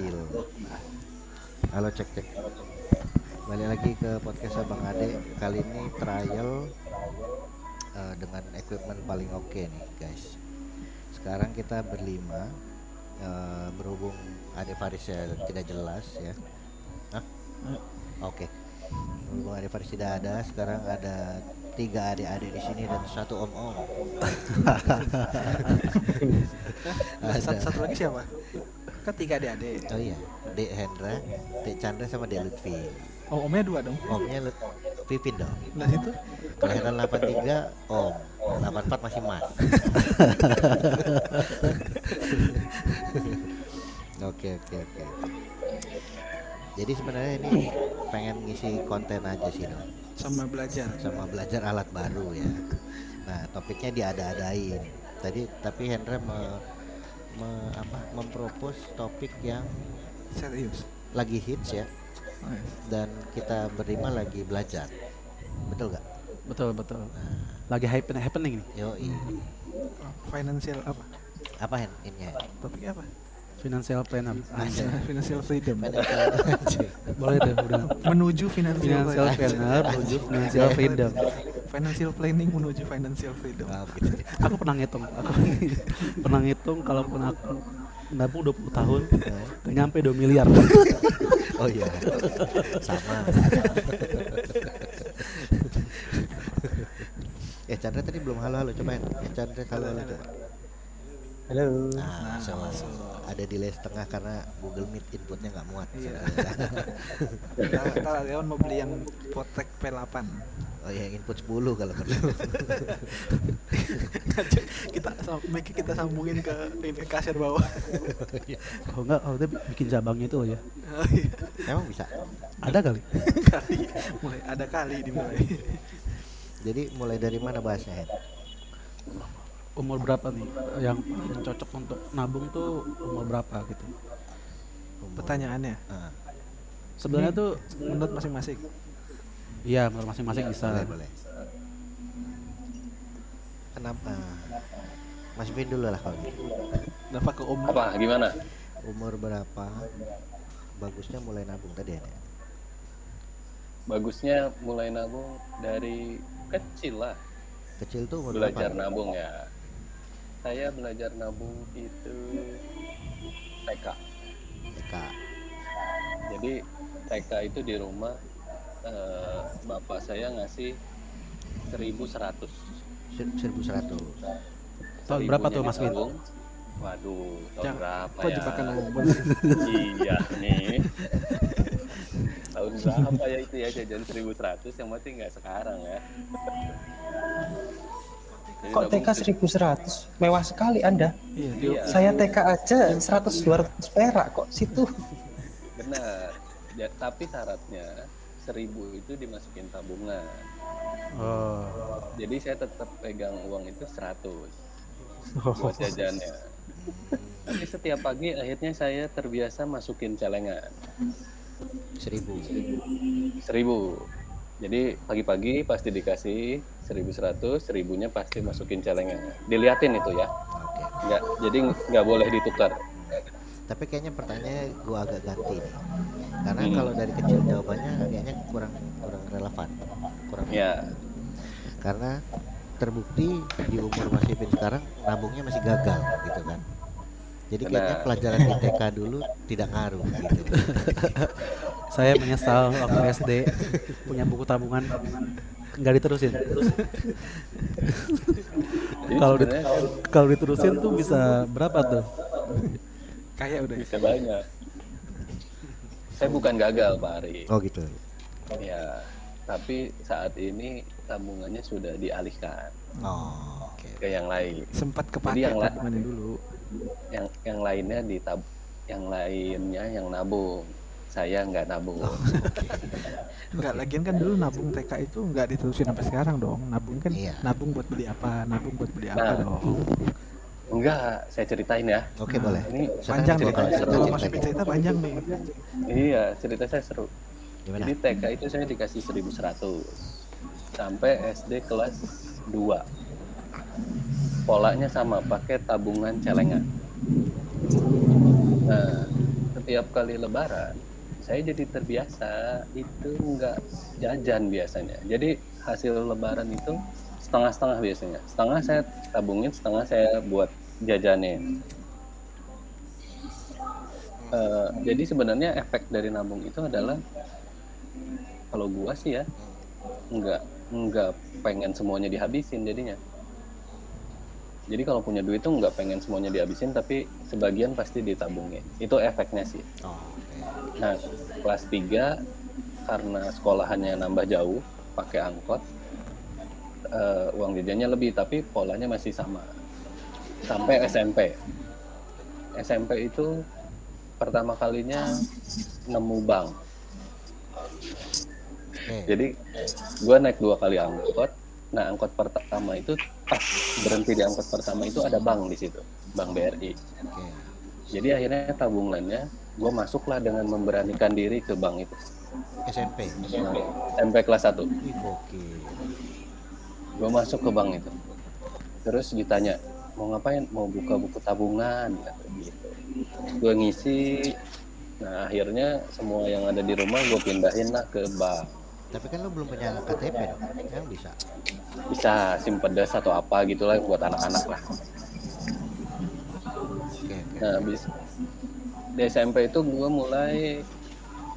gokil. Halo cek. Balik lagi ke podcast Bang Ade. Kali ini trial dengan equipment paling oke nih guys. Sekarang kita berlima, berhubung Ade Faris ya tidak jelas ya. Oke. Berhubung Ade Faris tidak ada, sekarang ada 3 adik-adik di sini dan 1 om. Satu lagi siapa? Kan 3 adik-adik. Oh iya, De Hendra, Teh Chandra sama De Lutfi. Oh, omnya 2 dong. Omnya Pipin dong. Nah situ. Kelahiran 83, Om. 84 masih Mas. Oke. Jadi sebenarnya ini pengen ngisi konten aja sih dong. Sama belajar alat baru ya. Nah topiknya diada-adain tadi, tapi Hendra mempropos topik yang serius lagi hits ya, dan kita berlima lagi belajar, betul gak? Betul. Nah, lagi happening nih. Yoi. Financial apa ini ya? Topiknya apa? Financial planning, financial freedom. Boleh deh, udah. Menuju financial planner, menuju financial freedom. Financial planning menuju financial freedom. Aku pernah ngitung. Kalaupun aku nabung 20 tahun, gak nyampe 2 miliar. Oh iya. Sama. Chandra tadi belum halo-halo, coba ya Chandra halo-halo coba. Halo. Nah, ada delay setengah karena Google Meet inputnya nggak muat. Iya. Kalau Leon mau beli yang potek P8. Oh ya, input 10 kalau perlu. kita sambungin ke kasir bawah. Oh enggak, udah bikin cabangnya itu loh ya. Oh, iya. Emang bisa? Ada kali. Mulai dimulai. Jadi mulai dari mana bahasnya? Umur berapa nih yang cocok untuk nabung tuh umur berapa gitu? Pertanyaannya. Sebenarnya tuh menurut masing-masing. Iya, menurut masing-masing bisa. Boleh. Kenapa? Mas Vin dulu lah kalau gitu. Kenapa ke umur? Apa? Gimana? Umur berapa? Bagusnya mulai nabung tadi ya. Bagusnya mulai nabung dari kecil lah. Kecil tuh umur berapa? Belajar nabung ya. Saya belajar nabung itu TK. Jadi TK itu di rumah bapak saya ngasih 1.100. 1.100. Tahun berapa tuh Mas Win? Waduh, tahun berapa ya? Kok jebakan umur? Iya nih. Tahun berapa ya itu ya jajan 1.100, yang penting nggak sekarang ya. Jadi kok TK 1.100? Mewah sekali Anda. Iya. Saya TK aja 100-200 perak kok situ. Benar. Ya, tapi syaratnya 1.000 itu dimasukin tabungan. Oh. Jadi saya tetap pegang uang itu 100. Buat jajannya. Tapi setiap pagi akhirnya saya terbiasa masukin celengan. 1.000. Jadi pagi-pagi pasti dikasih 1.100, 1.000-nya pasti masukin celengan. Diliatin itu ya. Oke. Jadi nggak boleh ditukar. Tapi kayaknya pertanyaannya gue agak ganti nih. Karena kalau dari kecil jawabannya kayaknya kurang relevan. Kurang. Ya. Karena terbukti di umur Mas Ibin sekarang nabungnya masih gagal gitu kan. Jadi kayaknya pelajaran di TK dulu tidak ngaruh gitu. Saya menyesal waktu SD punya buku tabungan nggak diterusin. Kalau diterusin tuh bisa berapa tuh? Kayak udah bisa banyak. Saya bukan gagal Pak Ari. Oh gitu. Ya, tapi saat ini tabungannya sudah dialihkan. Oh, okay. Ke yang lain. Sempat kepake tabungannya dulu. Yang lainnya yang nabung, saya nggak nabung. Nggak, lagian kan dulu nabung TK itu nggak diterusin sampai sekarang dong. Nabung kan, iya. nabung buat beli apa dong. Enggak, saya ceritain ya. Oke, boleh. Ini panjang loh, cerita panjang nih. Iya, cerita saya seru. Gimana? Jadi TK itu saya dikasih 1.100 sampai SD kelas 2. Polanya sama, pakai tabungan celengan. Nah, setiap kali lebaran saya jadi terbiasa itu nggak jajan biasanya. Jadi hasil lebaran itu setengah-setengah biasanya. Setengah saya tabungin, setengah saya buat jajanin. Jadi sebenarnya efek dari nabung itu adalah kalau gua sih ya nggak pengen semuanya dihabisin jadinya. Jadi kalau punya duit tuh nggak pengen semuanya dihabisin, tapi sebagian pasti ditabungin. Itu efeknya sih. Oh, okay. Nah kelas 3 karena sekolahannya nambah jauh pakai angkot, uang jajannya lebih tapi polanya masih sama sampai SMP. SMP itu pertama kalinya nemu bank. Jadi gue naik 2 kali angkot. Nah angkot pertama itu pas berhenti di angkot pertama itu ada bank di situ, bank BRI. Jadi akhirnya tabungannya gue masuklah dengan memberanikan diri ke bank itu. SMP. SMP kelas 1. Gue masuk ke bank itu. Terus ditanya mau ngapain? Mau buka buku tabungan gitu. Gue ngisi. Nah akhirnya semua yang ada di rumah gue pindahin lah ke bank. Tapi kan lo belum punya KTP dong, kan bisa? Bisa simpedes atau apa gitulah buat anak-anak lah. Nah habis di SMP itu gue mulai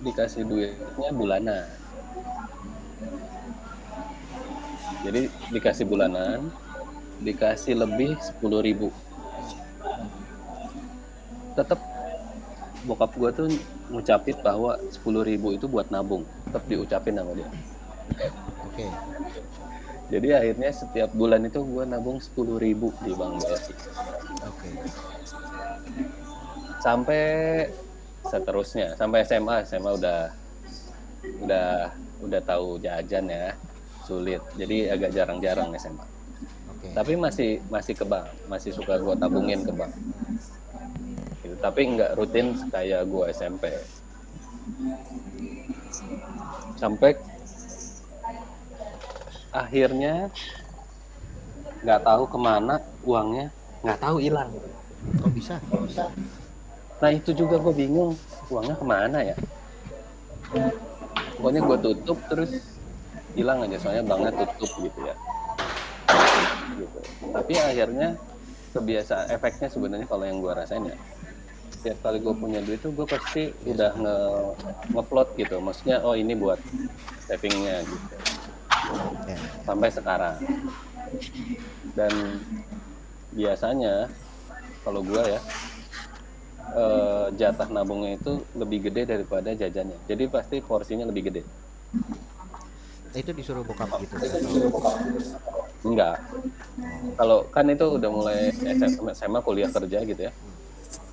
dikasih duitnya bulanan. Jadi dikasih bulanan, dikasih lebih 10.000. Tetap bokap gue tuh ngucapin bahwa 10.000 itu buat nabung, tetap diucapin sama dia. Oke. Jadi akhirnya setiap bulan itu gue nabung 10.000 di bank BSI. Oke. Sampai seterusnya, sampai SMA udah tahu jajan ya, sulit. Jadi agak jarang-jarang SMA. Oke. Tapi masih ke bank, masih suka gue tabungin ke bank. Tapi nggak rutin kayak gue SMP. Sampai akhirnya nggak tahu kemana uangnya, nggak tahu hilang. Kok bisa? Nah itu juga gue bingung uangnya kemana ya. Pokoknya gue tutup terus hilang aja, soalnya banknya tutup gitu ya. Gitu. Tapi akhirnya kebiasaan efeknya sebenarnya kalau yang gue rasain ya. Setiap kali gue punya duit tuh gue pasti udah ngeplot gitu, maksudnya oh ini buat savingnya gitu sampai sekarang. Dan biasanya kalau gue ya jatah nabungnya itu lebih gede daripada jajannya, jadi pasti porsinya lebih gede. Itu disuruh bokap gitu? Enggak, kalau kan itu udah mulai SMA kuliah kerja gitu ya,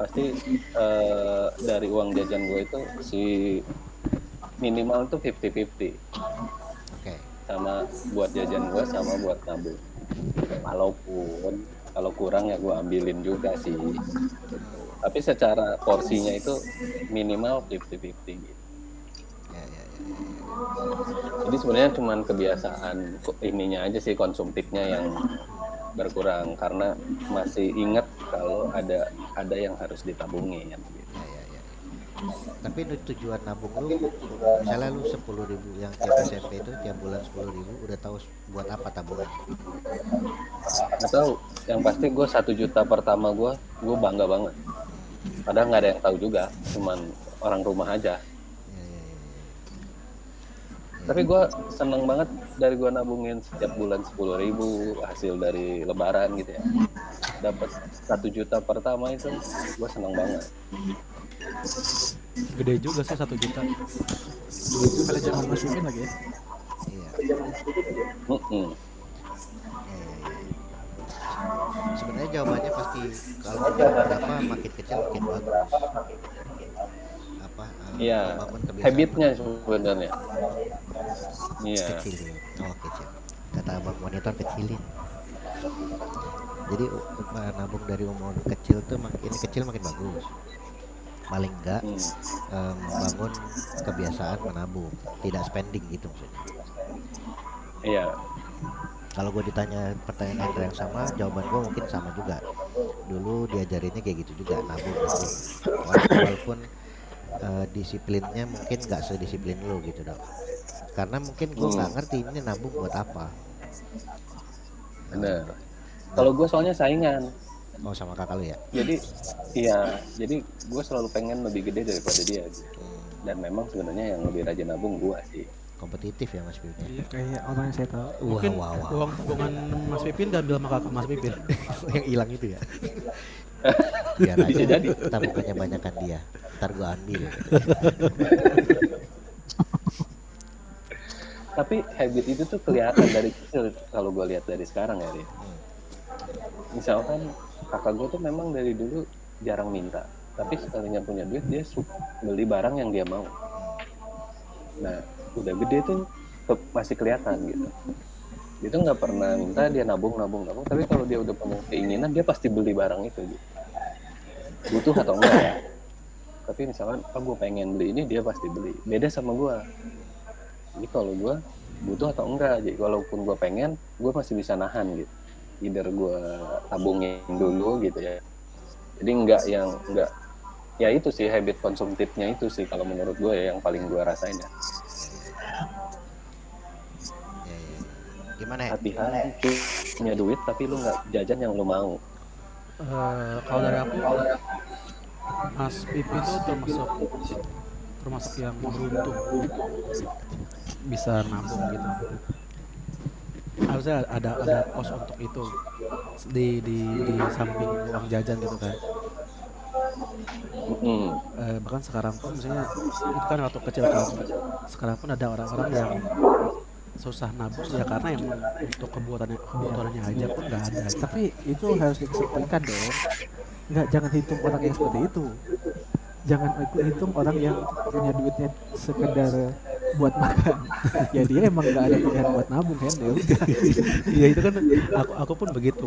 pasti dari uang jajan gue itu si minimal itu 50-50. Okay. Sama buat jajan gue sama buat nabung, walaupun kalau kurang ya gue ambilin juga sih, tapi secara porsinya itu minimal 50-50 gitu. Jadi sebenarnya cuman kebiasaan ininya aja sih, konsumtifnya yang berkurang karena masih ingat kalau ada yang harus ditabungin. Ya. Tapi tujuan nabung lu, misalnya lu 10.000 yang tiap SMP itu tiap bulan 10.000, udah tahu buat apa tabungan? Nggak tahu. Yang pasti gue 1 juta pertama gue bangga banget. Padahal nggak ada yang tahu juga, cuman orang rumah aja. Tapi gue seneng banget dari gue nabungin setiap bulan 10.000 hasil dari lebaran gitu ya, dapat 1 juta pertama itu gue seneng banget. Gede juga sih 1 juta. Itu pada zaman Mas Pipin lagi ya. Iya. Sebenarnya jawabannya pasti kalau berapa makin kecil makin bagus. Iya, habitnya sebenarnya. Iya. Kecilin. Oh, kecil. Kata abang monitor kecilin. Jadi nabung dari umur kecil tuh makin kecil makin bagus. Paling enggak membangun kebiasaan menabung, tidak spending gitu maksudnya. Iya. Kalau gue ditanya pertanyaan yang sama, jawaban gue mungkin sama juga. Dulu diajarinnya kayak gitu juga, nabung. Walaupun disiplinnya mungkin nggak sedisiplin lo gitu dok, karena mungkin gue nggak ngerti ini nabung buat apa. Bener. Kalau gue soalnya saingan. Oh sama kakak lu ya? Jadi iya, jadi gue selalu pengen lebih gede daripada dia. Dan memang sebenarnya yang lebih rajin nabung gue sih. Kompetitif ya Mas Pipin. Iya kayak orang yang saya tahu. Mungkin uang hubungan Mas Pipin diambil sama kakak Mas Pipin. Yang hilang itu ya. Biar aja jadi. Kita bukannya banyakan dia. Ntar gue ambil. Tapi habit itu tuh kelihatan dari kecil kalau gue lihat dari sekarang ya. Misalkan kakak gue tuh memang dari dulu jarang minta, tapi sekalinya punya duit dia suka beli barang yang dia mau. Nah udah gede tuh masih kelihatan gitu. Dia tuh nggak pernah minta, dia nabung, tapi kalau dia udah punya keinginan dia pasti beli barang itu gitu. Butuh atau enggak ya, tapi misalkan oh, gue pengen beli ini dia pasti beli. Beda sama gue. Jadi kalau gue butuh atau enggak, jadi walaupun gue pengen, gue masih bisa nahan gitu. Either gue tabungin dulu gitu ya. Jadi enggak yang enggak. Ya itu sih habit konsumtifnya itu sih kalau menurut gue ya, yang paling gue rasain ya. Gimana ya? Hati-hati punya duit tapi lu nggak jajan yang lu mau. Kalau dari aku, Mas Pipin itu termasuk yang beruntung bisa nabung gitu. Harusnya ada pos untuk itu di samping uang jajan gitu kan. Bahkan sekarang pun misalnya itu kan waktu kecil kan, sekarang pun ada orang-orang yang susah nabung ya karena yang untuk kebutuhannya aja pun nggak ada. Tapi itu harus dikesampingkan dong. Nggak, jangan hitung orang yang seperti itu. Jangan aku hitung orang yang punya duitnya sekedar buat makan. Ya dia emang nggak ada pilihan buat nabung kan ya. Ya itu kan aku pun begitu.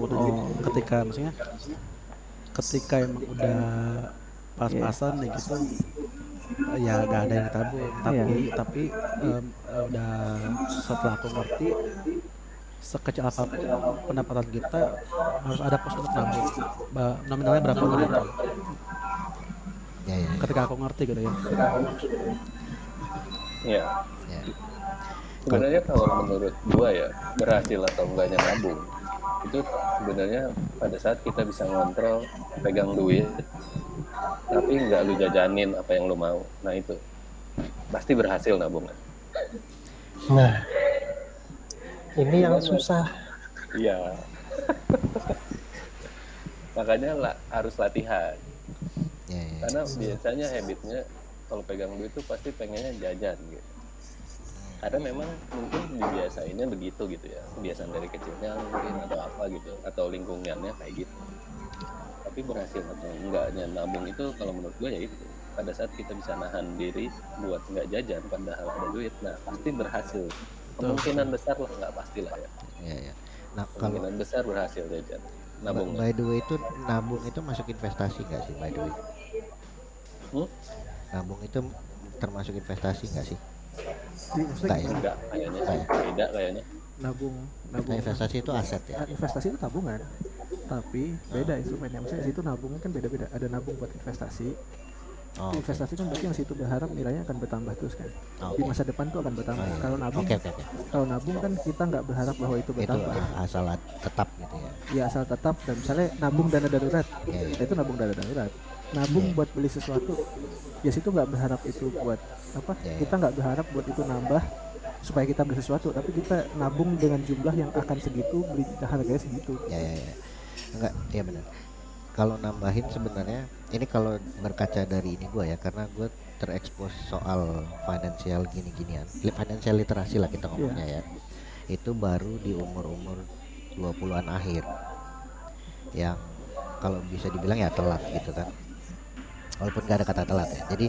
Ketika maksudnya ketika emang udah pas-pasan nih gitu ya nggak ada yang tabung. Tapi udah setelah aku ngerti sekecil apapun pendapatan kita harus ada pos untuk nabung. Nominalnya berapa gitu. Ya. Ketika aku ngerti gitu ya. Ya. Sebenarnya kalau menurut gua ya, berhasil atau enggaknya nabung itu sebenarnya pada saat kita bisa ngontrol pegang duit tapi enggak lu jajanin apa yang lu mau. Nah itu pasti berhasil nabung. Nah ini yang susah. Iya. Makanya harus latihan. Karena biasanya habitnya kalau pegang duit tuh pasti pengennya jajan gitu. Karena memang mungkin dibiasainnya begitu gitu ya. Kebiasaan dari kecilnya mungkin atau apa gitu, atau lingkungannya kayak gitu. Tapi berhasil atau enggaknya nabung itu kalau menurut gue ya itu. Pada saat kita bisa nahan diri buat enggak jajan padahal ada duit, nah pasti berhasil. Kemungkinan besar lah, enggak pastilah ya. Iya. Nah, kemungkinan besar berhasil jajan. Nabung. By the way itu nabung itu masuk investasi nggak sih by the way? Nabung itu termasuk investasi nggak sih? Tidak ya? Tidak kayaknya. Nabung. Nah, investasi itu aset ya? Investasi itu tabungan, tapi beda instrumennya. Misalnya di situ nabungnya kan beda-beda. Ada nabung buat investasi. Investasi kan berarti yang situ berharap nilainya akan bertambah terus kan. Di masa depan tuh akan bertambah. Kalau nabung, kalau nabung kan kita nggak berharap bahwa itu bertambah. Itu asal tetap gitu ya. Iya asal tetap. Dan misalnya nabung dana darurat, itu nabung dana darurat. Nabung buat beli sesuatu, ya situ nggak berharap itu buat apa? Kita nggak berharap buat itu nambah supaya kita beli sesuatu, tapi kita nabung dengan jumlah yang akan segitu, beli harganya segitu. Ya. Enggak, ya benar. Kalau nambahin sebenarnya ini kalau berkaca dari ini gue ya, karena gue terekspos soal finansial gini-ginian, finansial literasi lah kita ngomongnya ya, itu baru di umur-umur 20-an akhir yang kalau bisa dibilang ya telat gitu kan, walaupun gak ada kata telat ya. Jadi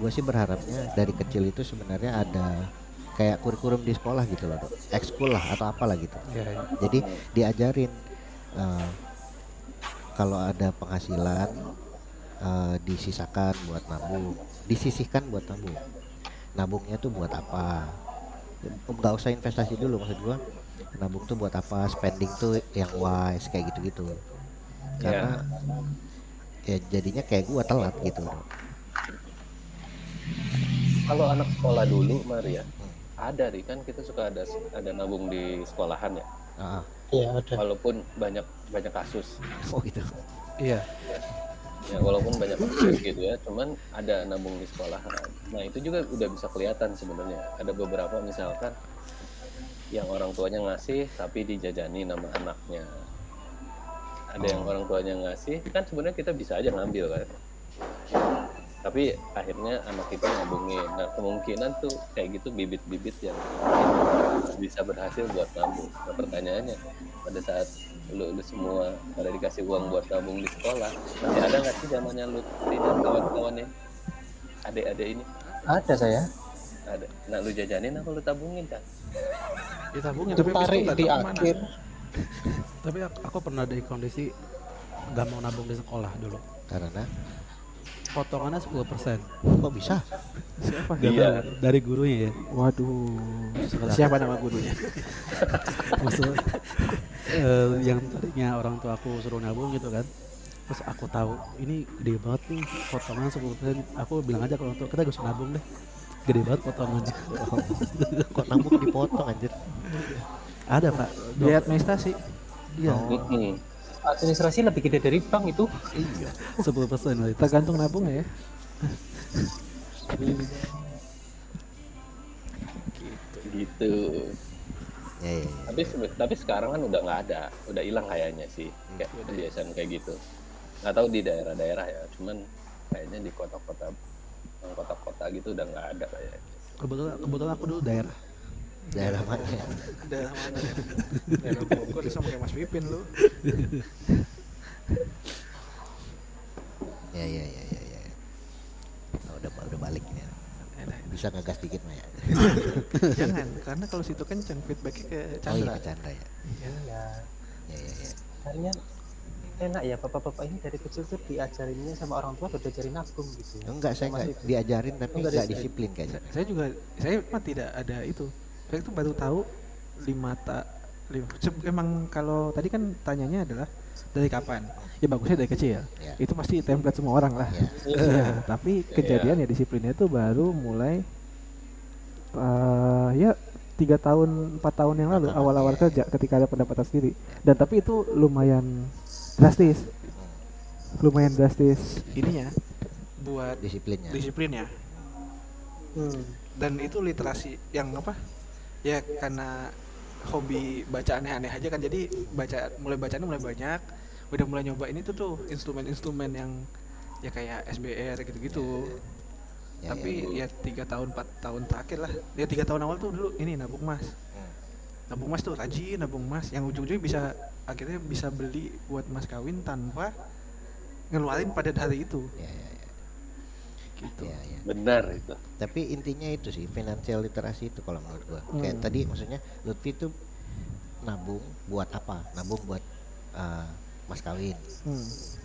gue sih berharapnya dari kecil itu sebenarnya ada kayak kurikulum di sekolah gitu loh, ekskul lah atau apalah gitu, jadi diajarin kalau ada penghasilan disisakan buat nabung, disisihkan buat nabung. Nabungnya tuh buat apa? Nggak usah investasi dulu maksud gua. Nabung tuh buat apa? Spending tuh yang wise kayak gitu-gitu. Karena ya jadinya kayak gua telat gitu. Kalau anak sekolah dulu, Maria, ada nih kan kita suka ada nabung di sekolahan ya. Iya ada. Walaupun banyak kasus. Oh gitu. Iya. Ya walaupun banyak kasus gitu ya, cuman ada nabung di sekolahan. Nah itu juga udah bisa kelihatan sebenarnya. Ada beberapa misalkan yang orang tuanya ngasih tapi dijajani nama anaknya. Ada yang orang tuanya ngasih, kan sebenarnya kita bisa aja ngambil kan. Tapi akhirnya anak kita ngabungin. Nah kemungkinan tuh kayak gitu bibit-bibit yang bisa berhasil buat nabung. Nah pertanyaannya, pada saat lu semua pada dikasih uang buat nabung di sekolah, masih ada nggak sih zamannya lu tidak kawan-kawannya? Ade-ade ini? Ada saya. Ada. Nah lu jajanin apa lu tabungin kan? Ya tabungin. Tapi tarik di akhir. Tapi aku pernah di kondisi nggak mau nabung di sekolah dulu. Karena? Potongannya 10%. Kok bisa? Siapa? Dia dari gurunya ya. Waduh. Siapa nama gurunya? Maksud, yang tadinya orang tua aku suruh nabung gitu kan. Terus aku tahu ini gede banget nih potongan 10%. Aku bilang aja kalau untuk kita gak usah nabung deh. Gede banget potongannya. Kok nabung dipotong anjir? Ada Pak. Dia administrasi. Iya. Administrasi lebih gede dari bank itu. Iya. 10% lah. Tergantung nabung ya. Gitu. Ya, ya, ya. Tapi sekarang kan udah nggak ada, udah hilang kayaknya sih kayak kebiasaan kayak gitu. Nggak tahu di daerah-daerah ya, cuman kayaknya di kota-kota gitu udah nggak ada kayaknya. Kebetulan aku dulu daerah. Daerah mana? Daerah mana? Daerah Bogor sama kayak Mas Pipin lu. Ya. Oh, udah balik nih. Bisa ngegas dikit Maya. Jangan, karena kalau situ kenceng feedbacknya ke Chandra. Oh, iya, Chandra ya. Ya. Kayaknya enak ya bapak-bapak ini dari kecil tuh diajarinnya sama orang tua udah diajarin nabung gitu. Enggak, saya enggak diajarin tapi enggak disiplin kayaknya. Saya mah tidak ada itu. Saya itu baru tahu emang kalau tadi kan tanyanya adalah dari kapan? Ya bagusnya dari kecil. Yeah. Itu pasti template semua orang lah. Yeah. Tapi kejadian ya disiplinnya itu baru mulai 3 tahun 4 tahun yang lalu awal-awal kerja ketika ada pendapatan sendiri. Dan tapi itu lumayan drastis ininya buat disiplinnya. Dan itu literasi yang apa? Ya karena hobi baca aneh-aneh aja kan, jadi bacaannya mulai banyak, udah mulai nyoba ini tuh instrumen-instrumen yang ya kayak SBR gitu-gitu. Ya, tapi ya 3 tahun 4 tahun terakhir lah, ya 3 tahun awal tuh dulu ini nabung emas. Nabung emas tuh rajin nabung emas, yang ujung-ujungnya akhirnya bisa beli buat mas kawin tanpa ngeluarin pada hari itu. Gitu. Ya. Benar itu. Tapi intinya itu sih financial literasi itu kalau menurut gua. Kayak tadi maksudnya Lutfi itu nabung buat apa? Nabung buat mas kawin.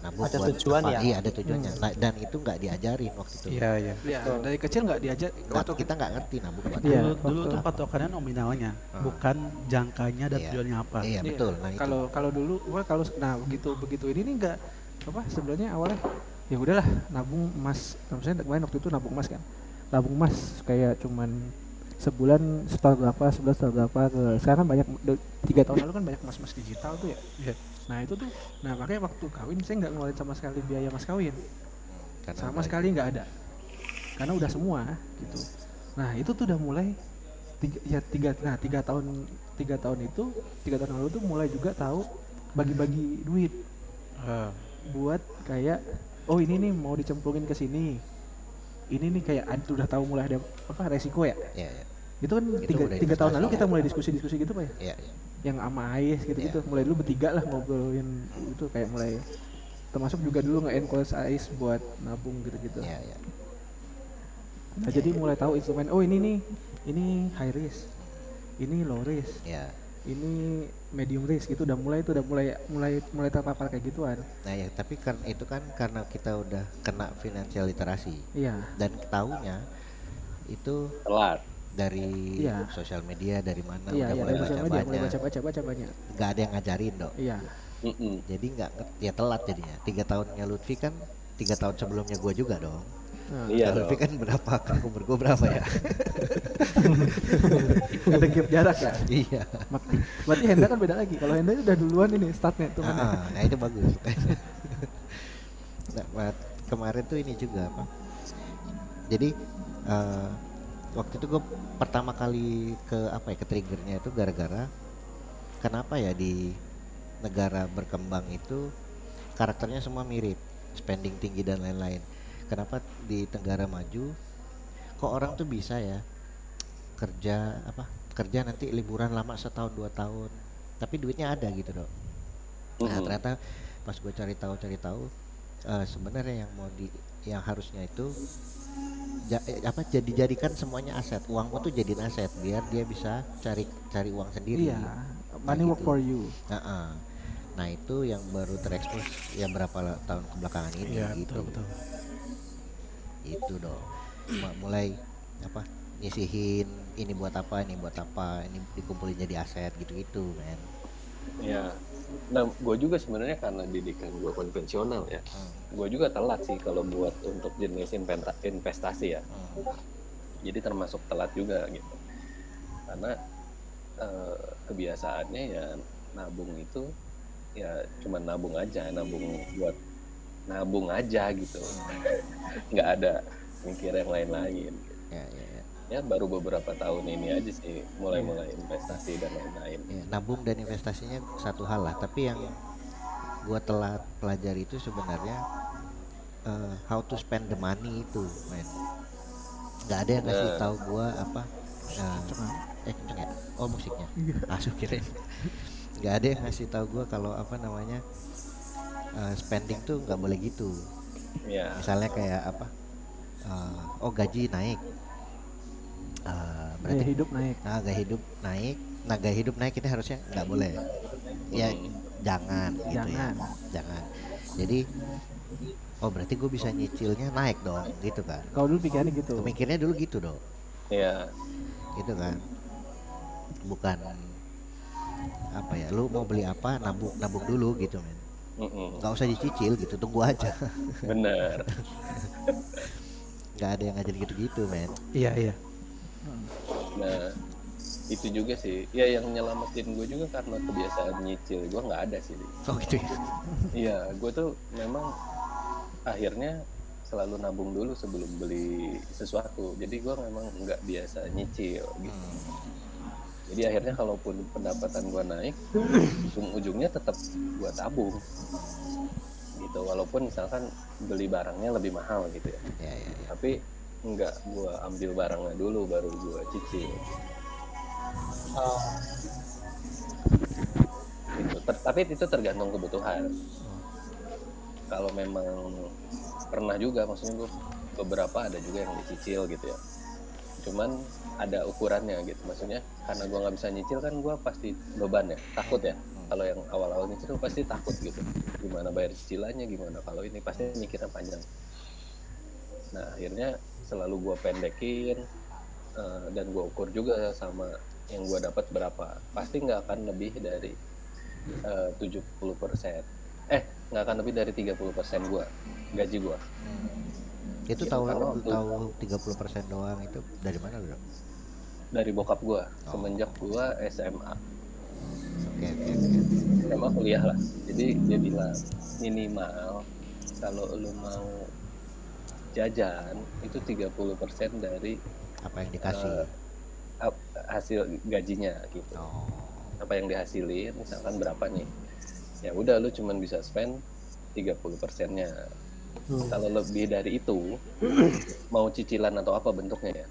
Nabung ada buat tujuan apa? Ya? Iya, ada tujuannya. Nah, dan itu nggak diajarin waktu itu. Iya. Dari kecil nggak diajarin. Kita nggak ngerti nabung buat. Iya. Dulu tuh patokannya nominalnya, bukan jangkanya dan tujuannya apa. Iya, betul. Nah, kalau dulu gua begitu ini nih nggak apa sebenarnya awalnya. Ya udahlah nabung emas, maksudnya kemarin waktu itu nabung emas kayak cuman sebulan setor berapa, sebulan setor berapa. Sekarang banyak 3 tahun lalu kan banyak mas digital tuh ya. Nah itu tuh, nah makanya waktu kawin saya nggak ngeluarin sama sekali biaya mas kawin, karena sama sekali nggak ada, karena udah semua gitu. Nah itu tuh udah mulai 3 tahun lalu tuh mulai juga tahu bagi-bagi duit buat kayak oh ini nih mau dicemplungin ke sini, ini nih kayak udah tahu mulai ada apa resiko ya? Iya. Itu kan 3 tahun lalu kita mulai diskusi gitu Pak ya? Iya. Yang sama Ais gitu, mulai dulu bertiga lah ngobrolin itu kayak mulai termasuk juga dulu nge-encourage Ais buat nabung gitu. Iya. Nah, jadi mulai tahu instrumen, oh ini nih, ini high risk, ini low risk. Iya. Ini medium risk gitu udah mulai terpapar kayak gituan. Nah ya tapi karena itu kan karena kita udah kena financial literasi. Iya. Dan taunya itu telat dari sosial media dari mana mulai baca banyak. Gak ada yang ngajarin dok. Iya. Jadi nggak telat jadinya. 3 tahunnya Lutfi kan 3 tahun sebelumnya gue juga dong. Iya. Tapi kan berapa? Umur gue berapa ya? Ada gap jarak ya? Iya. Berarti Hendra kan beda lagi. Kalau Hendra udah duluan ini startnya tuh. Nah itu bagus. Nah, kemarin tuh ini juga apa? Jadi waktu itu gue pertama kali ke apa ya, ke triggernya itu gara-gara kenapa ya di negara berkembang itu karakternya semua mirip, spending tinggi dan lain-lain. Kenapa di negara maju kok orang tuh bisa ya kerja apa kerja nanti liburan lama setahun dua tahun tapi duitnya ada gitu dok. Nah ternyata pas gue cari tahu sebenarnya yang mau di yang harusnya itu dijadikan semuanya aset, uangmu tuh jadiin aset biar dia bisa cari uang sendiri. Iya, money work for you. Nah itu yang baru terekspos yang berapa tahun kebelakangan ini ya, gitu. Betul. Itu dong, mulai apa nyisihin ini buat apa, ini dikumpulin jadi aset gitu-gitu kan. Ya, nah gue juga sebenarnya karena didikan gue konvensional ya, gue juga telat sih kalau buat untuk jenis investasi ya. Jadi termasuk telat juga gitu, karena kebiasaannya ya nabung itu ya cuma nabung aja gitu, nggak ada mikir yang lain-lain. Ya. Ya baru beberapa tahun ini aja sih mulai investasi dan lain-lain. Ya, nabung dan investasinya satu hal lah, tapi yang gua telah pelajari itu sebenarnya how to spend the money itu, men. Nggak ada yang ngasih tahu gua apa. Kenceng ya? Oh musiknya. Masuk kirain. Nggak ada yang ngasih tahu gua kalau apa namanya spending tuh nggak boleh gitu. Yeah. Misalnya kayak apa? Gaji naik. Berarti hidup naik. Gaya hidup naik ini harusnya nggak boleh. Ya jangan. Jadi berarti gue bisa nyicilnya naik dong gitu kan. Kalau dulu pikirannya gitu. Mikirnya dulu gitu dong. Iya. Gitu kan. Bukan apa ya, lu mau beli apa nabung dulu gitu men. Nggak usah dicicil gitu, tunggu aja. Bener. Nggak ada yang ngajarin gitu-gitu men. Iya. Nah itu juga sih ya yang nyelamatin gue juga karena kebiasaan nyicil gue nggak ada sih. Oh gitu ya? Iya gue tuh memang akhirnya selalu nabung dulu sebelum beli sesuatu, jadi gue memang nggak biasa nyicil gitu. Jadi akhirnya kalaupun pendapatan gue naik ujung-ujungnya tetap gue tabung gitu, walaupun misalkan beli barangnya lebih mahal gitu ya. Tapi enggak, gue ambil barangnya dulu baru gue cicil. Gitu. Tapi itu tergantung kebutuhan. Kalau memang pernah juga, maksudnya gue beberapa ada juga yang dicicil gitu ya. Cuman ada ukurannya gitu, maksudnya karena gue nggak bisa nyicil kan gue pasti beban ya, takut ya. Kalau yang awal-awal nyicil pasti takut gitu. Gimana bayar cicilannya, gimana kalau ini pasti mikirnya panjang. Nah akhirnya selalu gue pendekin dan gue ukur juga sama yang gue dapat berapa, pasti nggak akan lebih dari 70%, nggak akan lebih dari 30% gue gaji gue. Itu tahu 30% doang itu dari mana bro? Dari bokap gue semenjak gue SMA. Okay. SMA kuliah lah, jadi dia bilang minimal kalau lu mau jajan itu 30% dari apa yang dikasih hasil gajinya gitu. Apa yang dihasilin misalkan berapa nih, ya udah lu cuman bisa spend 30%-nya. Kalau lebih dari itu mau cicilan atau apa bentuknya ya,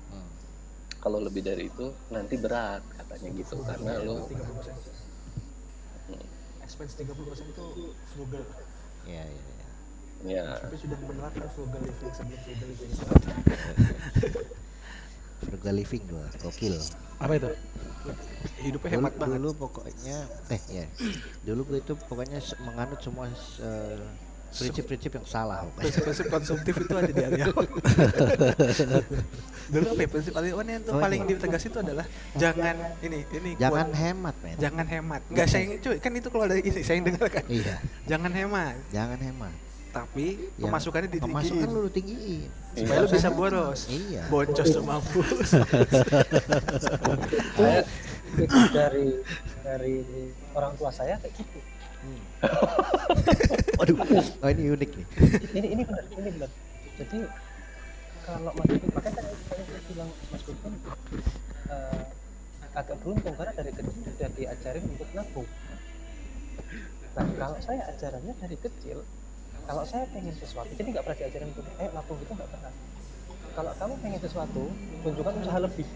kalau lebih dari itu nanti berat katanya gitu, karena lu 30% expense 30% itu frugal. Iya. Ya. Tapi sudah menerapkan frugal living sebelum frugal living. Frugal living gua, gokil. Apa itu? Hidupnya hemat banget. Dulu pokoknya Dulu gua itu pokoknya menganut semua prinsip-prinsip yang salah. Prinsip konsumtif itu ada di Ariawan. Dulu apa ya, prinsip Ariawan yang paling ditegas itu adalah jangan hemat, men. Jangan hemat. Enggak sayang cuy, kan itu kalau ada ini saya dengar kan. Iya. Jangan hemat. tapi ya, pemasukannya ditinggiin. Pemasukan lu tinggiin. Supaya iya, lu bisa boros. Iya. Boncos tuh mampus. Dari orang tua saya kayak gitu. Waduh, oh, ini unik nih. ini benar. Jadi kalau Mas Pipin, makanya saya bilang Mas Pipin agak beruntung karena dari kecil sudah diajarin untuk nabung. Nah, kalau saya ajarannya dari kecil, kalau saya pengen sesuatu, jadi nggak pernah diajarin untuk nabung gitu, nggak pernah. Kalau kamu pengen sesuatu, tunjukkan usaha lebih.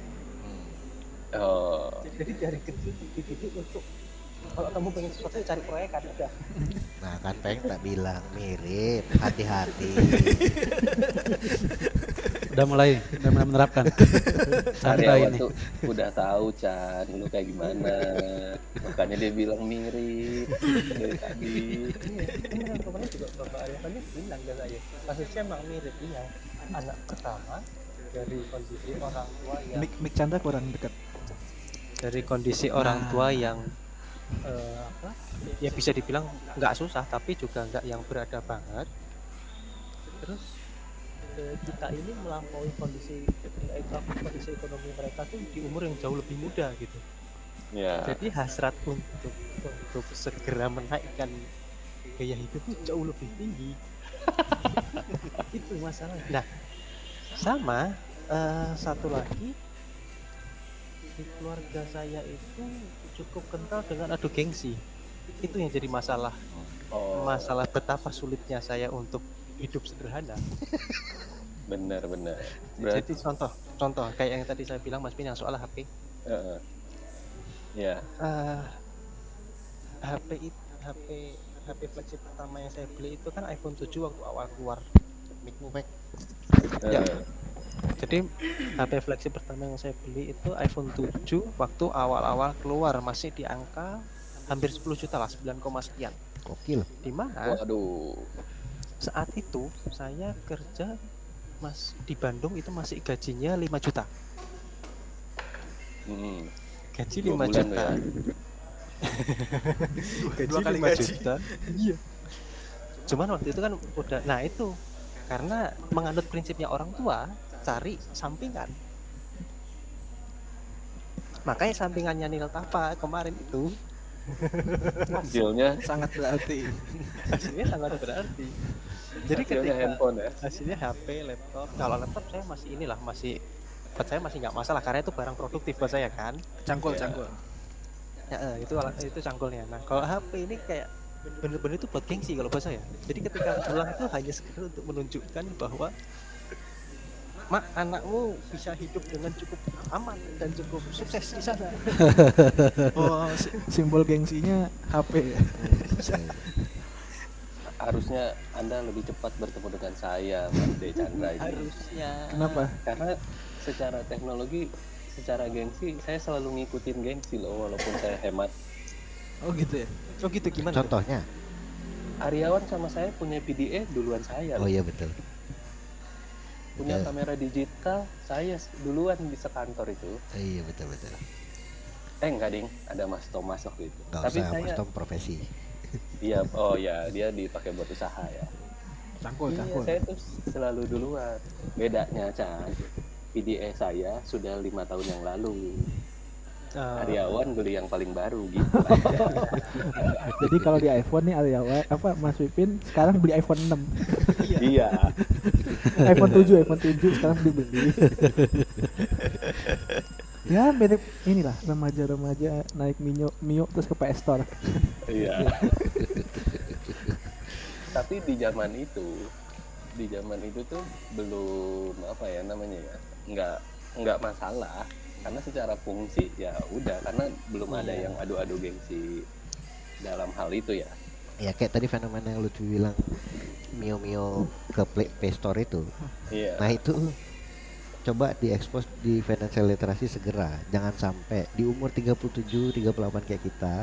Jadi dari kecil dididik untuk kalau kamu pengen sesuatu cari proyek kan udah. Nah kan Peng tak bilang mirip, hati-hati. udah mulai menerapkan. Santai ini. Udah tahu Chan, lu kayak gimana. Makanya dia bilang mirip. Tadi. Ini kemarin juga Bapak Ariawan bilang ke saya. Kasusnya emang mirip dia. Anak pertama dari kondisi orang tua yang Mik Chandra kurang dekat. Dari kondisi orang tua yang ya bisa dibilang nggak susah tapi juga nggak yang berada banget. Terus kita ini melampaui kondisi ekonomi mereka tuh di umur yang jauh lebih muda gitu. Yeah. Jadi hasrat untuk segera menaikkan gaya hidup tuh jauh lebih tinggi. Itu masalah. Nah sama satu lagi di keluarga saya itu cukup kental dengan adu gengsi. Itu yang jadi masalah. Masalah betapa sulitnya saya untuk hidup sederhana. Benar. Jadi contoh kayak yang tadi saya bilang Mas Pin yang soal HP. Ya. HP flagship pertama yang saya beli itu kan iPhone 7 waktu awal keluar. Ya. Jadi HP flagship pertama yang saya beli itu iPhone 7 waktu awal-awal keluar masih di angka hampir 10 juta lah, 9,sekian. Gokil. Di mana? Waduh. Saat itu saya kerja di Bandung itu masih gajinya 5 juta. Gaji 5 juta. Ya. Gaji 5 juta. Iya. Cuman waktu itu kan udah itu karena menganut prinsipnya orang tua cari sampingan, makanya sampingannya nilai tapa kemarin itu hasilnya sangat berarti. Jadi hasilnya ketika handphone ya, hasilnya HP, laptop. Kalau laptop saya masih nggak masalah karena itu barang produktif buat saya kan. Cangkul ya, itu cangkulnya. Nah kalau HP ini kayak bener-bener itu buat gengsi kalau bahasa ya. Jadi ketika pulang itu hanya sekedar untuk menunjukkan bahwa mak anakmu bisa hidup dengan cukup aman dan cukup sukses di sana. Oh, simbol gengsinya HP. Harusnya Anda lebih cepat bertemu dengan saya, Mas De Chandra ini. Harusnya. Kenapa? Karena secara teknologi, secara gengsi, saya selalu ngikutin gengsi loh walaupun saya hemat. Oh gitu ya. Oh gitu gimana? Contohnya, Ariawan sama saya punya PDA duluan saya. Oh iya betul. Punya kamera digital saya duluan di sekantor itu. Iya betul. Enggak ding, ada Mas Tom waktu itu. Gak tapi usah, saya Mas Tom profesi. Iya, oh ya dia dipakai buat usaha ya. Cangkul. Iya, saya tuh selalu duluan. Bedanya Chan, PDA saya sudah 5 tahun yang lalu. Ariawan beli yang paling baru gitu. Jadi kalau di iPhone nih Ariawan Mas Win sekarang beli iPhone 6. Iya. iPhone 7 sekarang dibeli. Ya mirip inilah remaja-remaja naik Mio terus ke PS Store. Iya. Tapi di zaman itu tuh belum nggak masalah. Karena secara fungsi ya udah, karena belum ada yang adu-adu gengsi dalam hal itu ya. Ya kayak tadi fenomena yang Lutfi bilang Mio ke Play Store itu. Yeah. Nah itu coba diekspos di financial literasi segera. Jangan sampai di umur 37, 38 kayak kita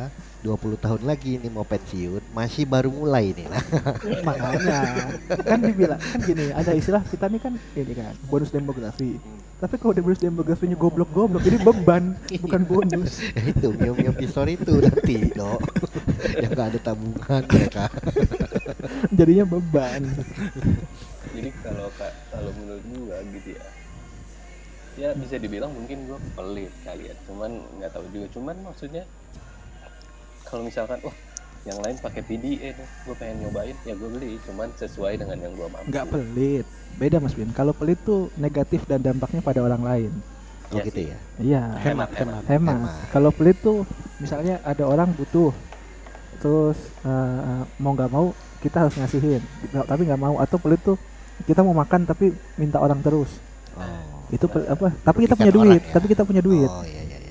20 tahun lagi ini mau pensiun masih baru mulai nih. Makanya kan dibilang kan gini, ada istilah kita nih kan ini kan bonus demografi. Tapi kalau udah bonus demografinya goblok-goblok, jadi beban, bukan bonus. Ya itu, Mio-Mio Pistor itu nanti, dok. Yang gak ada tabungan mereka. Jadinya beban. Jadi kalau menurut gua gitu ya, ya bisa dibilang mungkin gua pelit kali ya, cuman nggak tahu juga. Cuman maksudnya kalau misalkan yang lain pakai PDA deh, gue pengen nyobain, ya gue beli, cuman sesuai dengan yang gue mampu. Nggak pelit, beda Mas Win. Kalau pelit tuh negatif dan dampaknya pada orang lain. Oh ya gitu sih. Ya? Iya. Hemat. Kalau pelit tuh, misalnya ada orang butuh, terus mau nggak mau kita harus ngasihin, tapi nggak mau. Atau pelit tuh kita mau makan tapi minta orang terus. Oh. Itu apa? Tapi kita punya duit, ya? Oh iya.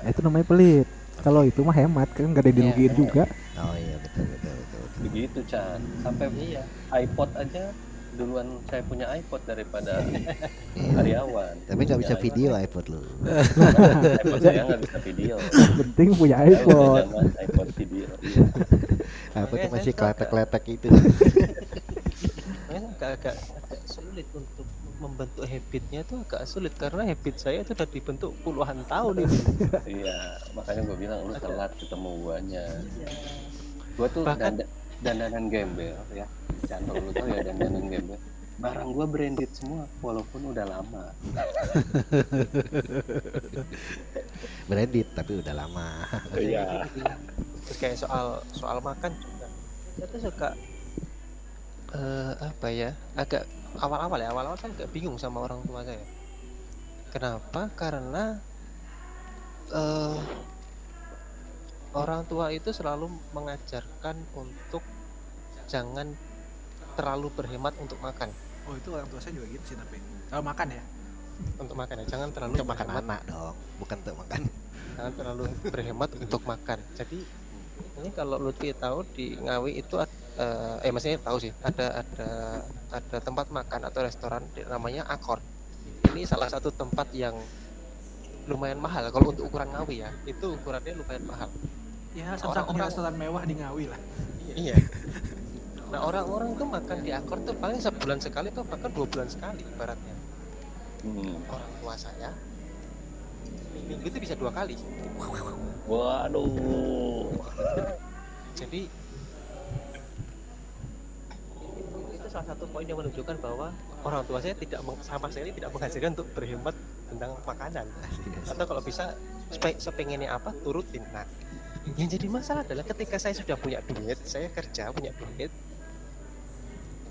Nah, itu namanya pelit. Kalau itu mah hemat, kan gak ada yang dirugiin juga. Oh iya betul. Begitu Chan, sampai iPod aja duluan saya punya iPod daripada Ariawan. Tapi gak bisa video iPod lu. iPod saya gak bisa video. Penting punya iPod. iPod video. Apa itu masih kletek-kletek itu. Agak sulit untuk membentuk habitnya tuh, agak sulit karena habit saya itu udah dibentuk puluhan tahun itu. Iya, makanya gue bilang lu telat ketemu guanya. Gue tuh dandanan gembel ya, jangan lu tuh ya dandanan gembel. Barang gue branded semua, walaupun udah lama. Branded tapi udah lama. Iya. Terus kayak soal makan juga, kita tuh suka agak awal-awal saya agak bingung sama orang tua saya. Kenapa? Karena orang tua itu selalu mengajarkan untuk jangan terlalu berhemat untuk makan. Oh itu orang tua saya juga gitu sih, tapi kalau makan ya, untuk makan ya, jangan terlalu untuk makan anak dong, bukan untuk makan. Jangan terlalu berhemat untuk makan. Jadi ini kalau Lutfi tahu di Ngawi itu maksudnya tahu sih, ada tempat makan atau restoran namanya Akor. Ini salah satu tempat yang lumayan mahal kalau untuk ukuran Ngawi ya. Itu ukurannya lumayan mahal. Ya, orang-orang restoran mewah di Ngawi lah. Iya. Nah, orang-orang tuh makan di Akor tuh paling sebulan sekali atau bahkan 2 bulan sekali ibaratnya. Orang tua saya minggu itu bisa 2 kali. Waduh. Jadi salah satu poin yang menunjukkan bahwa orang tua saya sama sekali tidak mengajarkan untuk berhemat tentang makanan, atau kalau bisa sepengennya apa turutin. Nah, yang jadi masalah adalah ketika saya sudah punya duit, saya kerja punya duit,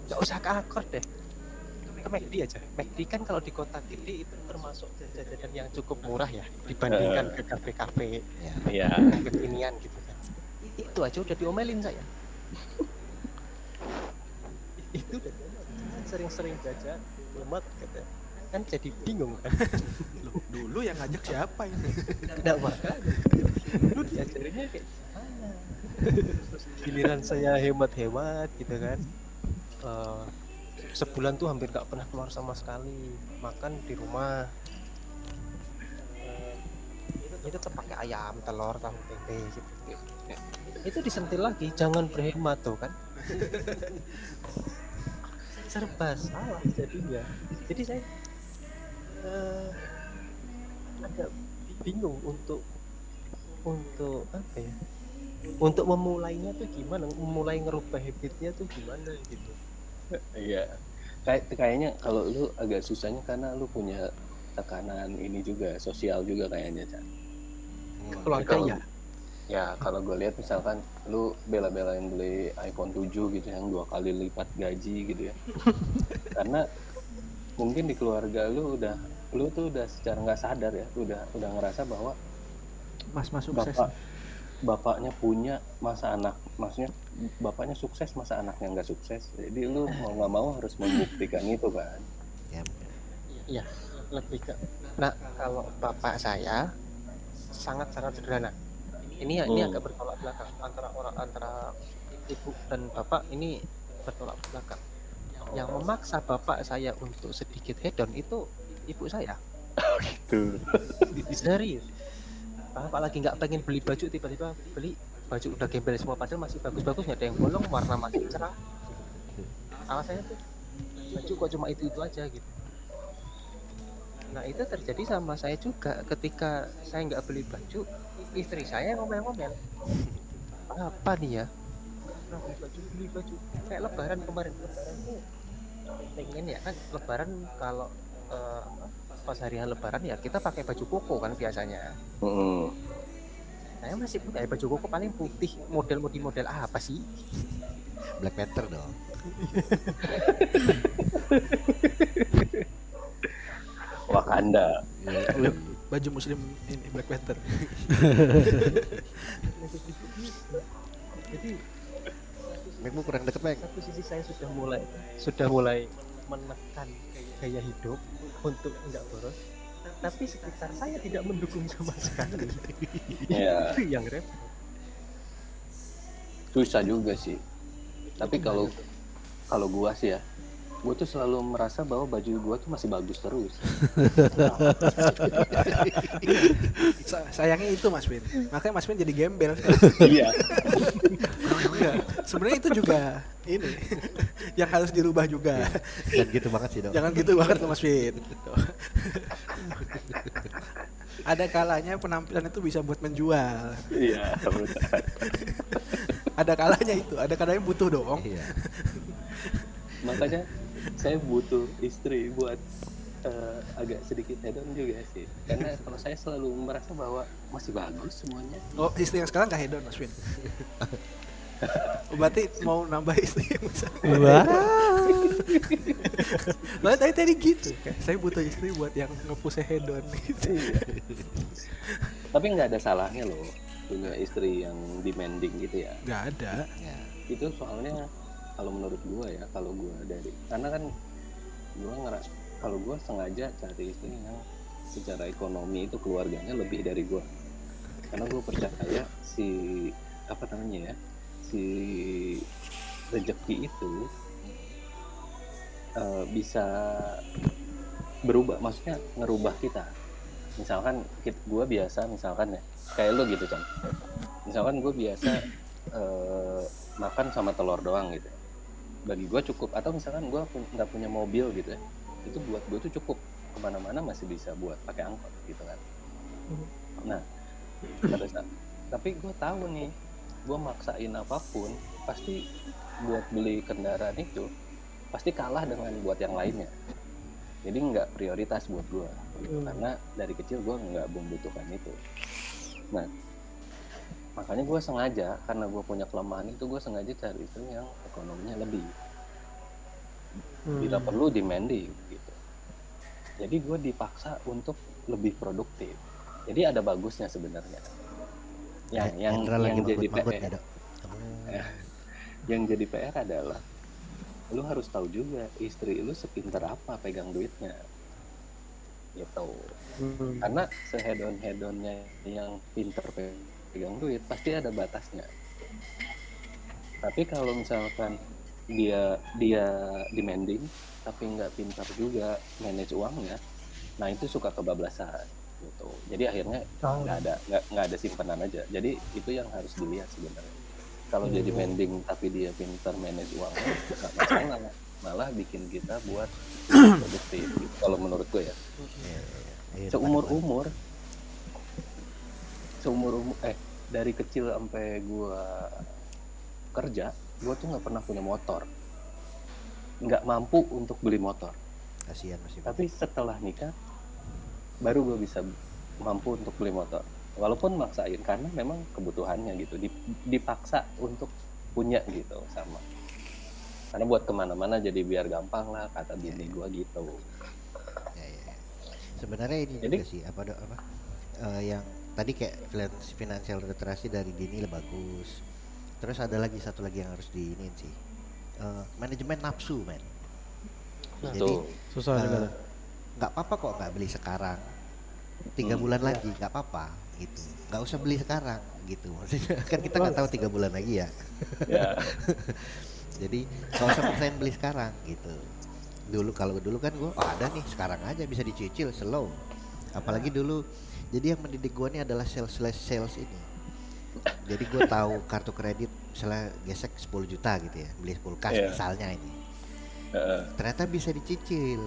nggak usah ke Akor deh, ke McD aja. McD kan kalau di kota gede itu termasuk jajanan yang cukup murah ya, dibandingkan ke kafe-kafe kekinian gitu kan. Itu aja udah diomelin saya. Itu sering-sering jajan lemat kata kan, jadi bingung kan. Dulu yang ngajak siapa ini? Tidak makan dulu diajarinnya kayak mana, terus giliran saya hemat-hemat gitu kan, sebulan tuh hampir gak pernah keluar sama sekali, makan di rumah, itu terpakai ayam, telur, tahu tempe gitu. Itu disentil lagi, jangan berhemat tuh kan. Serba salah jadinya. Jadi saya agak bingung untuk apa ya, untuk memulainya tuh gimana, memulai ngerubah habitnya tuh gimana gitu. Iya, kayaknya kalau lu agak susahnya karena lu punya tekanan ini juga, sosial juga kayaknya Chan. Keluarga ya. Ya kalau gue lihat misalkan lu bela-belain beli iPhone 7 gitu yang 2 kali lipat gaji gitu ya. Karena mungkin di keluarga lu tuh udah secara nggak sadar ya, udah ngerasa bahwa mas sukses, bapaknya punya masa anak, maksudnya bapaknya sukses masa anaknya nggak sukses. Jadi lu mau nggak mau harus membuktikan itu kan. Iya, lebih ke. Nah kalau bapak saya sangat sederhana. Ini agak bertolak belakang antara ibu dan bapak, ini bertolak belakang. Yang memaksa bapak saya untuk sedikit hedon itu ibu saya. Gitu. Serius. Bapak lagi nggak pengen beli baju, tiba-tiba beli baju udah gembel semua, padahal masih bagus-bagus, nggak ada yang bolong, warna masih cerah. Alasannya tuh baju kok cuma itu aja gitu. Nah itu terjadi sama saya juga, ketika saya nggak beli baju, istri saya ngomel-ngomel, apa nih ya, beli baju kayak lebaran kemarin. Pengen ya kan lebaran kalau pas hari lebaran ya kita pakai baju koko kan biasanya. Saya masih pakai baju koko paling putih, model apa sih? Black Panther dong. Wakanda. Ya, baju muslim ini Black Panther. Jadi memang kurang dekat Bang. Satu sisi saya sudah mulai menekan gaya hidup untuk enggak boros, tapi sekitar saya tidak mendukung sama sekali. Ya. Itu yang repot. Susah juga sih. Tapi kalau gua sih ya, gua tuh selalu merasa bahwa baju gua tuh masih bagus terus. Sayangnya itu Mas Win, makanya Mas Win jadi gembel. Iya. Sebenarnya itu juga ini yang harus dirubah juga. Jangan gitu banget sih dong. Jangan gitu banget Mas Win. Ada kalanya penampilan itu bisa buat menjual. Iya. Ada kalanya itu, ada kalanya butuh dong. Iya. Makanya saya butuh istri buat agak sedikit hedon juga sih. Karena kalau saya selalu merasa bahwa masih bagus semuanya. Oh, istri yang sekarang nggak hedon Mas Win? Berarti mau nambah istri yang misalnya. Wow. Malah tadi gitu, saya butuh istri buat yang ngepush hedon gitu. Tapi nggak ada salahnya loh punya istri yang demanding gitu ya. Nggak ada. Ya. Itu soalnya kalau menurut gua ya, kalau gua dari karena kan gua ngeras kalau gua sengaja cari istri yang secara ekonomi itu keluarganya lebih dari gua. Karena gua percaya si si rezeki itu bisa berubah, maksudnya ngerubah kita. Misalkan gue biasa, misalkan ya kayak lu gitu Chan, misalkan gue biasa makan sama telur doang gitu, bagi gue cukup. Atau misalkan gue nggak punya mobil gitu ya, itu buat gue tuh cukup, kemana-mana masih bisa buat pakai angkot gitu kan. Nah tapi gue tahu nih, gue maksain apapun pasti buat beli kendaraan itu pasti kalah dengan buat yang lainnya. Jadi nggak prioritas buat gue, karena dari kecil gue nggak membutuhkan itu. Nah, makanya gue sengaja, karena gue punya kelemahan itu, gue sengaja cari istri yang ekonominya lebih, tidak perlu demanding gitu. Jadi gue dipaksa untuk lebih produktif. Jadi ada bagusnya sebenarnya. Yang jadi PR, yang jadi PR adalah lu harus tahu juga istri lu sepinter apa pegang duitnya gitu. Karena sehedon-hedonnya yang pinter pegang duit pasti ada batasnya. Tapi kalau misalkan dia demanding tapi nggak pintar juga manage uangnya, nah itu suka kebablasan gitu. Jadi akhirnya nggak ada simpanan aja. Jadi itu yang harus dilihat sebenarnya. Kalau dia demanding tapi dia pintar manage uangnya, nggak masalah, malah bikin kita buat produktif. Kalau menurut gue ya, seumur dari kecil sampai gue kerja, gue tuh nggak pernah punya motor, nggak mampu untuk beli motor. Kasihan masih. Tapi setelah nikah, baru gue bisa mampu untuk beli motor. Walaupun maksain, karena memang kebutuhannya gitu, dipaksa untuk punya gitu sama. Karena buat kemana-mana jadi biar gampang lah, kata bini gue gitu. Ya. Sebenarnya ini jadi, juga sih yang tadi kayak financial literasi dari Dini lebih bagus. Terus ada lagi satu lagi yang harus diinin sih, manajemen nafsu men. Jadi susah juga. Nggak apa-apa kok nggak beli sekarang. 3 bulan lagi nggak apa-apa gitu, nggak usah beli sekarang gitu, maksudnya kan kita nggak tahu 3 bulan lagi ya. Jadi nggak usah paksain beli sekarang gitu. Dulu kan gue ada nih sekarang aja bisa dicicil slow, apalagi dulu. Jadi yang mendidik gue ini adalah sales ini. Jadi gue tahu kartu kredit misalnya gesek 10 juta gitu ya, beli kulkas misalnya ini ternyata bisa dicicil.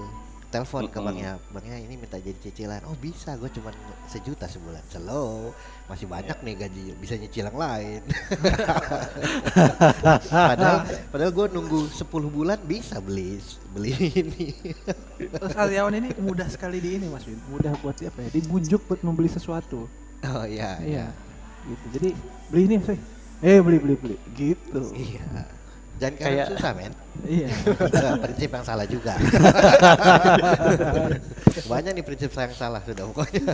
telepon ke banknya, banknya ini minta jadi cicilan. Oh bisa, gue cuma 1 juta sebulan. Slow, masih banyak nih gaji, bisa nyicil yang lain. padahal gue nunggu 10 bulan bisa beli ini. Terus karyawan ini mudah sekali di ini Mas Win, mudah buat apa ya? Dibujuk buat membeli sesuatu. Oh iya. Iya. Gitu. Jadi beli ini sih. Beli. Gitu. Iya. Jangan kayak susah men. Iya. Prinsip yang salah juga. Banyak nih prinsip yang salah sudah pokoknya.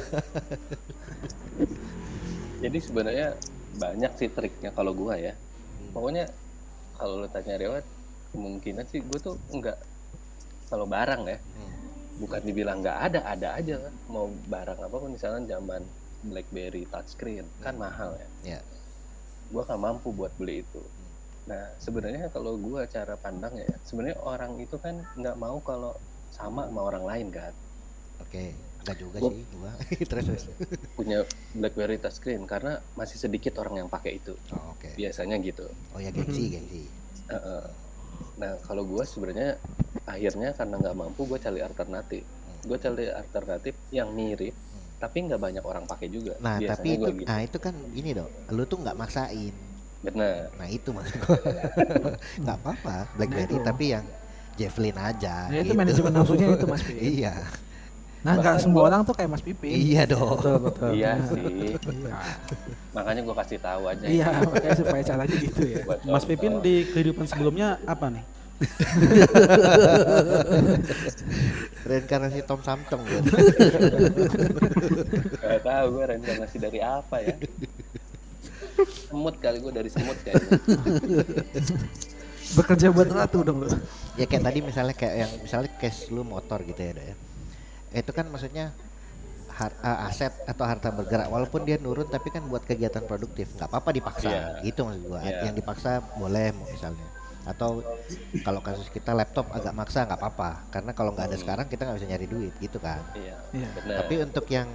Jadi sebenarnya banyak sih triknya kalau gua ya. Pokoknya kalau lo tanya Rewat, kemungkinan sih gua tuh enggak kalau barang ya. Bukan dibilang enggak ada aja kan. Mau barang apa pun misalkan zaman BlackBerry touchscreen kan mahal ya. Gue gak mampu buat beli itu. Nah sebenarnya kalau gue cara pandang ya, sebenarnya orang itu kan nggak mau kalau sama orang lain kan. Oke, nggak juga gua, sih gue. Terus punya BlackBerry touchscreen karena masih sedikit orang yang pakai itu. Oh, okay. Biasanya gitu. Oh ya gengsi. Nah kalau gue sebenarnya akhirnya karena nggak mampu gue cari alternatif. Gue cari alternatif yang mirip. Tapi nggak banyak orang pakai juga. Nah, biasanya tapi itu, gitu. Nah itu kan ini dong, lu tuh nggak maksain. Benar. Nah itu maksud gue. Nggak apa-apa, BlackBerry tapi yang Javelin aja. Nah, gitu. Itu manajemen nafsunya itu Mas Pipin. Iya. Nah nggak semua orang tuh kayak Mas Pipin. Iya dong. Betul. Iya sih. Makanya gue kasih tahu aja. Iya, makanya supaya caranya gitu ya. Mas Pipin di kehidupan sebelumnya apa nih? Reinkarnasi Tom Samtong gitu. Gak tau gue reinkarnasi dari apa ya. Semut kali, gue dari semut kayaknya. Bekerja buat ratu dong lu. Ya kayak tadi misalnya kayak cash lu motor gitu ya Dok ya. Itu kan maksudnya aset atau harta bergerak walaupun dia nurun tapi kan buat kegiatan produktif. Gak apa-apa dipaksa gitu maksud gue. Yang dipaksa boleh misalnya. Atau kalau kasus kita laptop agak maksa nggak apa-apa karena kalau nggak ada sekarang kita nggak bisa nyari duit gitu kan. Iya. Bener. Tapi untuk yang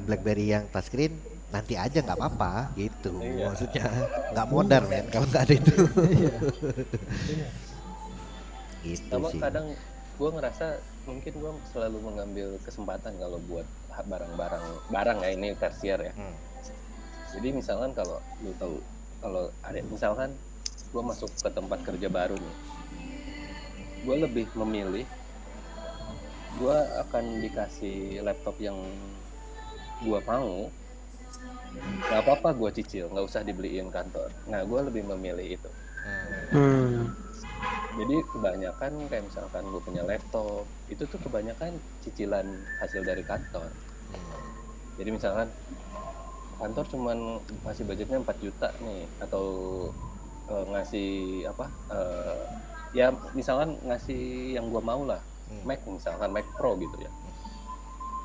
BlackBerry yang touchscreen nanti aja nggak apa-apa gitu. Iya. Maksudnya nggak modern men kalau nggak ada itu. Iya. Gitu sama sih. Kadang gue ngerasa mungkin gue selalu mengambil kesempatan kalau buat barang ya ini tersier ya. Jadi misalkan kalau lu tahu kalau ada misalkan gue masuk ke tempat kerja baru nih, gue lebih memilih gue akan dikasih laptop yang gue mau, nggak apa-apa gue cicil, nggak usah dibeliin kantor. Nah gue lebih memilih itu. Jadi kebanyakan kayak misalkan gue punya laptop itu tuh kebanyakan cicilan hasil dari kantor. Jadi misalkan kantor cuman masih budgetnya 4 juta nih atau ngasih apa ya misalkan ngasih yang gue mau lah Mac misalkan Mac Pro gitu ya,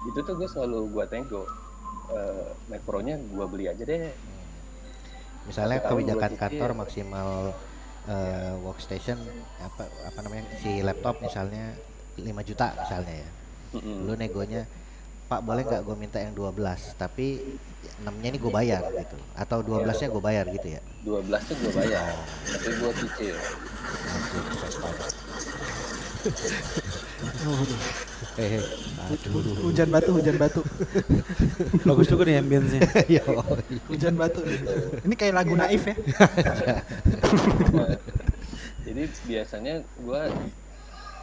itu tuh gue selalu gue tengok Mac Pro nya gue beli aja deh misalnya. Tapi kebijakan kantor maksimal workstation apa namanya si laptop misalnya 5 juta misalnya ya. Lu negonya Pak boleh nggak gue minta yang 12 tapi 6-nya ini gue bayar gitu atau 12-nya gue bayar gitu ya. 12 tuh gue bayar tapi gue cicil. Hujan batu. Bagus juga nih ambience-nya. Hujan batu gitu. Ini kayak lagu Naif ya. Jadi biasanya gue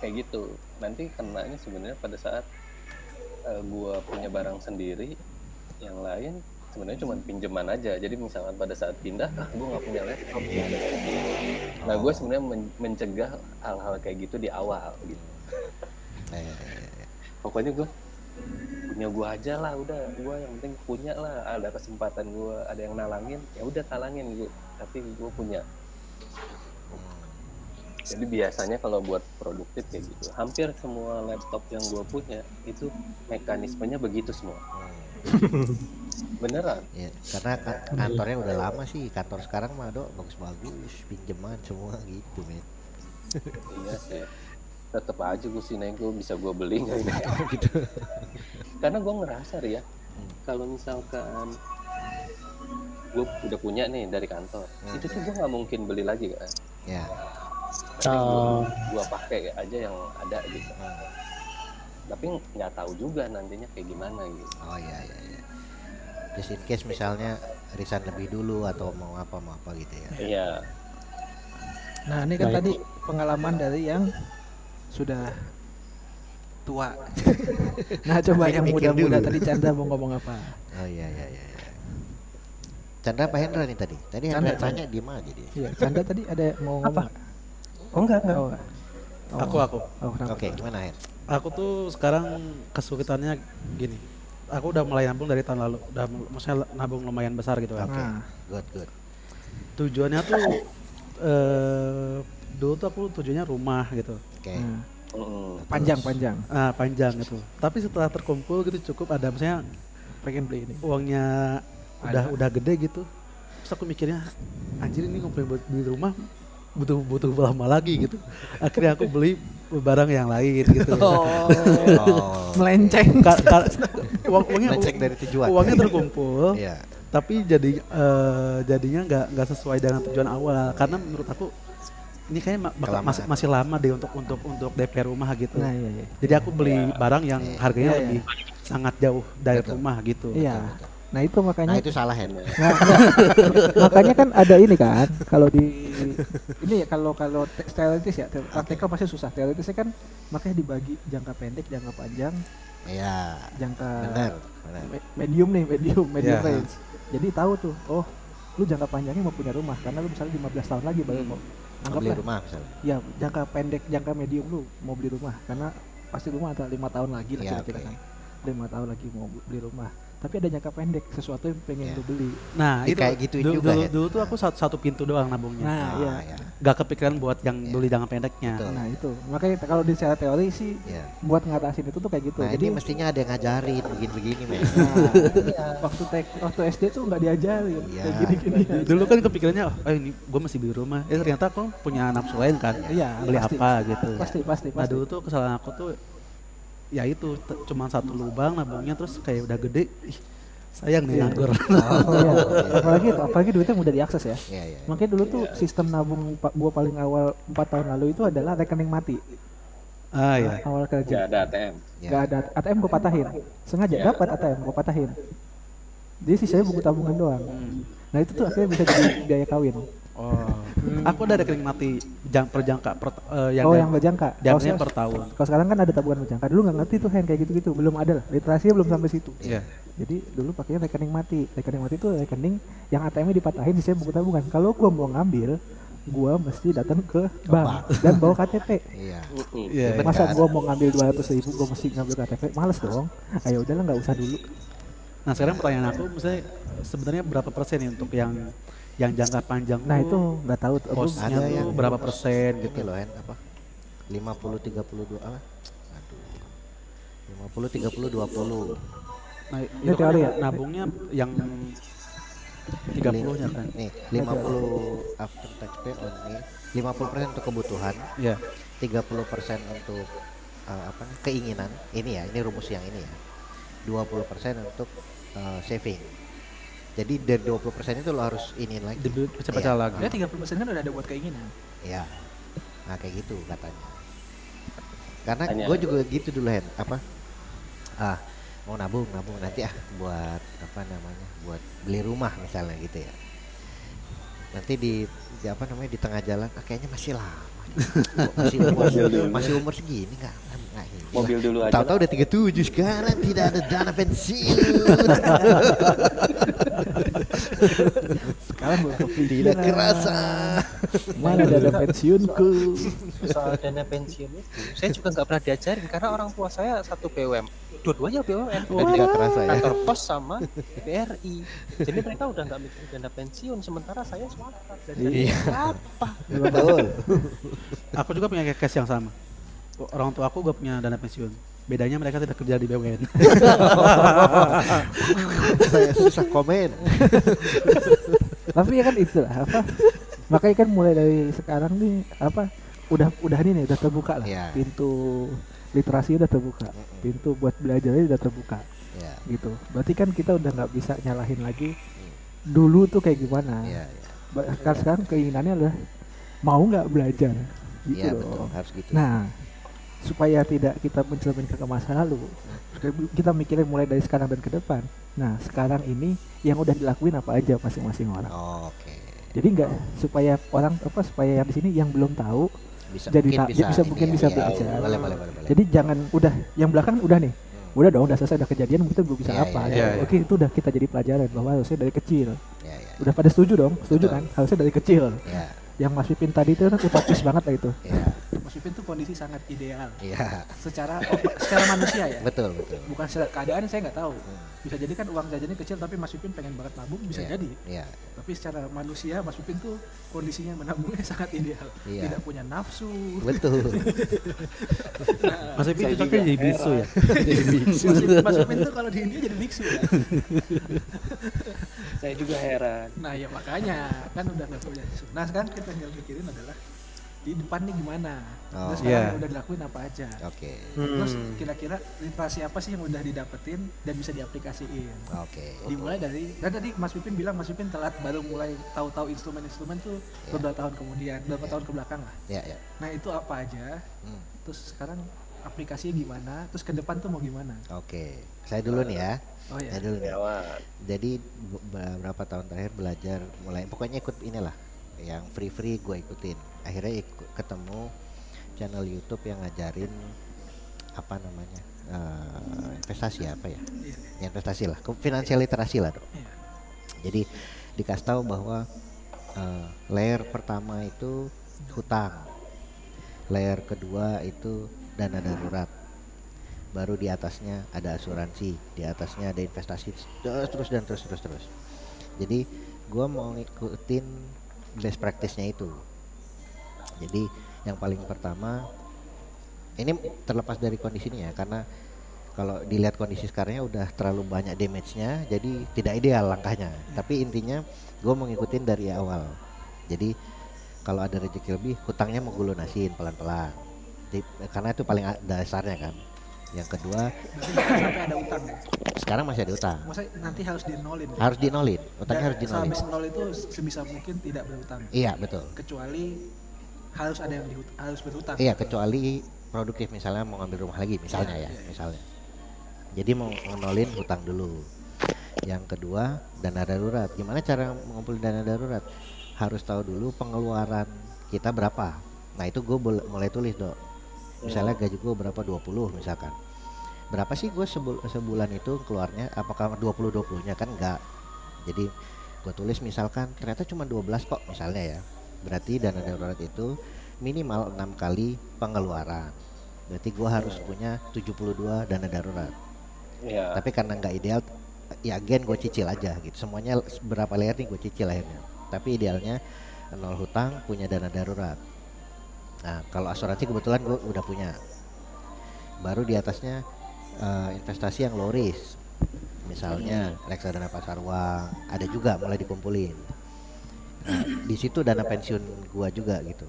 kayak gitu. Nanti kenanya sebenarnya pada saat gue punya barang sendiri, yang lain sebenarnya cuma pinjaman aja. Jadi misalkan pada saat pindah, gue nggak punya laptop. Nah gue sebenarnya mencegah hal-hal kayak gitu di awal. Gitu. Pokoknya gue punya gue aja lah, udah gue yang penting punya lah. Ada kesempatan gue, ada yang nalangin, ya udah talangin gitu. Tapi gue punya. Jadi biasanya kalau buat produktif kayak gitu, hampir semua laptop yang gue punya itu mekanismenya begitu semua. Beneran? Ya, karena kantornya udah lama sih, kantor sekarang mah Dok bagus-bagus, pinjaman semua gitu men. Iya sih, tetep aja gue sih nego bisa gue beli nggak gitu. Karena gue ngerasa ya, kalau misalkan gue udah punya nih dari kantor, itu tuh gue nggak mungkin beli lagi kan. Ya. gua pakai aja yang ada gitu. Tapi nggak tahu juga nantinya kayak gimana gitu. Oh iya. Just in case misalnya riset lebih dulu atau mau apa gitu ya. Iya. Nah ini kan baik. Tadi pengalaman dari yang sudah tua. Nah coba yang muda-muda dulu. Tadi Chandra mau ngomong apa? Oh iya. Chandra Pak Hendra nih tadi. Tadi Chandra tanya di mana jadi? Iya, Chandra tadi ada mau ngomong apa? Oh enggak. Oh, enggak. Oh. Aku. Oh, oke, gimana Hen? Aku tuh sekarang kesulitannya gini. Aku udah mulai nabung dari tahun lalu. Udah maksudnya nabung lumayan besar gitu. Oke. Okay. Good. Tujuannya tuh dulu tuh aku tujuannya rumah gitu. Oke. Okay. Panjang gitu. Tapi setelah terkumpul gitu cukup ada misalnya pengen beli ini. Uangnya udah gede gitu. Terus aku mikirnya anjir ini ngumpulin buat beli rumah butuh lama lagi gitu. Akhirnya aku beli barang yang lain gitu. Melenceng. Melenceng dari tujuan. Uangnya terkumpul. Iya. Tapi jadinya nggak sesuai dengan tujuan awal karena menurut aku ini kayaknya masih lama deh untuk DP rumah gitu. Nah, iya. Jadi aku beli barang yang harganya lebih sangat jauh dari rumah gitu. Iya. Betul. Nah itu makanya. Nah itu salah ya. Nah, makanya kan ada ini kan kalau di ini ya kalau teoritis ya praktekal pasti susah. Teoritisnya kan makanya dibagi jangka pendek, jangka panjang. Iya. Jangka medium range. Jadi tahu tuh, oh lu jangka panjangnya mau punya rumah karena lu misalnya 15 tahun lagi baru mau. Anggaplah rumah misalnya. Ya, jangka pendek, jangka medium lu mau beli rumah karena pasti rumah antara 5 tahun lagi lah kira-kira kan. 5 tahun lagi mau beli rumah. Tapi ada jangka pendek sesuatu yang pengen lu beli. Nah, itu kayak gitu juga ya. Dulu tuh aku satu pintu doang nabungnya. Nah, iya. Gak kepikiran buat yang beli jangka pendeknya. Betul. Nah, itu. Makanya kalau di secara teori sih buat ngatasin itu tuh kayak gitu. Nah, jadi ini mestinya ada yang ngajarin begini-begini, Mas. Waktu SD tuh enggak diajarin kayak gini-gini. Dulu kan kepikirannya, ini gue masih beli rumah. Ternyata aku punya nafsu lain kan. Iya, beli apa gitu. Pasti. Nah, dulu tuh kesalahan aku tuh ya itu cuma satu lubang nabungnya terus kayak udah gede, sayang nih nganggur. Apalagi duitnya mudah diakses ya. Makanya dulu tuh sistem nabung gua paling awal 4 tahun lalu itu adalah rekening mati. Awal kerja. Gak ada ATM. Gak ada ATM gua patahin. Sengaja dapat ATM gua patahin. Jadi sisanya buku tabungan doang. Nah itu tuh akhirnya bisa jadi biaya kawin. Aku udah ada rekening mati yang berjangka. Jangkanya per tahun. Kalau sekarang kan ada tabungan berjangka. Dulu nggak ngerti tuh Hen kayak gitu-gitu, belum ada lah. Literasinya belum sampai situ. Iya. Yeah. Jadi dulu pakainya rekening mati. Rekening mati itu rekening yang ATM-nya dipatahin di buku tabungan. Kalau gua mau ngambil, gua mesti datang ke bank dan bawa KTP. Iya. Yeah. Masa gua mau ngambil 200.000, gua mesti ngambil KTP. Males dong. Ayo udahlah nggak usah dulu. Nah sekarang pertanyaan aku, misalnya sebenarnya berapa persen nih untuk yang jangka panjang? Nah itu nggak tahu posnya tuh berapa persen gitu loh Hen, apa 50-32 apa? Aduh 50-30-20. Nah itu teori ya nabungnya yang 30 nya kan nih 50 after tax pay only 50% untuk kebutuhan, 30% untuk keinginan ini ya, ini rumus yang ini ya, 20% untuk saving. Jadi dari 20% itu lo harus iniin lagi. Pecah-pecah lagi. Ya 30% kan udah ada buat keinginan. Iya. Nah kayak gitu katanya. Karena gue juga gitu dulu Hen. Apa? Mau nabung nanti buat apa namanya? Buat beli rumah misalnya gitu ya. Nanti di tengah jalan kayaknya masih lama. masih umur segini nggak mobil dulu aja. Tahu-tahu udah 37 sekarang tidak ada dana pensiun. Sekarang belum tidak kerasa. Mana dana pensiunku? Soal dana pensiun itu, saya juga nggak pernah diajarin karena orang tua saya satu BUMN, dua-duanya BUMN. Tidak kerasa ya. Kantor pos sama BRI. Jadi mereka udah nggak mikir dana pensiun, sementara saya swasta. Iya. Apa? Betul. Aku juga punya case yang sama. Orang tua aku gak punya dana pensiun. Bedanya mereka tidak kerja di BUMN. Saya susah komen. Tapi ya kan itulah apa. Makanya kan mulai dari sekarang nih apa udah ini nih udah terbuka lah. Yeah. Pintu literasi udah terbuka. Pintu buat belajarnya udah terbuka. Yeah. Gitu. Berarti kan kita udah nggak bisa nyalahin lagi dulu tuh kayak gimana. Sekarang keinginannya adalah mau nggak belajar. gitu ya, loh. Betul, harus gitu. Nah, supaya tidak kita mencerminkan ke masa lalu, kita mikirnya mulai dari sekarang dan ke depan. Nah, sekarang ini yang udah dilakuin apa aja masing-masing orang. Oh, oke. Okay. Jadi enggak supaya orang apa supaya yang di sini yang belum tahu bisa, jadi mungkin bisa belajar. Ya, boleh. Jadi jangan udah yang belakang udah nih. Udah dong, udah selesai, udah kejadian, kita belum bisa apa. Oke, itu udah kita jadi pelajaran bahwa harusnya dari kecil. Ya. Udah pada setuju dong? Setuju. Kan? Harusnya dari kecil. Ya. Yang Mas Pipin tadi itu kan utopis banget lah itu. Ya. Mas Pipin itu kondisi sangat ideal. Ya. Secara manusia ya. Betul. Bukan secara keadaan saya nggak tahu. Bisa jadi kan uang jajannya kecil tapi Mas Pipin pengen banget nabung, bisa jadi. Ya. Tapi secara manusia Mas Pipin tuh kondisinya menabungnya sangat ideal. Ya. Tidak punya nafsu. Betul. Nah, Mas Pipin itu jadi biksu ya. Mas Pipin tuh kalau di India jadi biksu ya. Saya juga heran. Nah ya makanya kan udah nggak punya. Nah sekarang kita tinggal pikirin adalah di depan nih gimana. Oh, terus sekarang udah dilakuin apa aja. Oke. Okay. Terus kira-kira literasi apa sih yang udah didapetin dan bisa diaplikasiin. Oke. Okay. Dimulai dari dan tadi Mas Pipin bilang Mas Pipin telat baru mulai tahu-tahu instrumen-instrumen tuh beberapa tahun kemudian, beberapa tahun kebelakang lah. Iya. Nah itu apa aja. Terus sekarang aplikasinya gimana. Terus ke depan tuh mau gimana. Oke. Okay. Saya dulu nih ya. Oh iya. Jadi beberapa tahun terakhir belajar mulai pokoknya ikut inilah yang free gue ikutin. Akhirnya ketemu channel YouTube yang ngajarin apa namanya investasi apa ya? Investasi lah, finansial literasi lah dong. Jadi dikasih tahu bahwa layer pertama itu hutang, layer kedua itu dana darurat. Baru di atasnya ada asuransi, di atasnya ada investasi, terus. Jadi gue mau ngikutin best practice-nya itu. Jadi yang paling pertama, ini terlepas dari kondisinya karena kalau dilihat kondisi sekarangnya udah terlalu banyak damage-nya, jadi tidak ideal langkahnya. Tapi intinya gue mau ngikutin dari awal. Jadi kalau ada rezeki lebih, hutangnya mau gue lunasin pelan-pelan. Karena itu paling dasarnya kan. Yang kedua, sampai ada utang. Sekarang masih ada utang. Maksudnya nanti harus di-nolin. Harus di-nolin. Utangnya harus di-nolin. Sampai nol itu sebisa mungkin tidak berutang. Iya, betul. Kecuali harus ada yang harus berutang. Iya, kecuali produktif misalnya mau ngambil rumah lagi misalnya misalnya. Jadi mau nolin utang dulu. Yang kedua, dana darurat. Gimana cara mengumpulin dana darurat? Harus tahu dulu pengeluaran kita berapa. Nah, itu gue mulai tulis, Dok. Misalnya gaji gue berapa 20 misalkan. Berapa sih gue sebulan itu keluarnya, apakah 20-20-nya kan enggak. Jadi gue tulis misalkan ternyata cuma 12 kok misalnya ya. Berarti dana darurat itu minimal 6 kali pengeluaran. Berarti gue harus punya 72 dana darurat. Yeah. Tapi karena enggak ideal ya again gue cicil aja gitu. Semuanya berapa layer nih gue cicil akhirnya. Tapi idealnya 0 hutang punya dana darurat. Nah kalau asuransi kebetulan gue udah punya. Baru di atasnya investasi yang low risk. Misalnya reksadana pasar uang ada juga mulai dikumpulin. Nah, di situ dana pensiun gue juga gitu.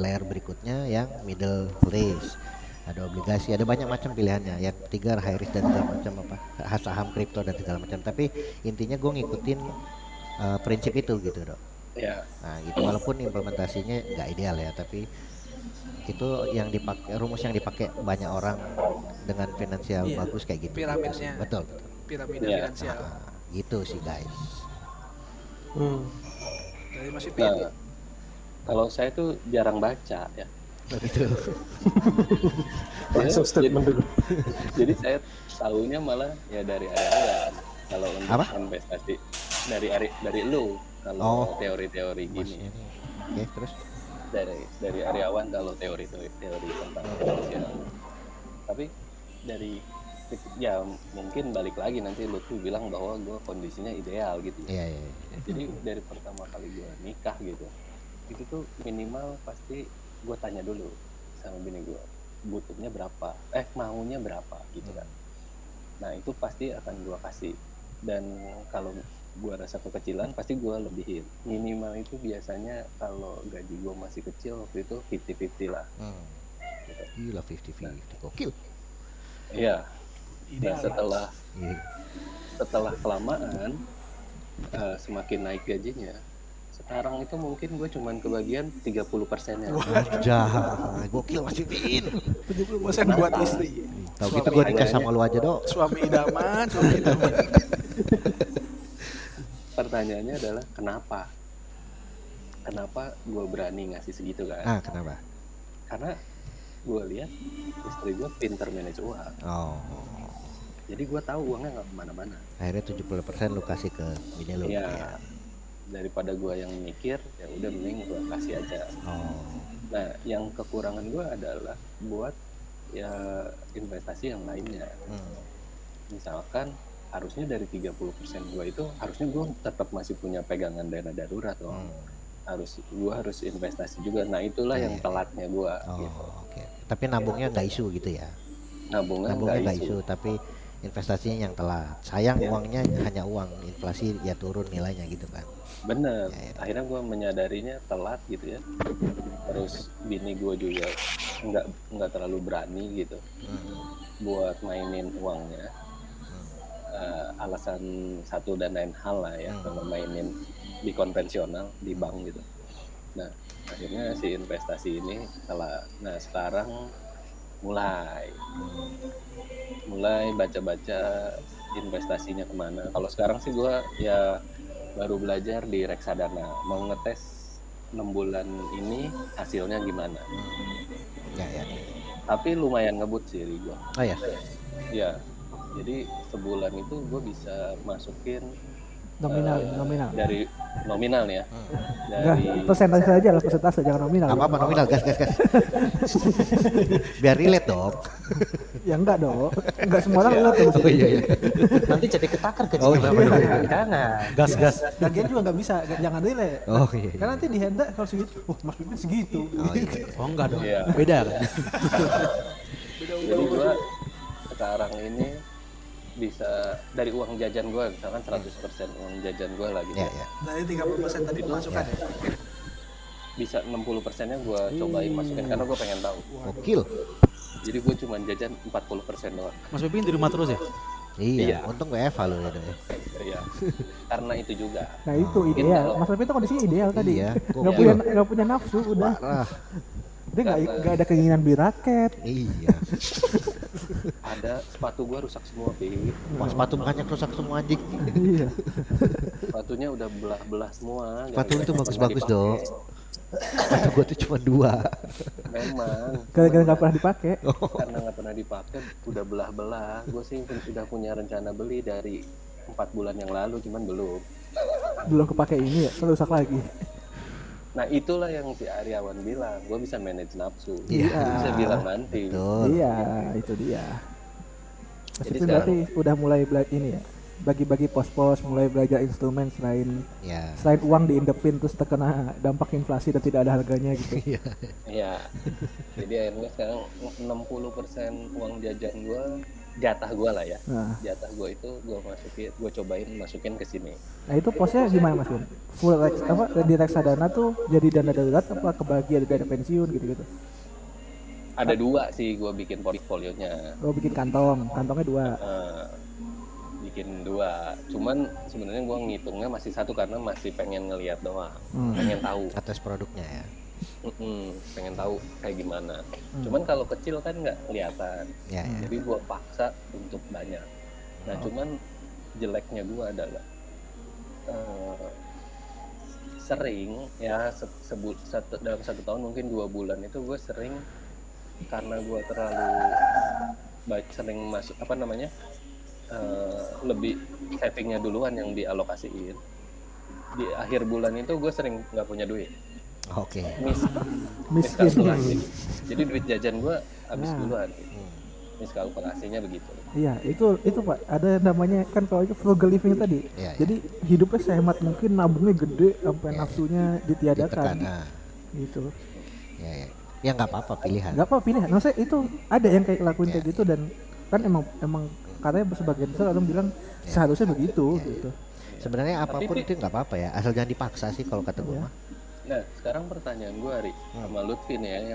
Layer berikutnya yang middle risk. Ada obligasi, ada banyak macam pilihannya. Yang ketiga high risk dan segala macam apa, saham kripto dan segala macam. Tapi intinya gue ngikutin prinsip itu gitu Dok. Ya. Nah itu walaupun implementasinya nggak ideal ya, tapi itu yang dipakai, rumus yang dipakai banyak orang dengan finansial bagus kayak gitu. Piramidnya. Betul. Piramida finansial. Nah, gitu sih guys. Dari Mas Ibin. Nah, kalau saya tuh jarang baca ya. Begitu. jadi saya tahunya malah ya dari Ariawan. Kalau untuk investasi dari lu. Kalau teori-teori gini, okay, terus dari Ariawan kalau teori-teori tentang finansial. Tapi dari ya mungkin balik lagi nanti Lutfi bilang bahwa gue kondisinya ideal gitu. Iya. Jadi dari pertama kali gue nikah gitu, itu tuh minimal pasti gue tanya dulu sama bini gue, butuhnya berapa, maunya berapa gitu kan. Nah itu pasti akan gue kasih dan kalau gue rasa kekecilan pasti gue lebihin. Minimal itu biasanya kalau gaji gue masih kecil waktu itu 50-50 lah. Gila 50-50 gokil. Iya. Dan setelah kelamaan semakin naik gajinya Sekarang itu mungkin gue cuman kebagian 30%-nya. Wah, jahat. Gokil Mas Ibin. 70% buat istri. Tahu gitu gue nikah sama lu aja, Dok. Suami idaman, suami idaman. Pertanyaannya adalah kenapa? Kenapa gue berani ngasih segitu kan? Ah, kenapa? Karena gue lihat istri gue pinter manage uang. Oh. Jadi gue tahu uangnya nggak kemana-mana. Akhirnya 70% lu kasih ke bini lu. Iya. Ya. Daripada gue yang mikir, ya udah mending gue kasih aja. Oh. Nah, yang kekurangan gue adalah buat ya investasi yang lainnya. Hmm. Misalkan harusnya dari 30% gue itu harusnya gue tetap masih punya pegangan dana darurat loh. Hmm. Harus gue harus investasi juga. Nah itulah yang telatnya gue. Oh, gitu. Okay. Tapi nabungnya nggak isu gitu ya? Nabungnya nggak isu, tapi investasinya yang telat. Sayang ya. Uangnya hanya uang, inflasi ya turun nilainya gitu kan? Bener. Ya. Akhirnya gue menyadarinya telat gitu ya. Terus bini gue juga nggak terlalu berani gitu buat mainin uangnya. Alasan satu dan lain hal lah ya kalau mainin di konvensional di bank gitu. Nah akhirnya si investasi ini telah. Nah sekarang mulai baca-baca investasinya kemana. Kalau sekarang sih gue ya baru belajar di reksadana, mau ngetes 6 bulan ini hasilnya gimana. Ya. Tapi lumayan ngebut sih gue. Oh ya. Ya jadi sebulan itu gue bisa masukin nominal dari nominal ya. Dari persentase aja lah, persentase jangan nominal. Apa nominal gas. Biar relate dong. Ya enggak dong. Enggak semua orang relate tuh. Oh, iya. Nanti jadi ketakar ke sini. Gas. Lagian juga enggak bisa, jangan relate. Oh iya. Karena nanti di Hendra kalau segitu, wah Mas Pipin segitu. Oh enggak dong. Beda kan. Jadi gua sekarang ini bisa dari uang jajan gue misalkan 100% uang jajan gue lah gitu. Dari 30% tadi pemasukan ya. Bisa 60%-nya gue cobain masukin karena gue pengen tahu. Gokil. Jadi gue cuma jajan 40% doang. Mas Pipin di rumah terus ya? Iya. Untung WFH loh ya. Iya. Karena itu juga. Nah itu ideal. Mas Pipin itu kondisinya ideal tadi. Iya. Gak punya nafsu udah. Parah. Dia nggak ada keinginan beli raket. Iya. Ada sepatu gua rusak semua, Pi. Wah, sepatu makanya rusak semua anjing. Iya. Sepatunya udah belah-belah semua. Sepatu itu bagus-bagus dong. Sepatu gua tuh cuma 2. Memang. Gara-gara nggak pernah dipakai. Karena nggak pernah dipakai, udah belah-belah. Gua sih sudah punya rencana beli dari 4 bulan yang lalu, cuman belum kepake ini ya, rusak lagi. Nah itulah yang si Ariawan bilang, gue bisa manage nafsu, gue bisa bilang nanti. Iya, itu dia. Jadi berarti udah mulai ini ya, bagi-bagi pos-pos, mulai belajar instrumen selain uang diindepin terus terkena dampak inflasi dan tidak ada harganya gitu. Iya. Jadi akhirnya sekarang 60% uang jajan gue, jatah gue lah ya. Nah. Jatah gue itu gue cobain masukin ke sini. Nah itu posnya gimana Mas Win? Full apa di reksadana tuh jadi dana darurat apa kebagian dana pensiun gitu-gitu? Ada 2 sih gue bikin portfolionya. Gue bikin kantongnya 2. Bikin 2, cuman sebenarnya gue ngitungnya masih 1 karena masih pengen ngelihat doang, pengen tahu atas produknya ya. Pengen tahu kayak gimana. Cuman kalau kecil kan nggak kelihatan. Jadi gue paksa untuk banyak. Nah cuman jeleknya gue adalah sering ya dalam 1 tahun mungkin 2 bulan itu gue sering karena gue terlalu sering masuk apa namanya lebih savingnya duluan yang dialokasiin. Di akhir bulan itu gue sering nggak punya duit. Oke. Miskalkulasi. Jadi duit jajan gua habis duluan. Miskalkulasinya begitu. Iya, itu Pak. Ada namanya kan kalau itu frugal living tadi. Ya. Jadi hidupnya sehemat mungkin, nabungnya gede sampai nafsunya ditiadakan. Gitu. Ya. Ya nggak apa-apa pilihan. Nggak apa pilihan. Maksudnya itu ada yang kayak lakuin kayak gitu dan kan emang katanya sebagian besar orang bilang seharusnya begitu gitu. Sebenarnya apapun tapi, itu nggak apa-apa ya. Asal jangan dipaksa sih kalau kata gua. Nah, sekarang pertanyaan gue Ari sama Lutfi nih ya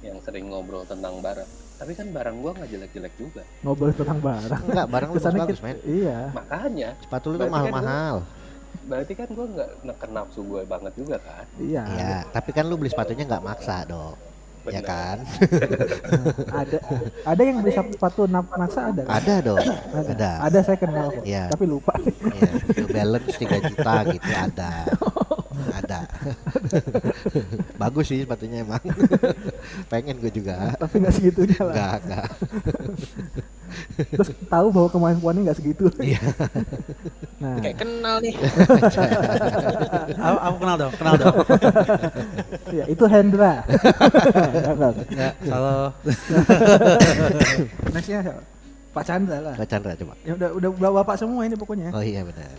yang sering ngobrol tentang barang. Tapi kan barang gue nggak jelek-jelek juga. Ngobrol tentang barang? Enggak, barang lu bagus-bagus men. Iya. Makanya. Sepatu lu tuh mahal-mahal. berarti kan gue nggak neken nafsu gue banget juga kan. Iya. Ya, tapi kan lu beli sepatunya nggak maksa dong. Bener. Ya kan. Ada yang beli sepatu maksa ada kan? Ada dong. Ada saya kenal kok. Ya. Tapi lupa. Iya. New Balance 3 juta gitu ada. Ada. Bagus sih sepatunya emang. Pengen gue juga. Tapi nggak segitunya lah. Nggak. Terus tahu bahwa kemampuannya nggak segitu. Iya. Nah. Kayak kenal nih. Aku kenal dong. Ya, itu Hendra. Ya, halo. Nextnya Pak Chandra lah. Pak Chandra coba. Ya udah bapak semua ini pokoknya. Oh iya benar.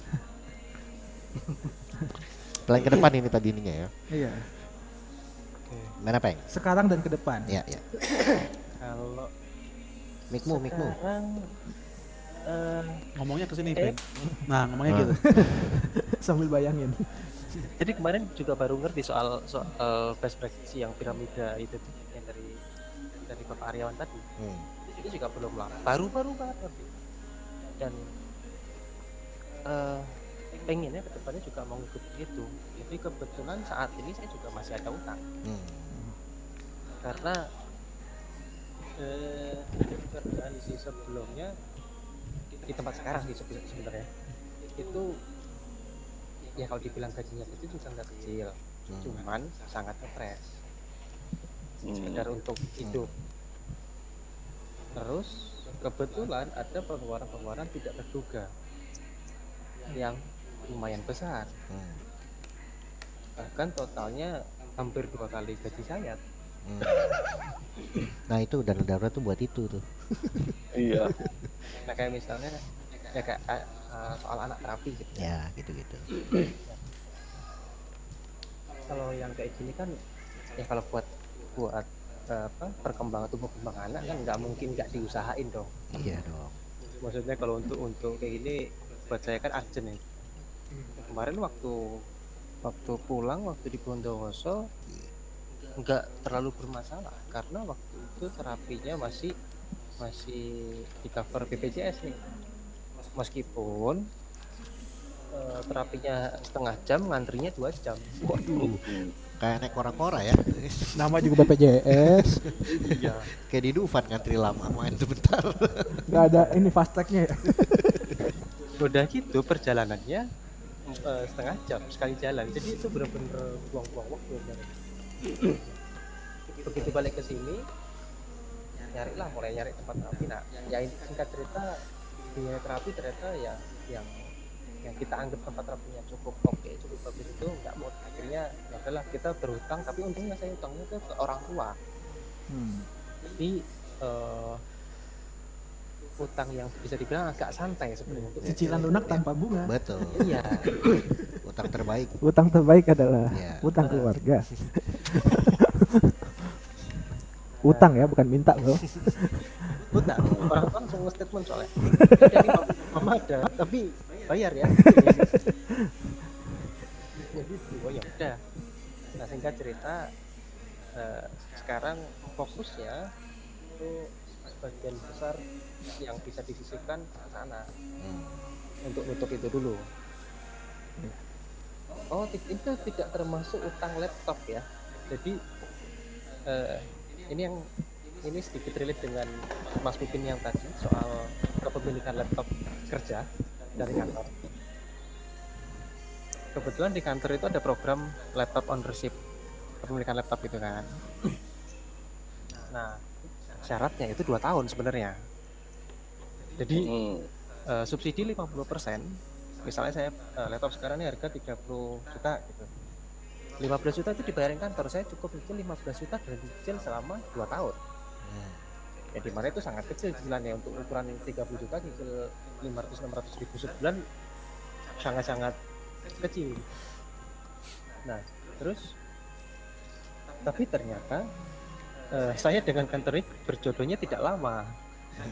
Plan ke depan ini tadi ininya ya. Iya. Oke. Mana Peng? Sekarang dan ke depan. Iya, iya. Kalau mikmu. Sekarang, ngomongnya ke sini, Peng. Nah, ngomongnya gitu. Sambil bayangin. Jadi kemarin juga baru ngerti soal best practice yang piramida itu yang dari Pak Ariawan tadi. Itu juga belum lama. Baru banget ngerti. Dan pengennya ke depannya juga mau ikut gitu. Jadi kebetulan saat ini saya juga masih ada utang. Karena kerjaan sih sebelumnya di tempat sekarang sih sebenarnya itu ya kalau dibilang gajinya itu juga nggak kecil, cuman sangat stres. Sekedar untuk hidup. Terus kebetulan ada pengeluaran tidak terduga yang lumayan besar, bahkan totalnya hampir 2 kali gaji saya. Nah itu dana darurat tuh buat itu tuh. Iya. Nah kayak misalnya ya kayak soal anak terapi gitu. Ya gitu. Kalau yang kayak gini kan ya kalau buat apa perkembangan tubuh kembang anak kan nggak mungkin nggak diusahain dong. Iya dong. Maksudnya kalau untuk kayak gini buat saya kan urgent nih. Kemarin waktu pulang di Bondowoso nggak terlalu bermasalah karena waktu itu terapinya masih di cover BPJS nih, meskipun terapinya setengah jam ngantrinya 2 jam. Waduh, kayak naik kora-kora ya. Nama juga BPJS. Iya. Kayak di Dufan ngantri lama main sebentar. Nggak ada ini fast tracknya ya. Udah gitu perjalanannya setengah jam sekali jalan, jadi itu benar-benar buang-buang waktu. Begitu balik ke sini mulai nyari tempat terapi. Nah ya singkat cerita biaya terapi ternyata ya yang kita anggap tempat terapinya cukup cukup bagus itu nggak mau, akhirnya adalah kita berhutang. Tapi untungnya saya hutangnya itu ke orang tua. Jadi utang yang bisa dibilang agak santai sebenarnya. Cicilan lunak tanpa bunga. Betul. Iya. Utang terbaik. Utang terbaik adalah utang keluarga. Utang ya, bukan minta loh. Utang. Orang tua langsung nge-statement soalnya. Jadi mama ada, tapi bayar ya. Jadi oh ya udah. Nah singkat cerita sekarang fokusnya itu sebagian besar yang bisa disisihkan ke sana untuk nutup itu dulu. Oh itu tidak termasuk utang laptop ya. Jadi ini sedikit relate dengan Mas Pipin yang tadi soal kepemilikan laptop kerja dari kantor. Kebetulan di kantor itu ada program laptop ownership, kepemilikan laptop itu kan. Nah syaratnya itu 2 tahun sebenarnya. Jadi subsidi 50%. Misalnya saya laptop sekarang ini harga 30 juta gitu. 15 juta itu dibayarin kantor, saya cukup itu 15 juta dan cicil selama 2 tahun. Ya dimana itu sangat kecil cicilannya untuk ukuran 30 juta cicil 500-600 ribu sebulan sangat-sangat kecil. Nah terus tapi ternyata saya dengan kantor ini berjodohnya tidak lama.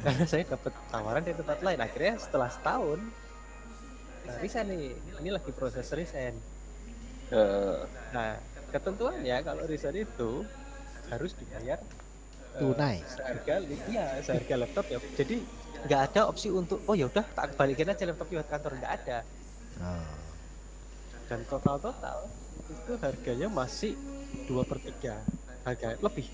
Karena saya dapat tawaran dari tempat lain, akhirnya setelah setahun resign nih, ini lagi proses resign. Nah ketentuannya kalau resign itu harus dibayar tunai seharga laptop ya. Jadi nggak ada opsi untuk oh ya udah tak balikin aja laptop buat kantor, nggak ada. dan total-total itu harganya masih 2/3 harga lebih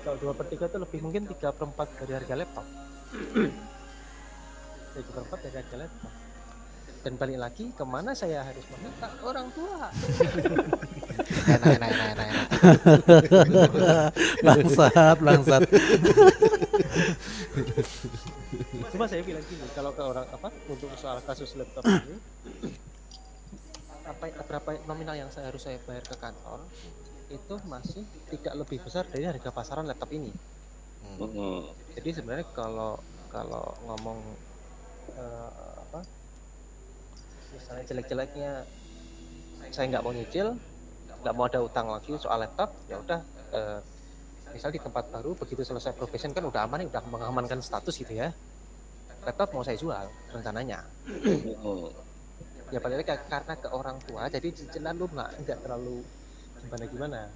kalau 2/3 itu lebih, mungkin 3/4 dari harga laptop. 3/4 dari harga laptop. Dan balik lagi kemana saya harus meminta orang tua. Enak. Langsat. Cuma saya bilang gini, kalau ke orang apa untuk soal kasus laptop ini, apa berapa nominal yang saya harus saya bayar ke kantor itu masih tidak lebih besar dari harga pasaran laptop ini. Jadi sebenarnya kalau ngomong apa misalnya jelek-jeleknya, saya nggak mau nyicil, nggak mau ada utang lagi soal laptop, ya udah misal di tempat baru begitu selesai probation kan udah aman, udah mengamankan status gitu ya, laptop mau saya jual rencananya. Ya paling karena ke orang tua jadi cicilan lu nggak terlalu gimana.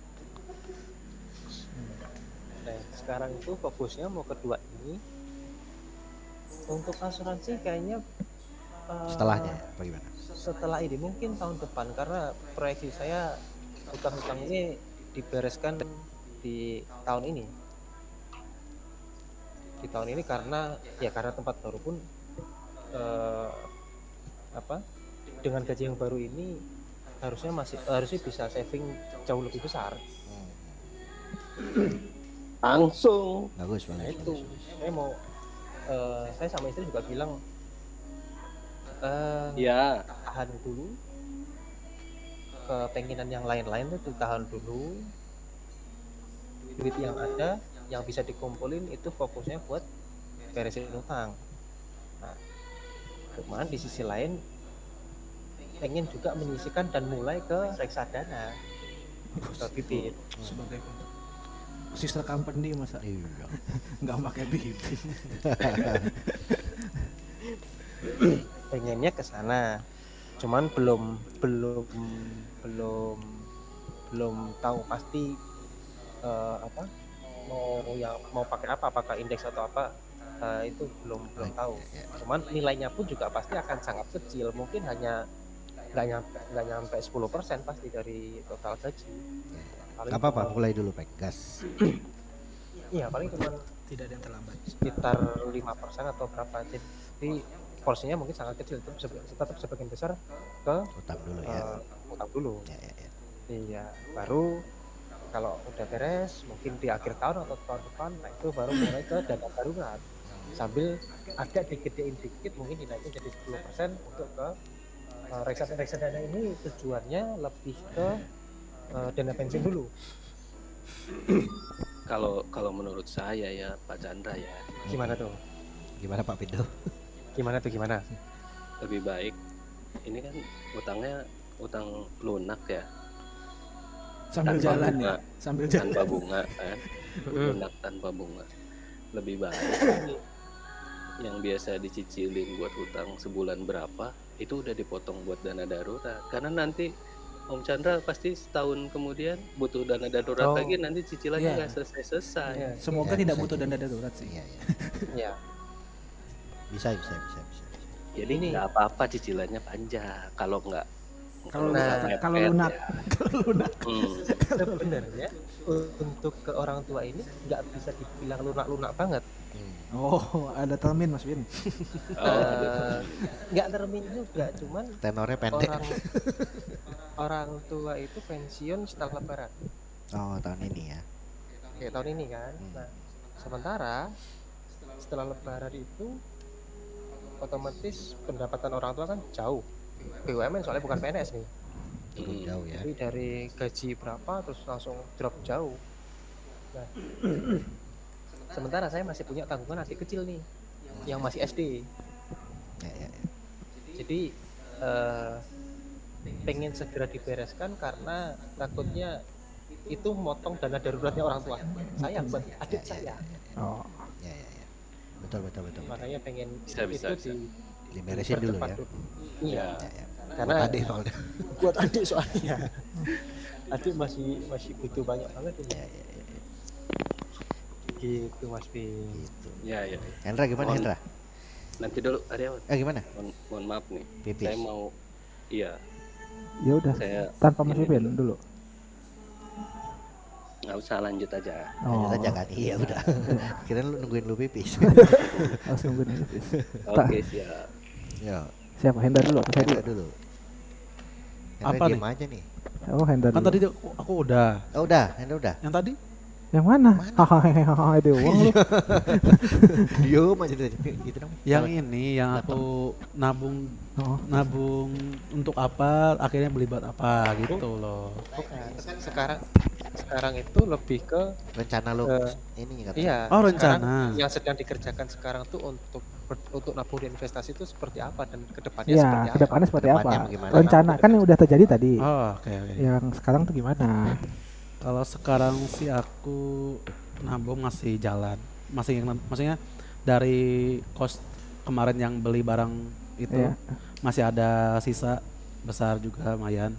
Nah sekarang itu fokusnya mau kedua ini untuk asuransi kayaknya setelahnya bagaimana? Setelah ini mungkin tahun depan, karena proyeksi saya utang-utang ini dibereskan di tahun ini. Di tahun ini karena ya karena tempat baru pun apa dengan gaji yang baru ini harusnya bisa saving jauh lebih besar. Langsung. Bagus banget. Itu saya mau saya sama istri juga bilang ya tahan dulu kepenginan yang lain-lain itu, tahan dulu duit yang ada yang bisa dikumpulin itu fokusnya buat beresin utang. Nah cuman di sisi lain pengen juga menyisihkan dan mulai ke reksadana, ke bibit sebagai sister company masa nggak pakai bibit. Pengennya ke sana, cuman belum tahu pasti apa mau pakai apa, apakah indeks atau apa. Itu belum tahu. Cuman nilainya pun juga pasti akan sangat kecil, mungkin hanya nggak nyampe 10% pasti dari total gaji. Nggak apa-apa, mulai dulu Pak, gas. Iya paling cuma tidak ada yang terlambat, sekitar 5% atau berapa. Jadi porsinya mungkin sangat kecil, tetap sebagian besar ke utang dulu ya. Utang dulu. Ya. Iya, baru kalau udah beres mungkin di akhir tahun atau tahun depan, nah itu baru mulai ke dana darurat. Sambil agak digedein dikit mungkin dinaikin jadi 10% untuk ke reksadana ini. Tujuannya lebih ke dana pensiun dulu. Kalau menurut saya ya Pak Chandra ya. Gimana tuh? Gimana Pak Pindo? Gimana? Lebih baik ini kan utangnya utang lunak ya. Sambil tanpa jalan bunga, ya. Sambil tanpa jalan. Tanpa bunga kan. Lunak tanpa bunga. Lebih baik yang biasa dicicilin buat utang sebulan berapa itu udah dipotong buat dana darurat, karena nanti Om Chandra pasti setahun kemudian butuh dana darurat lagi, nanti cicilannya nggak selesai. Yeah. Semoga tidak butuh dana darurat sih. Iya. Bisa. Jadi nggak apa-apa cicilannya panjang kalau nggak. Kalau lunak. Sebenarnya untuk ke orang tua ini nggak bisa dibilang lunak-lunak banget. Oh, ada termin Mas Win. Nggak termin juga, cuman tenornya pendek. Orang tua itu pensiun setelah lebaran. Oh, tahun ini ya. Oke, tahun ini kan. Nah, sementara setelah lebaran itu otomatis pendapatan orang tua kan jauh. BUMN soalnya bukan PNS nih. Jauh ya. Jadi dari gaji berapa terus langsung drop jauh. Nah, sementara saya masih punya tanggungan adik kecil nih yang masih SD. Ya. Jadi pengen segera dibereskan karena takutnya itu motong dana daruratnya orang tua. Saya buat adik saya. Oh. Betul. Makanya pengen bisa. Diberesin dulu ya. Iya. Karena buat adik soalnya. Adik masih butuh banyak banget ini. Ya. Gitu Mas Vin. Gitu. Ya. Hendra gimana Hendra? Nanti dulu Ariawan. Gimana? Mohon maaf nih. Pipis. Saya mau Ya udah, tanpa Mas Pipin dulu. Nggak usah, lanjut aja. Oh. Lanjut aja kan? Iya udah. Kirain lu nungguin lu pipis. Harus nungguin pipis. Oke, siap. Ya. Siapa? Hendra dulu apa saya dulu? Apa nih? Aja nih. Oh, Hendra dulu. Kan tadi aku udah. Oh, udah. Hendra udah. Yang tadi? Yang mana? Hahaha, itu uang lu. Diam aja gitu dong. Yang ini yang aku nabung, nabung untuk apa? Akhirnya beli buat apa gitu loh. Kan sekarang itu lebih ke rencana lo ini katanya. Iya. Oh, rencana. Yang sedang dikerjakan sekarang tuh untuk nabung dan investasi itu seperti apa dan kedepannya ya, seperti apa? Kedepannya seperti apa? Gimana? Rencana kan yang udah terjadi tadi. Oh, oke. Okay. Yang sekarang tuh gimana? Kalau sekarang sih aku nabung masih jalan, masih maksudnya dari cost kemarin yang beli barang itu yeah, masih ada sisa besar juga lumayan.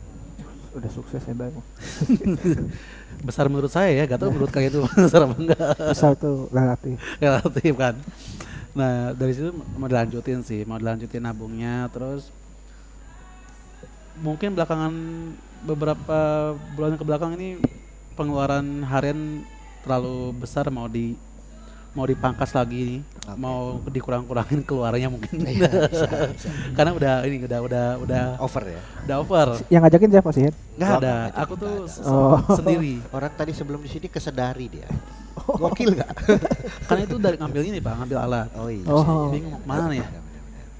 Udah sukses ya bang. Besar menurut saya ya, gak tau menurut kalian itu besar apa enggak. Besar tuh relatif. Relatif kan. Nah dari situ mau dilanjutin sih, mau dilanjutin nabungnya terus mungkin belakangan beberapa bulan kebelakang ini pengeluaran harian terlalu besar mau dipangkas lagi nih, okay, mau dikurang-kurangin keluarnya mungkin. Iya, bisa. Karena udah over ya. Udah over. Yang ngajakin siapa sih? Enggak ada. Aku tuh sendiri. Orang tadi sebelum di sini kesedari dia. Gokil enggak? Karena itu dari ngambil ini, Pak, ngambil alat. Oh iya. Oh. Bingung mana ya?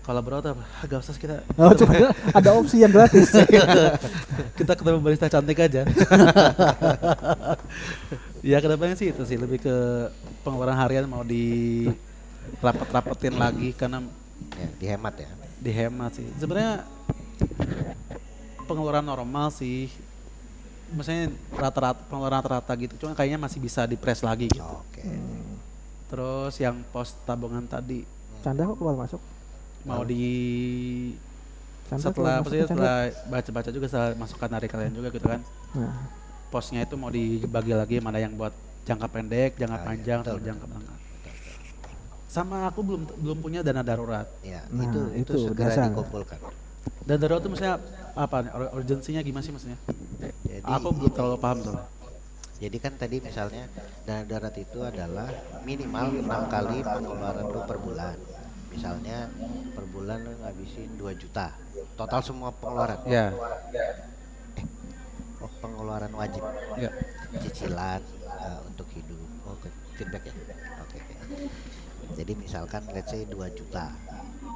Kalau berat apa? Gak usah kita. Oh, cuma ada opsi yang gratis. Kita ketemu barista cantik aja. Ya kedepannya sih itu sih lebih ke pengeluaran harian mau di rapat-rapetin lagi karena ya, dihemat ya. Dihemat sih. Sebenarnya pengeluaran normal sih. Maksudnya rata-rata pengeluaran rata-rata gitu. Cuma kayaknya masih bisa dipres lagi gitu. Oke. Okay. Terus yang pos tabungan tadi. Chandra kok keluar masuk? Mau di Chandra setelah baca-baca juga setelah masukan dari kalian juga gitu kan. Nah. Posnya itu mau dibagi lagi mana yang buat jangka pendek, jangka panjang, atau jangka menengah. Sama aku belum punya dana darurat. Ya, nah, itu segera dasar dikumpulkan. Dan darurat itu maksudnya apa? Urgensinya gimana sih maksudnya? Jadi, aku belum terlalu paham tuh. Jadi kan tadi misalnya dana darurat itu adalah minimal 6 kali pengeluaran lu per bulan. Misalnya per bulan ngabisin 2 juta total semua pengeluaran. Ya. Pengeluaran wajib. Ya. Cicilan untuk hidup. Oh, feedback ya. Oke. Okay. Jadi misalkan let's say 2 juta.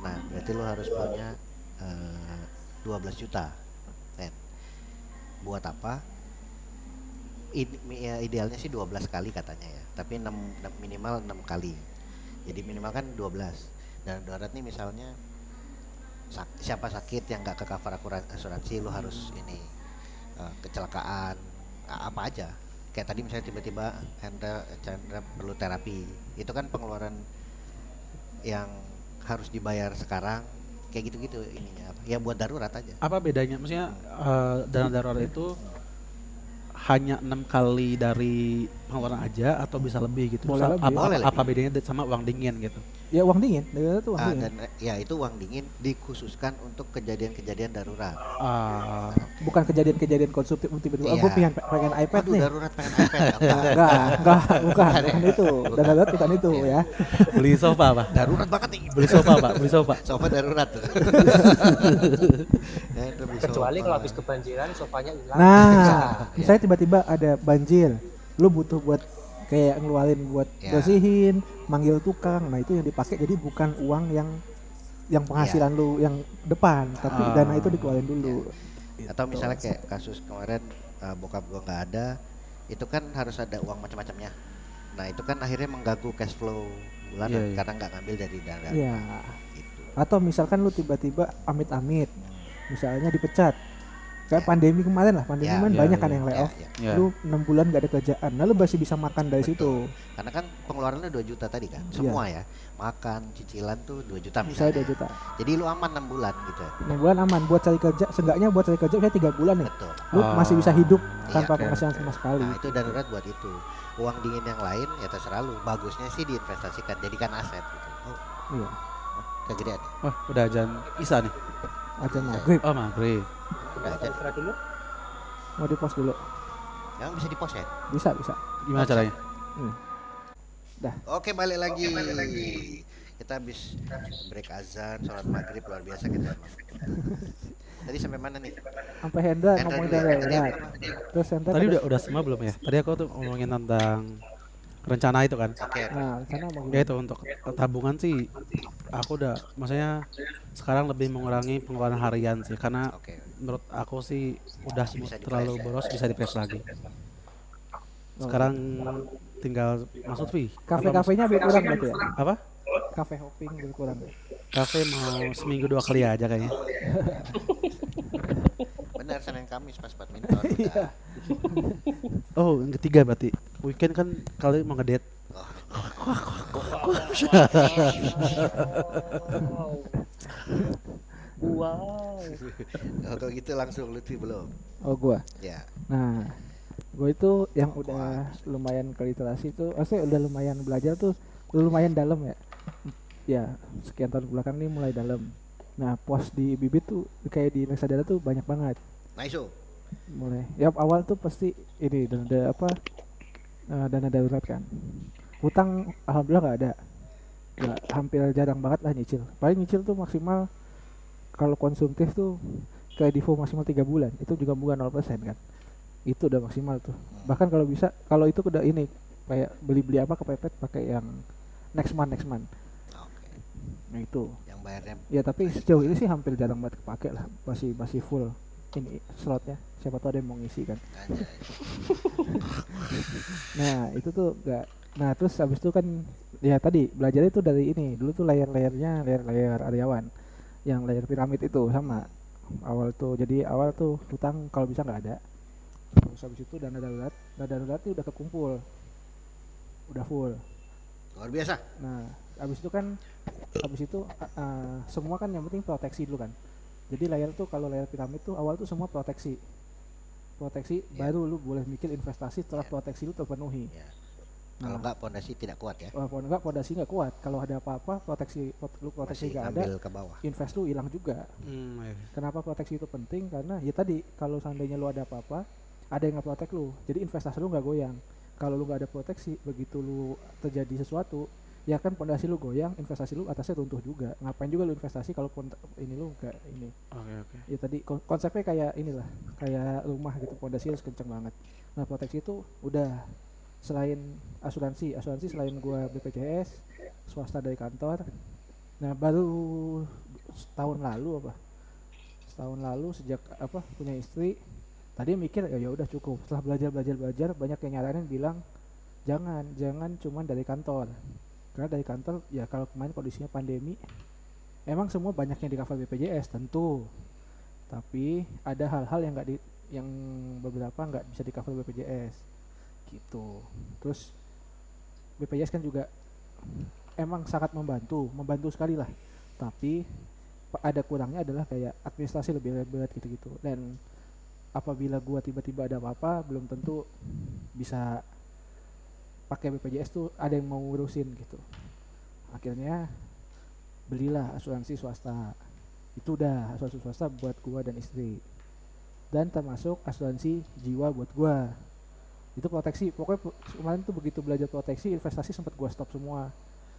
Nah, berarti lo harus punya 12 juta. Net. Buat apa? Idealnya sih 12 kali katanya ya. Tapi minimal 6 kali. Jadi minimal kan 12. Dan darurat nih misalnya siapa sakit yang nggak ke cover asuransi lu harus ini kecelakaan apa aja kayak tadi misalnya tiba-tiba Chandra perlu terapi itu kan pengeluaran yang harus dibayar sekarang kayak gitu-gitu ininya apa ya buat darurat aja. Apa bedanya maksudnya dana darurat itu hanya 6 kali dari pengeluaran aja atau bisa lebih gitu? Boleh lebih. Apa bedanya sama uang dingin gitu? Ya uang dingin, darurat itu uang dingin. Dan, ya itu uang dingin dikhususkan untuk kejadian-kejadian darurat. Bukan kejadian-kejadian konsumtif tiba-tiba. Aku pengen iPad nih. Darurat pengen iPad. Enggak, bukan itu. Darurat bukan itu ya. Beli sofa apa? Darurat banget nih. Beli sofa apa? Beli sofa. Sofa darurat. Kecuali kalau habis kebanjiran sofanya hilang. Nah, misalnya tiba-tiba ada banjir, lu butuh buat kayak ngeluarin buat bersihin, manggil tukang. Nah, itu yang dipakai jadi bukan uang yang penghasilan lu yang depan, tapi dana itu dikeluarin dulu. Ya. Atau misalnya kayak kasus kemarin bokap gua nggak ada, itu kan harus ada uang macam-macamnya. Nah, itu kan akhirnya mengganggu cash flow bulanan karena nggak ngambil dari dana. Iya. Gitu. Atau misalkan lu tiba-tiba amit-amit, misalnya dipecat. Kayak pandemi kemarin lah, banyak kan yang layoff. Lu 6 bulan gak ada kerjaan, nah lu masih bisa makan dari situ. Karena kan pengeluarannya 2 juta tadi kan, semua makan, cicilan tuh 2 juta misalnya. 2 juta. Jadi lu aman 6 bulan gitu. 6 bulan aman, buat cari kerja, seenggaknya buat cari kerja misalnya 3 bulan nih. Betul. Lu masih bisa hidup tanpa penghasilan sama sekali. Nah itu darurat buat itu. Uang dingin yang lain ya terserah lu, bagusnya sih diinvestasikan, jadikan aset gitu. Iya. Kegedean. Wah udah ajan Isa nih. Ajan Maghrib. Oh Maghrib. Atau istirahat dulu? Mau di-post dulu. Yang bisa di-post ya? Bisa, bisa. Gimana caranya? Dah. Oke, balik lagi. Oke, balik lagi. Kita habis break azan, sholat maghrib, luar biasa kita. Tadi sampai mana nih? Sampai Hendra ngomongin tentang. Terus Hendra tadi udah semua belum ya? Tadi aku tuh ngomongin tentang rencana itu kan. Okay. Nah, rencana ya itu untuk tabungan sih. Aku udah, maksudnya sekarang lebih mengurangi pengeluaran harian sih, karena menurut aku sih udah terlalu boros, bisa dipres lagi. Sekarang tinggal Mas Win. Kafe-kafenya biar kurang gitu ya? Apa? Kafe hopping lebih kurang. Kafe mau seminggu 2 kali aja kayaknya. Benar, Senin Kamis pas badminton. Iya. Oh, yang ketiga berarti weekend kan kali mau ngedate. Wow. Kalau gitu langsung Lutfi belum? Oh, gua. Ya. Nah, gua itu yang udah lumayan literasi tuh, maksudnya udah lumayan belajar tuh, lumayan dalam ya. Ya, sekian tahun belakang ini mulai dalam. Nah, pos di Bibit tuh kayak di Nesadara tuh banyak banget. Nice. Mulai. Ya awal tuh pasti ini dana apa? Dana darurat kan. Hutang alhamdulillah enggak ada. Ya, hampir jarang banget lah nyicil. Paling nyicil tuh maksimal kalau konsumtif tuh kayak default maksimal 3 bulan. Itu juga bukan 0% kan. Itu udah maksimal tuh. Bahkan kalau bisa kalau itu udah ini kayak beli-beli apa kepepet pakai yang next month. Nah itu yang bayarnya ya, tapi sejauh ini sih hampir jarang banget kepake lah, masih full ini slotnya, siapa tahu ada yang mau ngisi kan. Nah itu tuh gak, nah terus habis itu kan ya tadi belajarnya tuh dari ini dulu tuh layar Ariawan yang layar piramid itu sama awal tuh. Jadi awal tuh hutang kalau bisa nggak ada, terus habis itu dana darurat itu udah kekumpul, udah full luar biasa. Nah habis itu semua kan yang penting proteksi dulu kan. Jadi layar tuh kalau layar piramid tuh awal tuh semua proteksi baru lu boleh mikir investasi setelah proteksi lu terpenuhi. Nah, kalau enggak fondasi tidak kuat ya. Kalau enggak fondasi enggak kuat, kalau ada apa-apa proteksi enggak ada, invest lu hilang juga. Kenapa proteksi itu penting? Karena ya tadi kalau seandainya lu ada apa-apa, ada yang enggak protek lu. Jadi investasi lu enggak goyang. Kalau lu enggak ada proteksi, begitu lu terjadi sesuatu ya kan pondasi lu goyang, investasi lu atasnya runtuh juga. Ngapain juga lu investasi kalau ini lu enggak ini. Oke. Ya tadi konsepnya kayak inilah, kayak rumah gitu, pondasi harus kenceng banget. Nah, proteksi itu udah selain asuransi selain gua BPJS, swasta dari kantor. Nah, baru setahun lalu sejak apa punya istri, tadi mikir ya udah cukup. Setelah belajar, banyak yang nyaranin bilang jangan cuman dari kantor. Karena dari kantor ya kalau kemarin kondisinya pandemi emang semua banyaknya di cover BPJS tentu, tapi ada hal-hal yang beberapa nggak bisa di cover BPJS gitu. Terus BPJS kan juga emang sangat membantu sekali lah, tapi ada kurangnya adalah kayak administrasi lebih berat gitu-gitu, dan apabila gua tiba-tiba ada apa-apa belum tentu bisa pakai BPJS tuh ada yang mau ngurusin gitu. Akhirnya belilah asuransi swasta. Itu udah asuransi swasta buat gua dan istri. Dan termasuk asuransi jiwa buat gua. Itu proteksi. Pokoknya kemarin tuh begitu belajar proteksi, investasi sempat gua stop semua.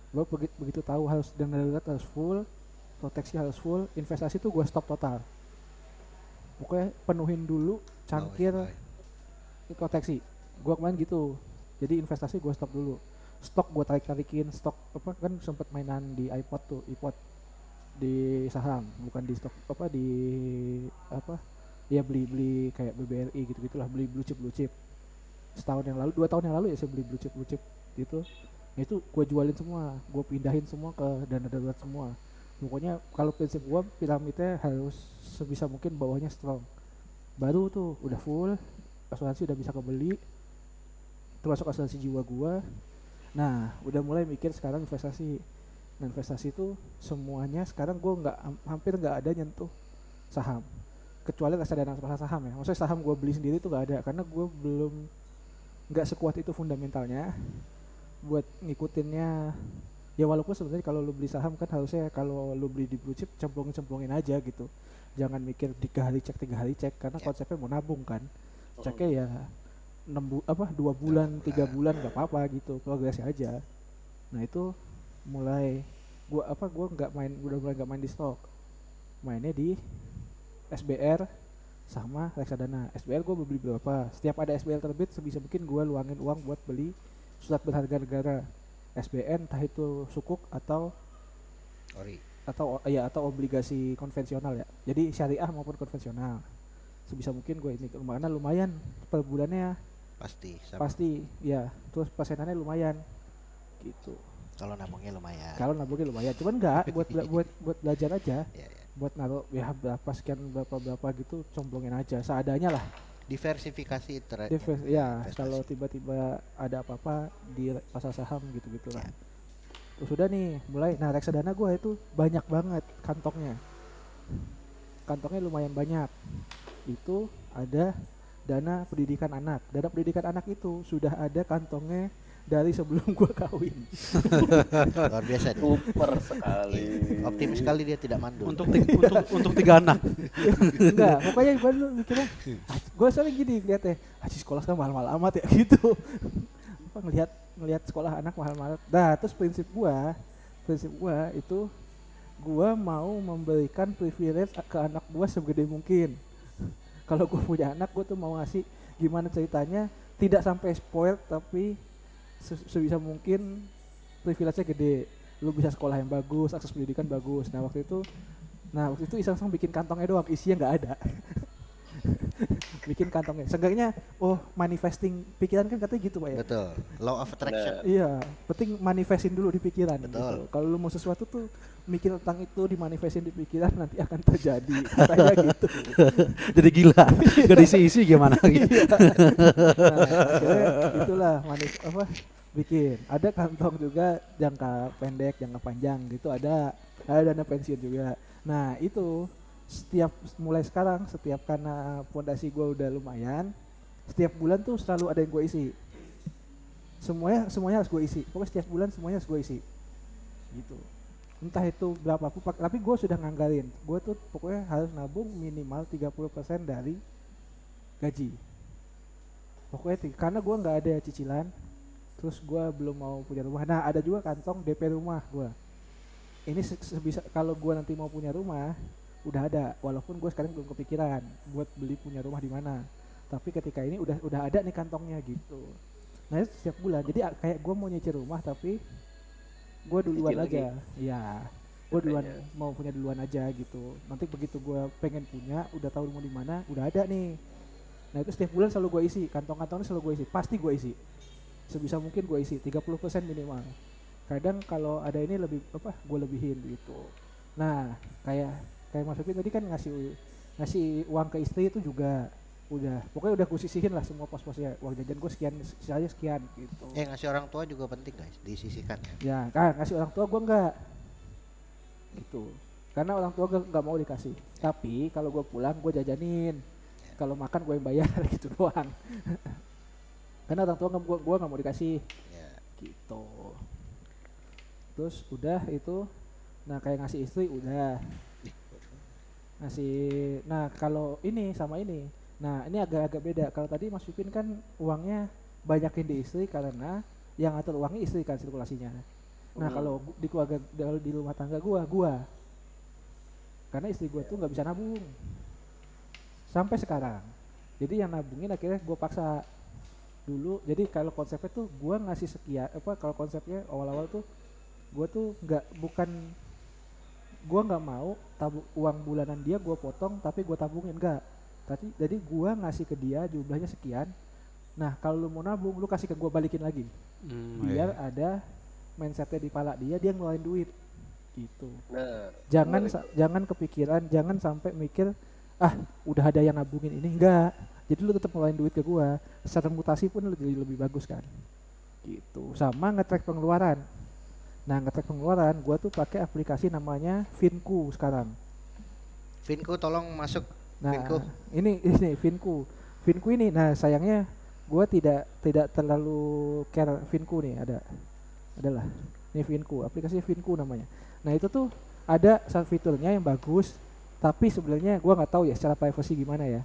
Gua begitu tahu harus dana darurat harus full, proteksi harus full, investasi tuh gua stop total. Pokoknya penuhin dulu cangkir proteksi. Gua kemarin gitu. Jadi investasi gue stop dulu, stok gue tarik-tarikin, stok apa kan sempet mainan di iPod di saham, bukan di stok beli kayak BRI gitu-gitulah, beli blue chip. Setahun yang lalu, 2 tahun yang lalu ya saya beli blue chip gitu. Nah, itu gue jualin semua, gue pindahin semua ke dana darurat semua. Pokoknya kalau prinsip gue piramidnya harus sebisa mungkin bawahnya strong. Baru tuh udah full, asuransi udah bisa kebeli. Termasuk asuransi jiwa gua. Nah, udah mulai mikir sekarang investasi. Nah, investasi itu semuanya sekarang gua hampir nggak ada nyentuh saham. Kecuali reksadana saham ya. Maksudnya saham gua beli sendiri tuh nggak ada, karena gua belum nggak sekuat itu fundamentalnya buat ngikutinnya Ya walaupun sebenarnya kalau lu beli saham kan harusnya kalau lu beli di blue chip cemplungin aja gitu. Jangan mikir 3 hari cek karena konsepnya mau nabung kan. Ceknya ya 2 bulan 3 bulan nggak apa-apa gitu, progresi aja. Nah itu mulai gua udah mulai nggak main di stok, mainnya di SBR sama reksadana. SBR gue beli berapa, setiap ada SBR terbit sebisa mungkin gue luangin uang buat beli surat berharga negara SBN, entah itu sukuk atau ori atau obligasi konvensional ya, jadi syariah maupun konvensional sebisa mungkin gue ini karena lumayan per bulannya pasti ya, terus persenannya lumayan gitu. Kalau nabungnya lumayan, cuman enggak buat belajar aja. Yeah. Buat naruh ya berapa sekian berapa gitu, comblongin aja seadanya lah. Diversifikasi ya, kalau tiba-tiba ada apa-apa di pasar saham gitu-gitu lah. Yeah. Terus udah nih mulai, nah reksadana gua itu banyak banget kantongnya lumayan banyak. Itu ada dana pendidikan anak itu sudah ada kantongnya dari sebelum gua kawin. Luar biasa dia. Super sekali. Optimis sekali dia, tidak mandul. Untuk 3 anak. Enggak, pokoknya gua dulu mikirnya, gua sering gini lihatnya, haji sekolah kan mahal-mahal amat ya gitu. Apa ngelihat sekolah anak mahal-mahal. Nah, terus prinsip gua itu gua mau memberikan privilege ke anak gua segede mungkin. Kalau gua punya anak, gua tuh mau ngasih gimana ceritanya tidak sampai spoiled tapi sebisa mungkin privilege-nya gede. Lu bisa sekolah yang bagus, akses pendidikan bagus. Nah waktu itu iseng-iseng bikin kantongnya doang, isinya nggak ada. Bikin kantongnya, seenggaknya manifesting pikiran kan katanya gitu Pak ya. Betul, law of attraction. Iya, penting manifestin dulu di pikiran. Betul. Gitu. Kalau lu mau sesuatu tuh mikir tentang itu, dimanifestin di pikiran, nanti akan terjadi. Katanya gitu. Jadi gila, gak diisi-isi gimana gitu. Nah, itulah bikin. Ada kantong juga jangka pendek, jangka panjang gitu, ada dana pensiun juga. Nah, itu mulai sekarang karena fondasi gue udah lumayan, setiap bulan tuh selalu ada yang gue isi, semuanya harus gue isi, pokoknya setiap bulan semuanya harus gue isi gitu, entah itu berapa pun, tapi gue sudah nganggarin, gue tuh pokoknya harus nabung minimal 30% dari gaji pokoknya, karena gue nggak ada cicilan, terus gue belum mau punya rumah. Nah ada juga kantong DP rumah gue ini, sebisa kalau gue nanti mau punya rumah udah ada, walaupun gue sekarang belum kepikiran buat beli punya rumah di mana, tapi ketika ini udah ada nih kantongnya gitu. Nah itu setiap bulan, jadi kayak gue mau nyicil rumah tapi gue duluan aja lagi. Ya gue duluan aja. Mau punya duluan aja gitu, nanti begitu gue pengen punya udah tahu mau di mana udah ada nih. Nah itu setiap bulan selalu gue isi, kantong-kantongnya selalu gue isi, pasti gue isi sebisa mungkin, gue isi 30% minimal, kadang kalau ada ini lebih gue lebihin gitu. Nah kayak Mas Pipin tadi kan ngasih uang ke istri itu juga udah, pokoknya udah gue sisihin lah semua pos-posnya, uang jajan gue sekian, sisanya sekian gitu. Ngasih orang tua juga penting guys, disisihkan ya. Ngasih orang tua gue enggak gitu, karena orang tua gue enggak mau dikasih, tapi kalau gue pulang gue jajanin, kalau makan gue yang bayar gitu doang. Karena orang tua gue enggak mau dikasih gitu. Terus udah itu, nah kayak ngasih istri udah ngasih. Nah kalau ini sama ini, nah ini agak-agak beda. Kalau tadi Mas Pipin kan uangnya banyakin di istri karena yang atur uangnya istri kan, sirkulasinya. Nah kalau di keluarga, kalau di rumah tangga gua karena istri gua tuh nggak bisa nabung sampai sekarang, jadi yang nabungin akhirnya gua paksa dulu. Jadi kalau konsepnya tuh gua ngasih sekian, kalau konsepnya awal-awal tuh gua tuh nggak mau uang bulanan dia gue potong tapi gue tabungin, enggak. Tapi jadi gue ngasih ke dia jumlahnya sekian, nah kalau lu mau nabung lu kasih ke gue balikin lagi, biar ada mindsetnya di pala dia ngeluarin duit gitu. Nah, jangan kepikiran, jangan sampai mikir udah ada yang nabungin ini, enggak. Jadi lu tetap ngeluarin duit ke gue, secara mutasi pun lu jadi lebih bagus kan gitu. Sama nge-track pengeluaran. Nah ngetek pengeluaran, gue tuh pakai aplikasi namanya Finku sekarang. Finku tolong masuk. Nah Finku. Ini Finku. Finku ini, nah sayangnya gue tidak terlalu care Finku nih, adalah Ini Finku, aplikasi Finku namanya. Nah itu tuh ada satu fiturnya yang bagus, tapi sebenarnya gue nggak tahu ya secara privacy gimana ya.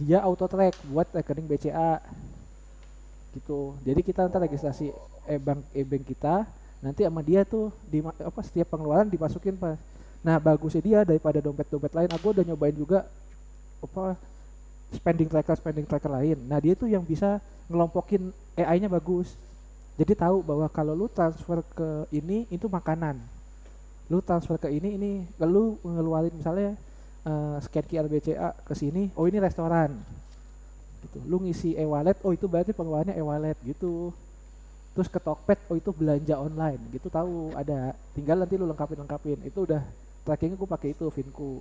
Dia auto track buat rekening BCA gitu. Jadi kita nanti registrasi e-bank kita, nanti sama dia tuh di apa setiap pengeluaran dimasukin pas. Nah bagusnya dia daripada dompet-dompet lain, aku udah nyobain juga apa spending tracker lain. Nah dia tuh yang bisa ngelompokin AI-nya bagus. Jadi tahu bahwa kalau lu transfer ke ini itu makanan, lu transfer ke ini lalu ngeluarin misalnya scan QR BCA ke sini, oh ini restoran gitu. Lu ngisi e-wallet, oh itu berarti pengeluarannya e-wallet gitu. Terus ke Tokped, oh itu belanja online gitu, tahu ada. Tinggal nanti lu lengkapin itu udah trackingnya. Gue pakai itu Finku,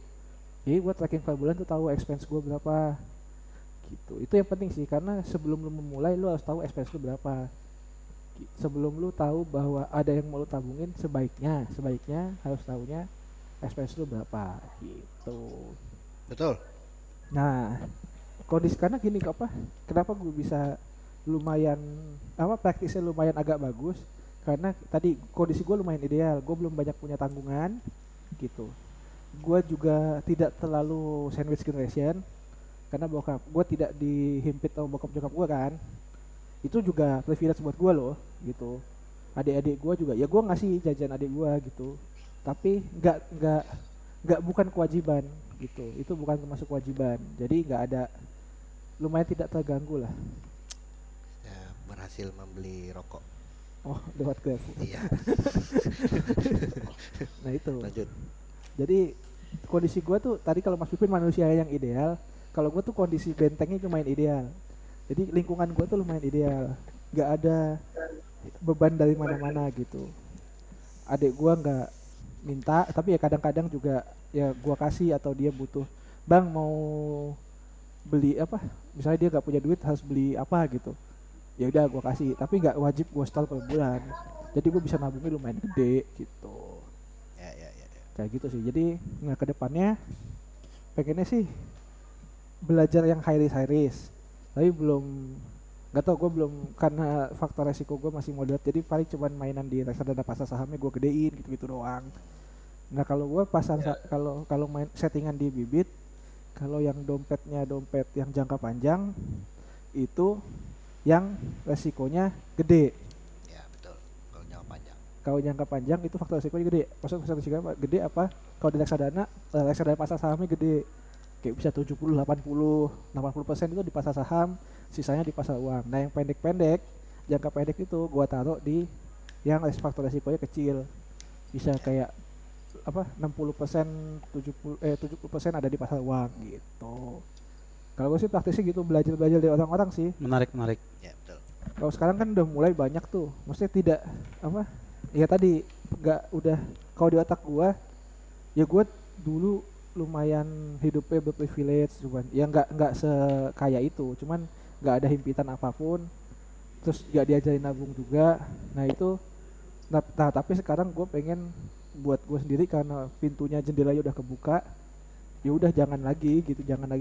jadi buat tracking per bulan tuh tahu expense gue berapa gitu. Itu yang penting sih, karena sebelum lu memulai lu harus tahu expense lu berapa. Sebelum lu tahu bahwa ada yang mau lu tabungin, sebaiknya harus tahunya expense lu berapa gitu. Betul. Nah kondisi karena gini kok, kenapa gue bisa lumayan apa praktisnya lumayan agak bagus, karena tadi kondisi gue lumayan ideal. Gue belum banyak punya tanggungan gitu. Gue juga tidak terlalu sandwich generation karena bokap gue tidak dihimpit sama bokap nyokap gue kan. Itu juga privilege buat gue loh gitu. Adik-adik gue juga ya, gue ngasih jajan adik gue gitu, tapi nggak bukan kewajiban gitu. Itu bukan termasuk kewajiban, jadi nggak ada, lumayan tidak terganggu lah ya. Berhasil membeli rokok lewat Grab. Iya. Nah itu lanjut. Jadi kondisi gue tuh tadi, kalau Mas Pipin manusia yang ideal, kalau gue tuh kondisi bentengnya lumayan ideal. Jadi lingkungan gue tuh lumayan ideal, nggak ada beban dari mana-mana gitu. Adik gue nggak minta, tapi ya kadang-kadang juga ya gue kasih, atau dia butuh, bang mau beli apa? Misalnya dia nggak punya duit harus beli apa gitu, ya udah gue kasih, tapi nggak wajib gue setel per bulan. Jadi gue bisa nabungnya lumayan gede gitu. Ya. Kayak gitu sih. Jadi nah kedepannya pengennya sih belajar yang high risk. Tapi nggak tau, gue belum, karena faktor resiko gue masih moderat, jadi paling cuman mainan di reksadana pasar sahamnya gue gedein gitu doang. Nah kalau gue pasar kalau main settingan di Bibit, kalau yang dompet yang jangka panjang itu yang resikonya gede. Ya betul, kalau jangka panjang. Kalau jangka panjang itu faktor resikonya gede. Maksudnya faktor resikonya gede apa? Kalau di reksadana pasar sahamnya gede. Kayak bisa 70-80% itu di pasar saham, sisanya di pasar uang. Nah yang pendek-pendek, jangka pendek itu gua taruh di yang faktor resikonya kecil. Bisa kayak 60%, 70% ada di pasar uang gitu. Kalau gua sih praktisnya gitu, belajar dari orang-orang sih. Menarik. Ya betul. Kalau sekarang kan udah mulai banyak tuh. Maksudnya tidak ya tadi nggak, udah kalau di otak gua ya, gua dulu lumayan hidupnya berprivilege, cuman ya nggak sekaya itu, cuman nggak ada himpitan apapun, terus nggak diajarin nabung juga. Nah itu, nah tapi sekarang gue pengen buat gue sendiri, karena pintunya jendelanya udah kebuka. Ya udah jangan lagi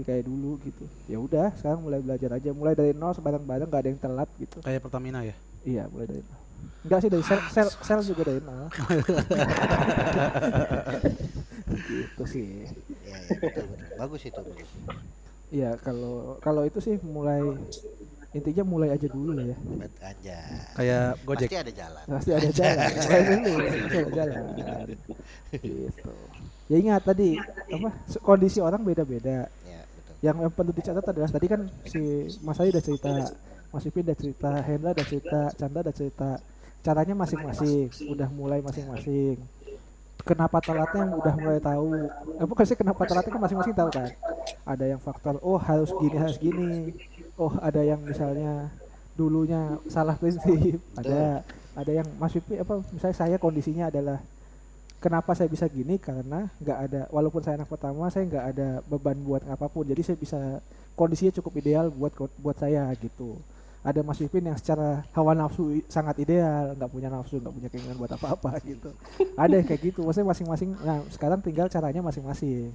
kayak dulu gitu. Ya udah sekarang mulai belajar aja, mulai dari nol bareng-bareng, nggak ada yang telat gitu. Kayak Pertamina ya? Iya mulai dari nol. Enggak sih, dari sel juga dari nol. Gitu sih. Ya, betul. Bagus itu. Iya, kalau itu sih mulai, intinya mulai aja dulu lah ya. Bet aja. Kayak Gojek. Pasti ada jalan. Gitu. Ya ingat tadi kondisi orang beda-beda. Ya, betul. Yang perlu dicatat adalah tadi kan si Mas Ari udah cerita, Mas Ibin udah cerita, Hendra udah cerita, Chandra udah cerita. Caranya masing-masing, udah mulai masing-masing. Kenapa telatnya udah mulai tahu. Kenapa telatnya kan masing-masing tahu kan. Ada yang faktor, oh harus gini. Oh ada yang misalnya dulunya salah prinsip. Ada yang Mas Ibin misalnya saya kondisinya adalah, kenapa saya bisa gini, karena nggak ada, walaupun saya anak pertama, saya nggak ada beban buat apapun. Jadi saya bisa, kondisinya cukup ideal buat saya gitu. Ada Mas Pipin yang secara hawa nafsu sangat ideal, nggak punya nafsu, nggak punya keinginan buat apa-apa gitu. Ada yang kayak gitu, maksudnya masing-masing. Nah sekarang tinggal caranya masing-masing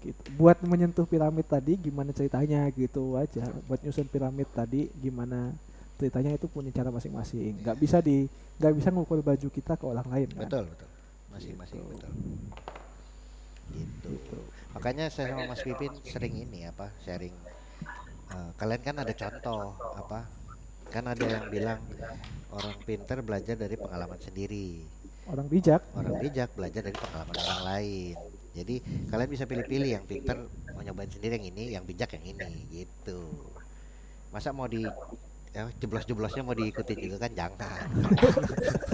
gitu. Buat menyentuh piramid tadi gimana ceritanya gitu aja. Buat nyusun piramid tadi gimana ceritanya itu punya cara masing-masing. Nggak bisa di ngukur baju kita ke orang lain. Betul, kan? Betul. Masing-masing gitu. Betul. Gitu. Gitu. Makanya saya sama Mas Pipin sering ini apa sharing. Kalian kan ada contoh apa? Kan ada yang bilang orang pinter belajar dari pengalaman sendiri. Orang bijak. Orang bijak belajar dari pengalaman orang lain. Jadi kalian bisa pilih-pilih yang pinter mau nyobain sendiri yang ini, yang bijak yang ini gitu. Masa mau di jeblos-jeblosnya mau diikuti juga kan jangan.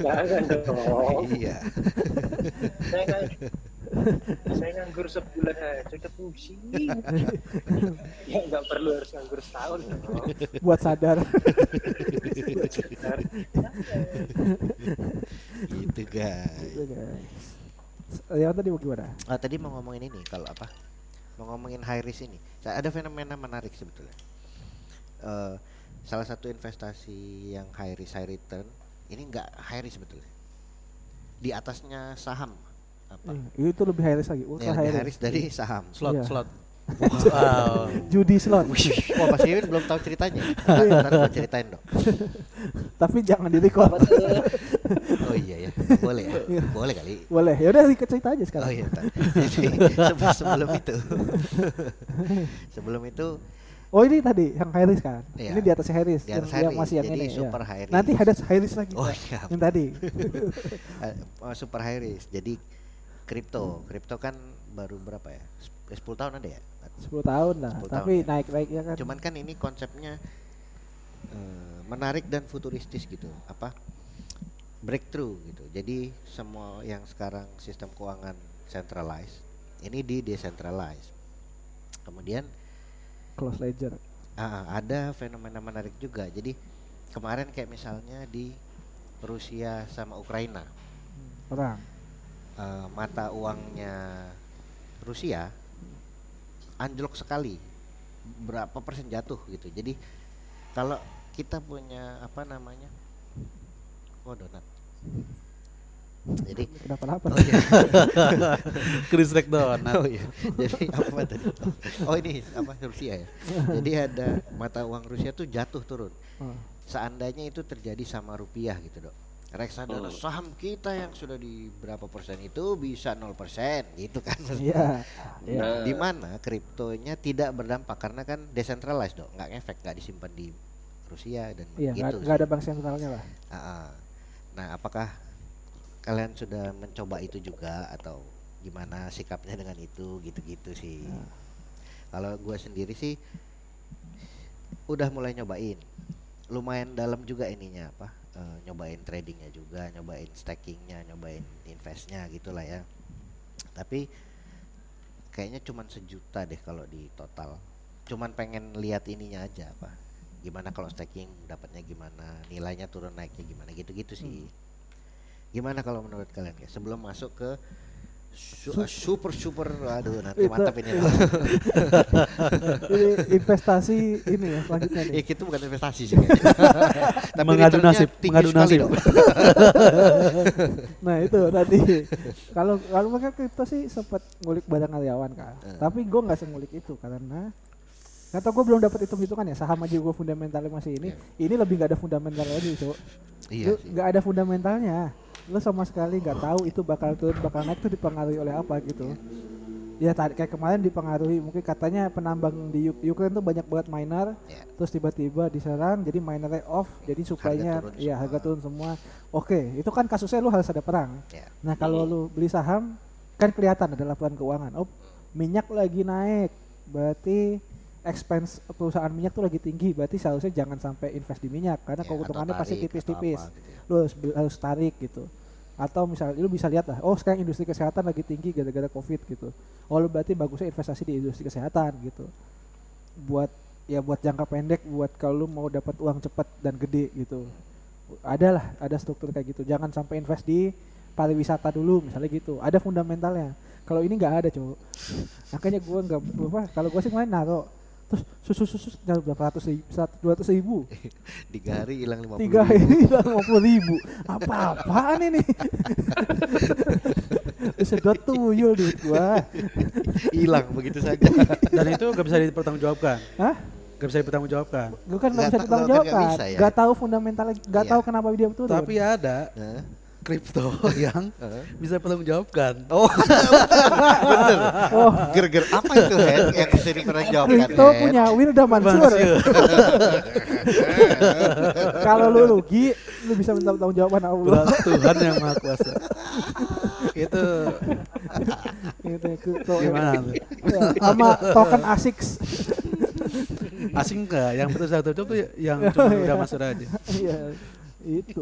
Jangan dong. Iya. Saya nganggur sebulan aja udah pusing. Ya nggak perlu harus nganggur setahun dong. Buat sadar. Gitu guys. Leon tadi mau gimana? Oh, tadi mau ngomongin ini kalau apa? Mau ngomongin high risk ini. Ada fenomena menarik sebetulnya. Salah satu investasi yang high risk high return ini enggak high risk sebetulnya. Di atasnya saham apa? Itu lebih high risk lagi. Ya, lebih high risk dari saham. Slot. Wow. Judi slot. Wah, Mas Win belum tahu ceritanya. Nanti mau ceritain dong. Tapi jangan direkod. Oh iya ya. Boleh ya? Boleh kali. Boleh. Ya udah cerita aja sekarang. Oh iya. Sebelum itu oh ini tadi yang high risk kan? Iya. Ini di atas high risk. Di atas yang high risk. Masih yang jadi ini, super high risk. Nanti ada high risk lagi. Oh iya. Yang tadi. Super high risk. Jadi kripto, kripto kan baru berapa ya? 10 tahun ada ya? 10 tahun lah. 10 tapi tahun naik-naik ya kan. Cuman kan ini konsepnya menarik dan futuristis gitu. Apa? Breakthrough gitu. Jadi semua yang sekarang sistem keuangan centralized, ini di decentralized. Kemudian closed ledger. Ada fenomena menarik juga. Jadi kemarin kayak misalnya di Rusia sama Ukraina, perang. Mata uangnya Rusia anjlok sekali, berapa persen jatuh gitu. Jadi kalau kita punya apa namanya, oh donat. Jadi kenapa-napa? Oh, iya. Chris Rekdon. Oh iya. Jadi apa tadi? Oh ini apa Rusia ya. Jadi ada mata uang Rusia tuh jatuh turun. Seandainya itu terjadi sama rupiah gitu, Dok. Reksadana saham kita yang sudah di berapa persen itu bisa 0% gitu kan. Iya. Yeah. Di mana kriptonya tidak berdampak karena kan decentralized, Dok. Enggak ngefek, enggak disimpan di Rusia dan yeah, gitu. Iya, enggak ada bank sentralnya lah. Nah, apakah kalian sudah mencoba itu juga atau gimana sikapnya dengan itu gitu-gitu sih. Kalau gue sendiri sih udah mulai nyobain, lumayan dalam juga ininya apa, nyobain tradingnya juga, nyobain stakingnya, nyobain investnya gitulah ya. Tapi kayaknya cuman 1 juta deh kalau di total. Cuman pengen lihat ininya aja apa, gimana kalau staking dapatnya gimana, nilainya turun naiknya gimana gitu-gitu sih. Gimana kalau menurut kalian ya sebelum masuk ke super aduh nanti mantap ini. Ini investasi ini ya selanjutnya nih. Itu bukan investasi sih. Tapi mengadu nasib. Nah itu tadi kalau mereka kripto sih sempat ngulik barang karyawan kan. Tapi gue nggak sengulik itu karena atau gue belum dapat hitung-hitungan ya, saham aja gue fundamentalnya masih ini. Ini lebih nggak ada fundamental lagi tuh. Iya. Nggak ada fundamentalnya. Lo sama sekali nggak tahu itu bakal turun bakal naik tuh dipengaruhi oleh apa gitu. Ya kayak kemarin dipengaruhi mungkin katanya penambang di Ukraine tuh banyak banget miner, terus tiba-tiba diserang jadi minernya off, jadi supply-nya harga turun semua. Oke, itu kan kasusnya lo harus ada perang. Nah kalau lo beli saham kan kelihatan ada laporan keuangan. Oh minyak lagi naik, berarti expense perusahaan minyak tuh lagi tinggi, berarti seharusnya jangan sampai invest di minyak karena keuntungannya pasti tipis-tipis. Gitu. Lu harus tarik gitu. Atau misalnya lu bisa lihat lah, oh sekarang industri kesehatan lagi tinggi gara-gara Covid gitu. Oh lu berarti bagusnya investasi di industri kesehatan gitu. Buat jangka pendek, buat kalau lu mau dapat uang cepat dan gede gitu. Ada struktur kayak gitu. Jangan sampai invest di pariwisata dulu misalnya gitu. Ada fundamentalnya. Kalau ini nggak ada cowok. Makanya gue nggak apa. Kalau gue sih main naro. Terus susu nyari berapa ratus ribu, 200 ribu. 3 hari hilang 50 ribu. 3 hari hilang 50 ribu. Apa-apaan ini? Sedot tuyul duit gua. Hilang begitu saja. Dan itu gak bisa dipertanggungjawabkan. Hah? Gak bisa dipertanggungjawabkan. Bukan gak bisa dipertanggungjawabkan. Gak, ya? Gak tahu fundamentalnya, gak tahu kenapa dia turun. Tapi ada kripto yang bisa dipertanggungjawabkan. Oh, bener. Oh. Ger-ger apa itu yang bisa dipertanggungjawabkan? Kripto punya Wilda Mansur. Kalau lu rugi, lu bisa minta pertanggungjawaban Allah. Tuhan yang Maha Kuasa. Itu itu kripto. Gimana? Sama token ASIC. Asing enggak, yang betul satu itu yang cuma udah masuk aja. Iya, itu.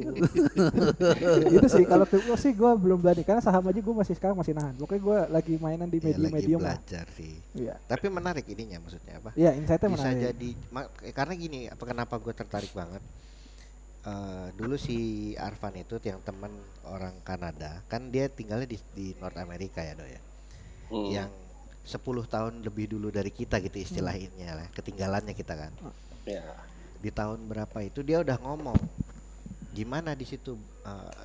Itu sih, kalau kripto sih gue belum berani, karena saham aja gue masih sekarang masih nahan. Pokoknya gue lagi mainan di medium-medium lah. Belajar sih. Iya. Tapi menarik ininya maksudnya apa? Iya, insight-nya menarik. Bisa jadi, karena gini, kenapa gue tertarik banget. Dulu si Arfan itu yang teman orang Kanada, kan dia tinggalnya di North America ya Doya. Hmm. Yang 10 tahun lebih dulu dari kita gitu istilahnya lah, ketinggalannya kita kan. Ya. Di tahun berapa itu dia udah ngomong gimana di situ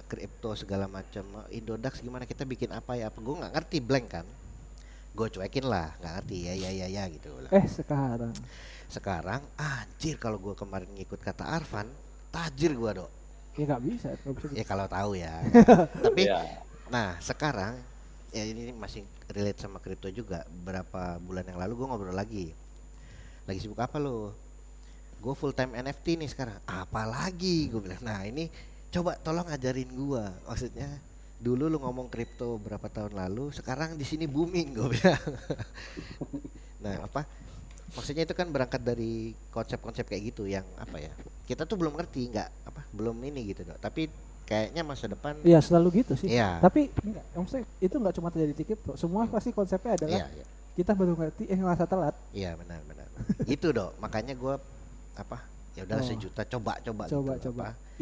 kripto segala macam, Indodax gimana kita bikin apa ya apa, gue nggak ngerti blank kan, gue cuekin lah nggak ngerti ya gitu lah. Sekarang anjir kalau gue kemarin ngikut kata Arfan, tajir gue Dok. Ya nggak bisa. Ya kalau tahu ya. Tapi nah sekarang ya ini masih relate sama kripto juga. Berapa bulan yang lalu gue ngobrol lagi. Lagi sibuk apa lo? Gue full time NFT nih sekarang. Apalagi gue bilang. Nah ini coba tolong ajarin gue. Maksudnya dulu lu ngomong kripto berapa tahun lalu. Sekarang di sini booming gue bilang. Nah apa? Maksudnya itu kan berangkat dari konsep-konsep kayak gitu yang apa ya? Kita tuh belum ngerti nggak apa? Belum ini gitu Dok. Tapi kayaknya masa depan iya selalu gitu sih ya. Tapi enggak, maksudnya itu nggak cuma terjadi di kripto, semua pasti konsepnya adalah kita baru ngerti ngerasa telat. Iya benar itu Dok, makanya gue apa ya udah sejuta coba gitu,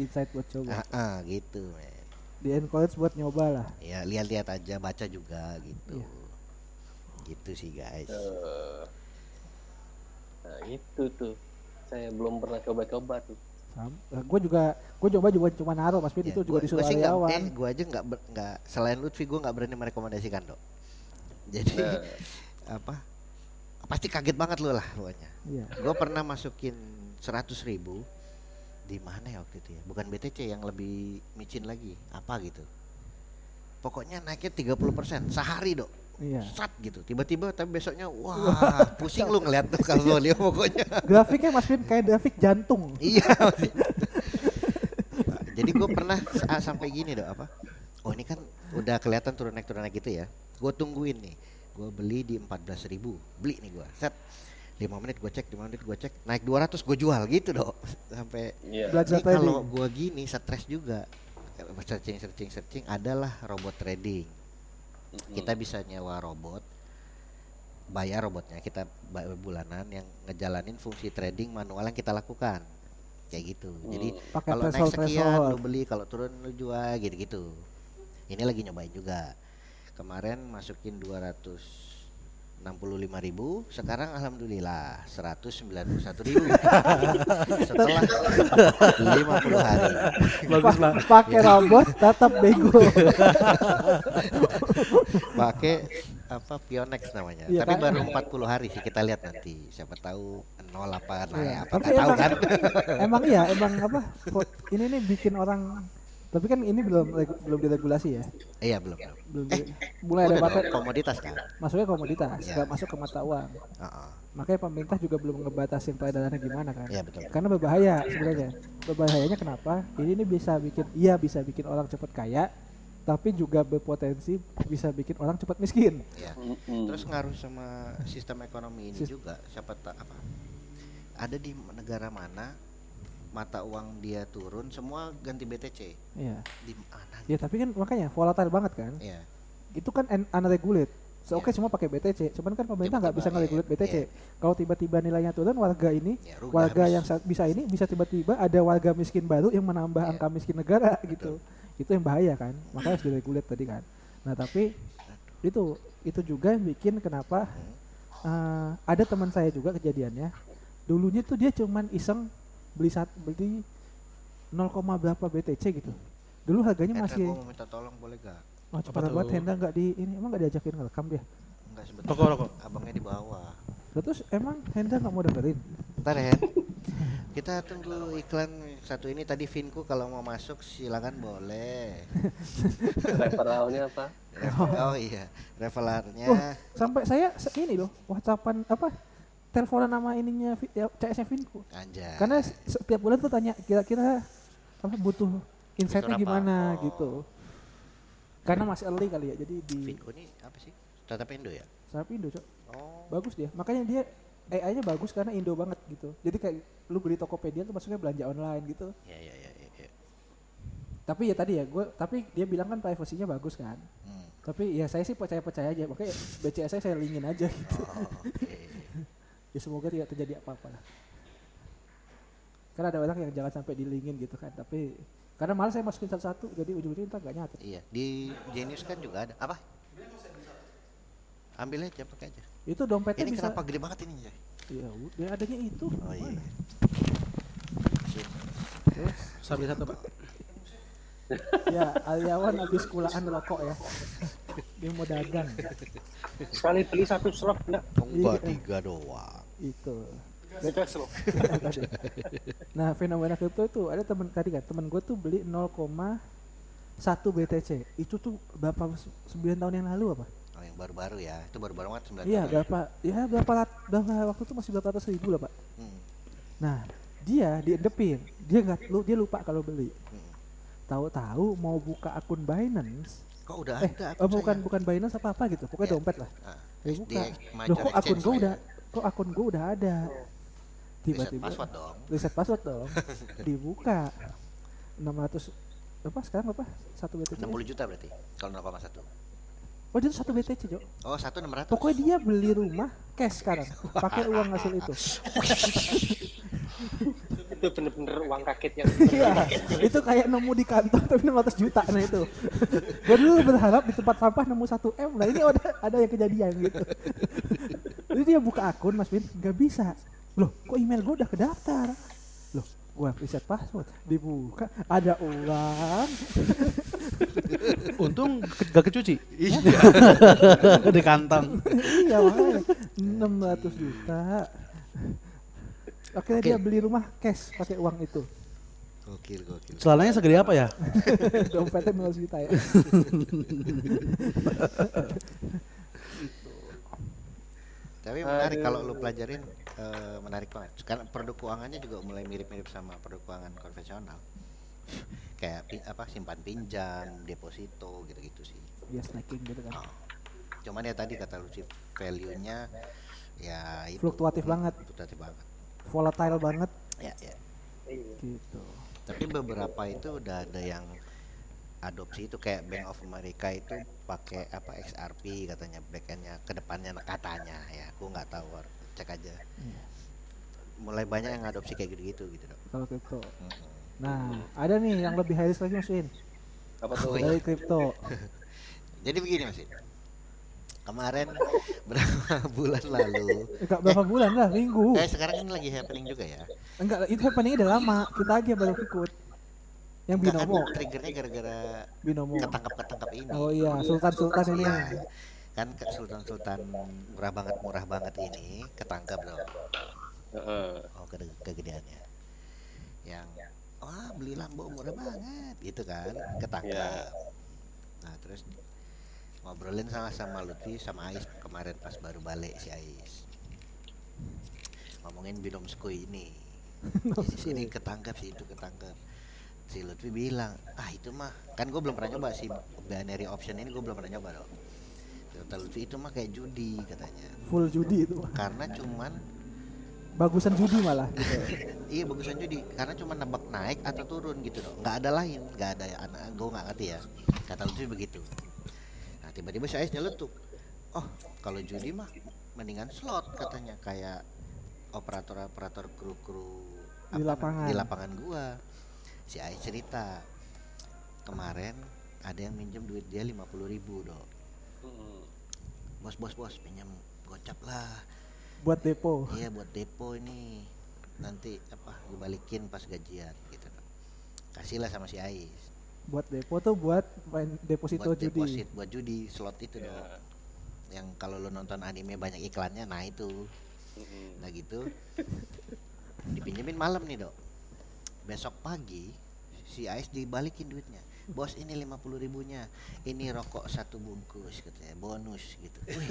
insight buat coba gitu man. Di encourage buat nyoba lah ya, lihat-lihat aja, baca juga gitu gitu sih guys. Nah itu tuh saya belum pernah coba-coba tuh. Gue juga cuma naruh Mas Vin, itu juga disuruh Ariawan. Gue aja nggak selain Lutfi gue nggak berani merekomendasikan Dok. Jadi apa? Pasti kaget banget lu lah pokoknya. Yeah. Gue pernah masukin 100.000 di mana ya waktu itu ya? Bukan BTC yang lebih micin lagi apa gitu. Pokoknya naiknya 30% sehari Dok. Iya. Sat gitu, tiba-tiba tapi besoknya wah pusing lu ngeliat tuh kalau dia pokoknya. Grafiknya Mas Win kayak grafik jantung. Iya. Jadi gue pernah sampai gini Dok apa? Oh ini kan udah kelihatan turun naik gitu ya. Gue tungguin nih, gue beli di 14.000, beli nih gue. Set 5 menit gue cek, 5 menit gue cek, naik 200 gue jual gitu Dok. Sampai kalau gue gini stres juga. Searching adalah robot trading. Kita bisa nyewa robot, bayar robotnya, kita bayar bulanan yang ngejalanin fungsi trading manual yang kita lakukan kayak gitu. Jadi kalau naik sekian lu beli, kalau turun lu jual gitu-gitu. Ini lagi nyobain juga. Kemarin masukin 265.000, sekarang alhamdulillah 191.000 setelah 50 hari. Bagus lah. Pakai robot tetap bego. Pakai apa Pionex namanya. Ya, tapi baru 40 hari sih, kita lihat nanti. Siapa tahu nol apa naik apa enggak tahu kan. Emang apa? Ini nih bikin orang. Tapi kan ini belum diregulasi ya? Iya belum. Mulai ada batas komoditas kan? Masuknya komoditas, nggak masuk ke mata uang. Makanya pemerintah juga belum ngebatasin peredarannya gimana kan? Iya betul. Karena berbahaya sebenarnya. Berbahayanya kenapa? Ini bisa bikin orang cepat kaya, tapi juga berpotensi bisa bikin orang cepat miskin. Iya. Terus ngaruh sama sistem ekonomi ini juga. Siapa tahu apa? Ada di negara mana? Mata uang dia turun, semua ganti BTC. Iya. Di mana? Ya tapi kan makanya volatile banget kan. Iya. Itu kan unregulated. Oke, semua pakai BTC. Cuman kan pemerintah nggak bisa ngeregulate BTC. Kalau tiba-tiba nilainya turun, warga ini, warga habis. Yang bisa tiba-tiba ada warga miskin baru yang menambah angka miskin negara gitu. Itu yang bahaya kan. Makanya harus diregulate tadi kan. Nah tapi itu juga yang bikin kenapa ada teman saya juga kejadiannya. Dulunya tuh dia cuman iseng beli 0, berapa BTC gitu. Dulu harganya masih. Gue mau minta tolong boleh gak? Oh, cepat buat Hendra nggak di ini, emang nggak diajakin ngerekam dia? Enggak sebetulnya. Abangnya di bawah. Terus emang Hendra nggak mau dengerin? Ntar ya. Kita tunggu iklan satu ini. Tadi Finku kalau mau masuk silakan boleh. Referralnya apa? Oh iya, referralnya. Sampai saya ini loh, WhatsAppan apa? Teleponan nama ininya CS-nya Finku. Anjay. Karena setiap bulan tuh tanya kira-kira apa butuh insight-nya gimana gitu. Karena masih early kali ya, jadi di Finku ini apa sih? Startup Indo ya? Startup Indo, Cok. Oh. Bagus dia. Makanya dia AI-nya bagus karena Indo banget gitu. Jadi kayak lu beli Tokopedia tuh maksudnya belanja online gitu. Iya. Tapi ya tadi ya tapi dia bilang kan privasinya bagus kan. Tapi ya saya sih percaya aja. Makanya BCA saya lingin aja gitu. Oh, okay. Ya semoga tidak terjadi apa-apa lah. Karena ada orang yang jangan sampai dilingin gitu kan. Tapi karena malah saya masukin satu-satu jadi ujung-ujungnya entar enggak nyata. Iya, di Genius kan juga ada. Apa? Ambil aja, pakai aja. Itu dompetnya ini bisa. Kenapa gede banget ini ya? Iya, udah adanya itu. Oh iya. Terus sambil satu Pak. Ya, Ariawan habis kulaan rokok ya. Dia mau dagang. Sekali beli satu slop enggak? Enggak, 3 doang. Itu. Beda slop. Nah, fenomena kripto itu ada teman tadi kan, teman gue tuh beli 0,1 BTC. Itu tuh berapa 9 tahun yang lalu apa? Yang baru-baru ya, itu baru-baru kan 9 tahun. Iya, berapa waktu itu masih berapa ratus ribu lah Pak. Nah, dia diendepin, dia lupa kalau beli. Tahu-tahu mau buka akun Binance. Kok udah ada akun bukan Binance apa-apa gitu, pokoknya ya, dompet lah. Dia buka, loh kok akun gue udah, ada. Tiba-tiba, riset password dong, dibuka. 600, apa sekarang berapa? 1 BTC 60 juta berarti, kalau 0,1. Oh itu 1 BTC Jok. Oh 1.600. Pokoknya dia beli rumah cash sekarang pakai uang hasil itu. Itu bener-bener uang rakyat yang iya, itu kayak nemu di kantor tapi 600 juta nah itu. Gue dulu berharap di tempat sampah nemu 1M, nah ini ada yang kejadian gitu. Jadi dia buka akun Mas Win, gak bisa. Loh kok email gue udah kedaftar? Loh gue reset password, dibuka, ada uang. Untung gak kecuci. Iya. Di kantong. Iya makanya 600 juta. Akhirnya dia beli rumah cash pakai uang itu. Gokil. Celananya segede apa ya? Dompetnya 500 juta ya. Tapi menarik kalau lu pelajarin, menarik banget. Karena produk keuangannya juga mulai mirip-mirip sama produk keuangan konvensional. Kayak simpan pinjam, deposito gitu-gitu sih. Ya snacking gitu kan. Cuman ya tadi kata Lucy, value-nya ya itu fluktuatif banget. Volatile banget. Ya. Gitu. Tapi beberapa itu udah ada yang adopsi itu, kayak Bank of America itu pakai XRP katanya backendnya kedepannya katanya ya, aku nggak tahu, cek aja. Yeah. Mulai banyak yang adopsi kayak gitu Dok. Kalau kripto. Nah, ada nih yang lebih high risk lagi Mas Win. Apa tuh? Dari kripto. Jadi begini Mas Win. Kemarin berapa bulan lalu? Berapa bulan lah, minggu. Sekarang kan lagi happening juga ya. Enggak, itu happeningnya udah lama. Kita aja baru ikut. Yang Binomo. Kan triggernya gara-gara Binomo. Ketangkap ini. Oh iya, Sultan ini. Ya. Kan Sultan murah banget ini ketangkap loh. Oh, kegedeannya. Yang beli Lambo murah banget gitu kan, ketangkap. Yeah. Nah terus ngobrolin sama Lutfi sama Ais kemarin pas baru balik si Ais, ngomongin Binomsku ini. Di sini ketangkap sih, itu ketangkap. Si Lutfi bilang itu mah kan gue belum pernah nyoba si binary option ini, gue belum pernah nyoba loh. Kata Lutfi itu mah kayak judi katanya. Full judi itu. Karena cuman bagusan judi malah gitu. Iya bagusan judi karena cuma nebak naik atau turun gitu loh, nggak ada lain, nggak ada anak gue nggak ngerti ya, kata Lutfi begitu. Nah tiba-tiba si Ais nyeletuk, kalau judi mah mendingan slot katanya, kayak operator kru di lapangan gua. Si Ais cerita kemarin ada yang minjem duit dia 50.000 Dok. Bos pinjam gocap lah buat depo. Iya buat depo ini nanti gue balikin pas gajian gitu. Kasihlah sama si Ais. Buat depo tuh buat main deposito judi. Buat judi slot itu Dok. Yang kalau lo nonton anime banyak iklannya, nah itu. Nah gitu. Dipinjemin malam nih, Dok. Besok pagi si Ais dibalikin duitnya. Bos, ini 50.000-nya, ini rokok 1 bungkus katanya, bonus gitu. Wih,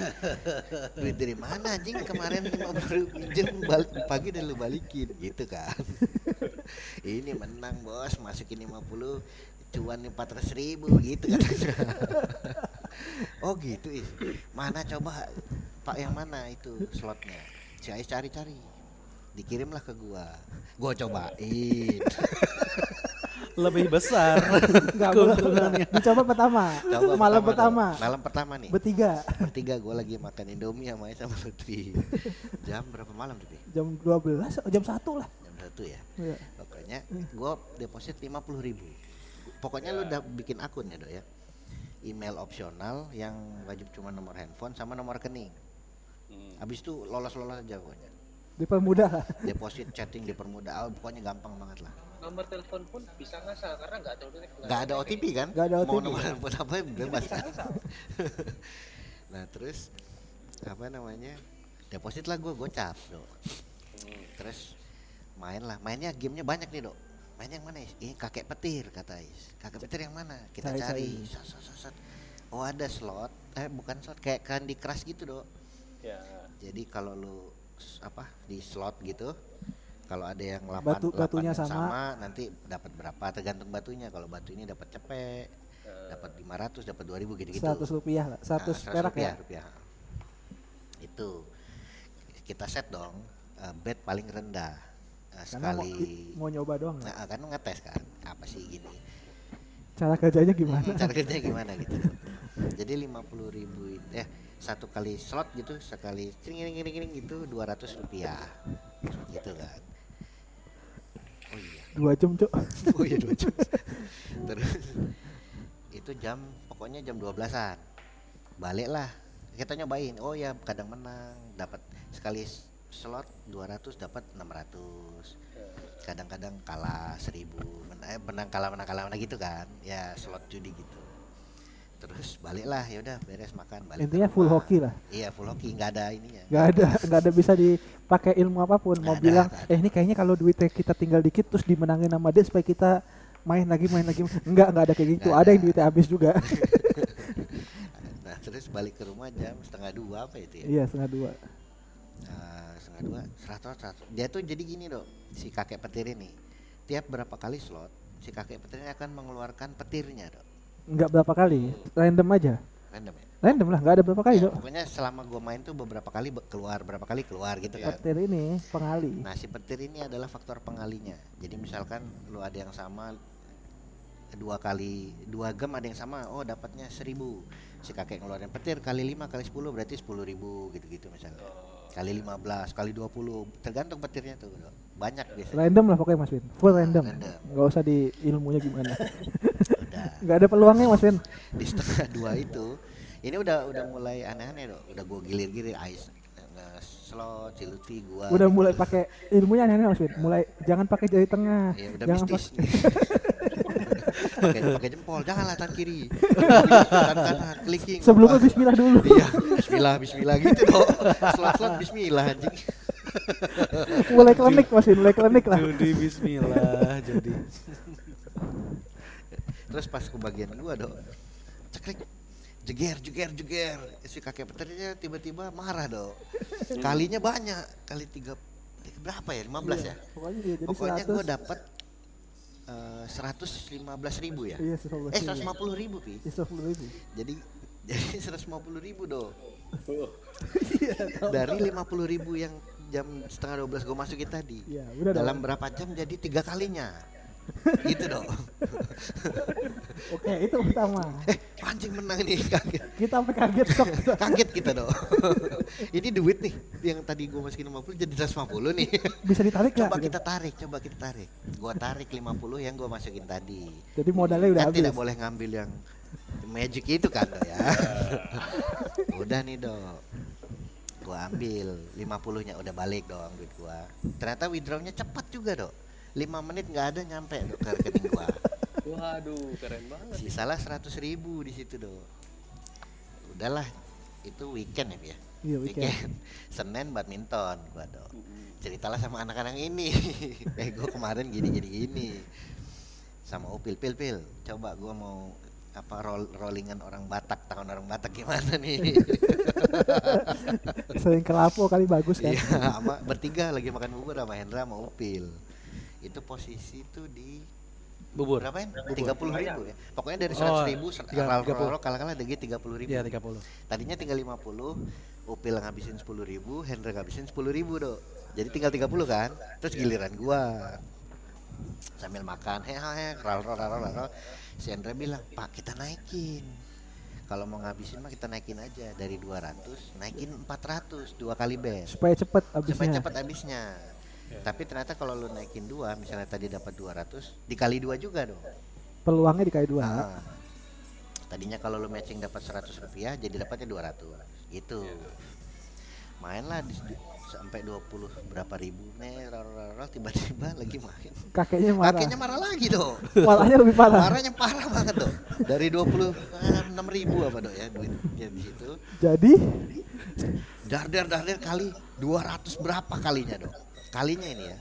duit dari mana anjing, kemarin 50.000 pinjem balik pagi dan lu balikin gitu kan. Ini menang bos, masukin 50 cuan 400.000 gitu katanya. Oh gitu Is, mana coba Pak yang mana itu slotnya, saya cari-cari, dikirimlah ke gua cobain. Lebih besar keuntungannya. Dicoba pertama, malam pertama nih. Bertiga gue lagi makan Indomie sama Lutfi. Jam berapa malam Lutfi? Jam 12, jam 1 lah. Jam 1 ya? Iya. Pokoknya gue deposit 50.000. Pokoknya lu udah bikin akun ya Dok ya? Email opsional yang wajib cuma nomor handphone sama nomor rekening. Habis itu lolos aja pokoknya. Dipermudah. Deposit chatting dipermudah, pokoknya gampang banget lah. Nomor telepon pun bisa ngasal karena nggak ada OTP kan? Nggak ada OTP. Mau nomor telepon apa ya bebas. Nah terus apa namanya? Deposit lah gue gocap Dok. Terus mainnya gamenya banyak nih Dok. Main yang mana Is? Ini kakek petir kata Is. Kakek petir yang mana? Kita cari. Sat. Oh ada slot, bukan slot kayak Candy Crush gitu Dok. Ya. Jadi kalau lu apa di slot gitu, kalau ada yang 8 batunya sama nanti dapat berapa, tergantung batunya. Kalau batu ini dapat cepet, dapat 500, dapat 2000 gitu-gitu. 100 rupiah lah, 100 perak ya. Rupiah. Itu kita set dong, bet paling rendah sekali. Mau nyoba doang. Nah, kan ngetes kan, apa sih gini? Cara kerjanya gimana? Cara kerjanya gimana gitu. Jadi 50.000 satu kali slot gitu, sekali kering gitu 200 rupiah gitu kan. Oh iya 2 jam Cok. Oh iya 2 jam. Terus itu pokoknya jam 12-an baliklah kita nyobain. Oh ya kadang menang, dapat sekali slot 200 dapat 600, kadang-kadang kalah 1000, menang kalah gitu kan ya, slot judi gitu. Terus baliklah, ya udah beres makan balik. Intinya full hoki lah. Iya full hoki, nggak ada ininya. Nggak ada bisa dipakai ilmu apapun. Mau bilang ini kayaknya kalau duitnya kita tinggal dikit terus dimenangin sama dia supaya kita main lagi. Nggak ada kayak gitu. Ada yang duitnya habis juga. Nah terus balik ke rumah jam 1:30 apa itu ya? Iya 1:30. 1:30 100. Dia tuh jadi gini Dok, si kakek petir ini tiap berapa kali slot si kakek petir ini akan mengeluarkan petirnya Dok. Enggak berapa kali, random aja. Random ya? Random lah, enggak ada berapa kali Dok. Pokoknya selama gue main tuh beberapa kali keluar gitu kan. Petir ini pengali. Nah si petir ini adalah faktor pengalinya. Jadi misalkan lu ada yang sama 2 gem ada yang sama, oh dapatnya 1000. Si kakek ngeluarin petir kali 5 kali 10 berarti 10.000 gitu-gitu misalnya. Kali 15 kali 20 tergantung petirnya tuh Dok. Banyak biasanya. Random lah pokoknya Mas Win, full random. Enggak usah di ilmunya gimana. Nggak ada peluangnya Mas Vin. Di 1:30 itu ini udah mulai aneh-aneh Dok, udah gue gilir-gilir Ais slot si Lutfi gue udah gitu. Mulai pakai ilmunya aneh-aneh Mas Vin, mulai jangan pakai jari tengah ya, udah jangan pakai jempol, jangan lah tangan kiri kanan clicking sebelumnya bismillah dulu. Iya bismillah gitu Dok, slot bismillah anjing. Mulai klinik Mas Vin, mulai klinik lah jadi bismillah jadi. Terus pas kebagian gua Dok, ceklik, jeger, si kakek petirnya tiba-tiba marah Dok. Kalinya banyak, kali 3, berapa ya, 15 iya, ya? Pokoknya gua dapet 115.000 ya? Iya, 150.000 Pi. 150.000. Jadi 150.000 Dok. Dari 50.000 yang jam 11:30 gua masukin tadi, ya, dalam berapa jam jadi 3 kalinya. Gitu Dok. Oke, itu pertama. Anjing menang nih, kaget. Kita sampai kaget Dok. Kaget kita Dok. Ini duit nih yang tadi gua masukin 50 jadi 150 nih. Bisa ditarik enggak? Coba kita tarik. Gua tarik 50 yang gua masukin tadi. Jadi modalnya udah habis. Tidak boleh ngambil yang magic itu kan Dok ya. Udah nih Dok. Gua ambil 50-nya udah balik Dok duit gua. Ternyata withdrawnya cepat juga Dok. 5 menit nggak ada nyampe Dok ke rekening gua. Waduh keren banget. Sisalah 100.000 di situ Dok. Udahlah itu weekend ya. Iya, weekend. Senin badminton gua dong. Ceritalah sama anak-anak ini. Gue kemarin gini. Sama Upil, pil. Coba gua mau apa rollingan orang Batak, tahun orang Batak gimana nih? Sering kelapo kali bagus kan? Iya, sama bertiga lagi makan bubur sama Hendra sama Upil. Itu posisi tuh di bubur berapa ya? 30.000 ya. Pokoknya dari 100.000 kalah-kalah ada 30.000. Iya, 30. Tadinya tinggal 50, Upil ngabisin 10.000, Hendra ngabisin 10.000 do. Jadi tinggal 30 kan? Terus giliran gua. Sambil makan, rol. Si Andra bilang, "Pak, kita naikin. Kalau mau ngabisin mah kita naikin aja dari 200, naikin 400, 2 kali bet. Supaya cepet habisnya." Yeah. Tapi ternyata kalau lu naikin 2, misalnya tadi dapat 200, dikali 2 juga dong. Peluangnya dikali 2. Nah, tadinya kalau lu matching dapat Rp100, jadi dapatnya 200. Gitu. Mainlah di sampai 20 berapa ribu nih, tiba-tiba lagi main kakeknya marah lagi dong, walahnya lebih parah, marahnya parah banget dong, dari 26.000 apa dong ya duitnya di situ, jadi dar kali 200 berapa kalinya dong, kalinya ini ya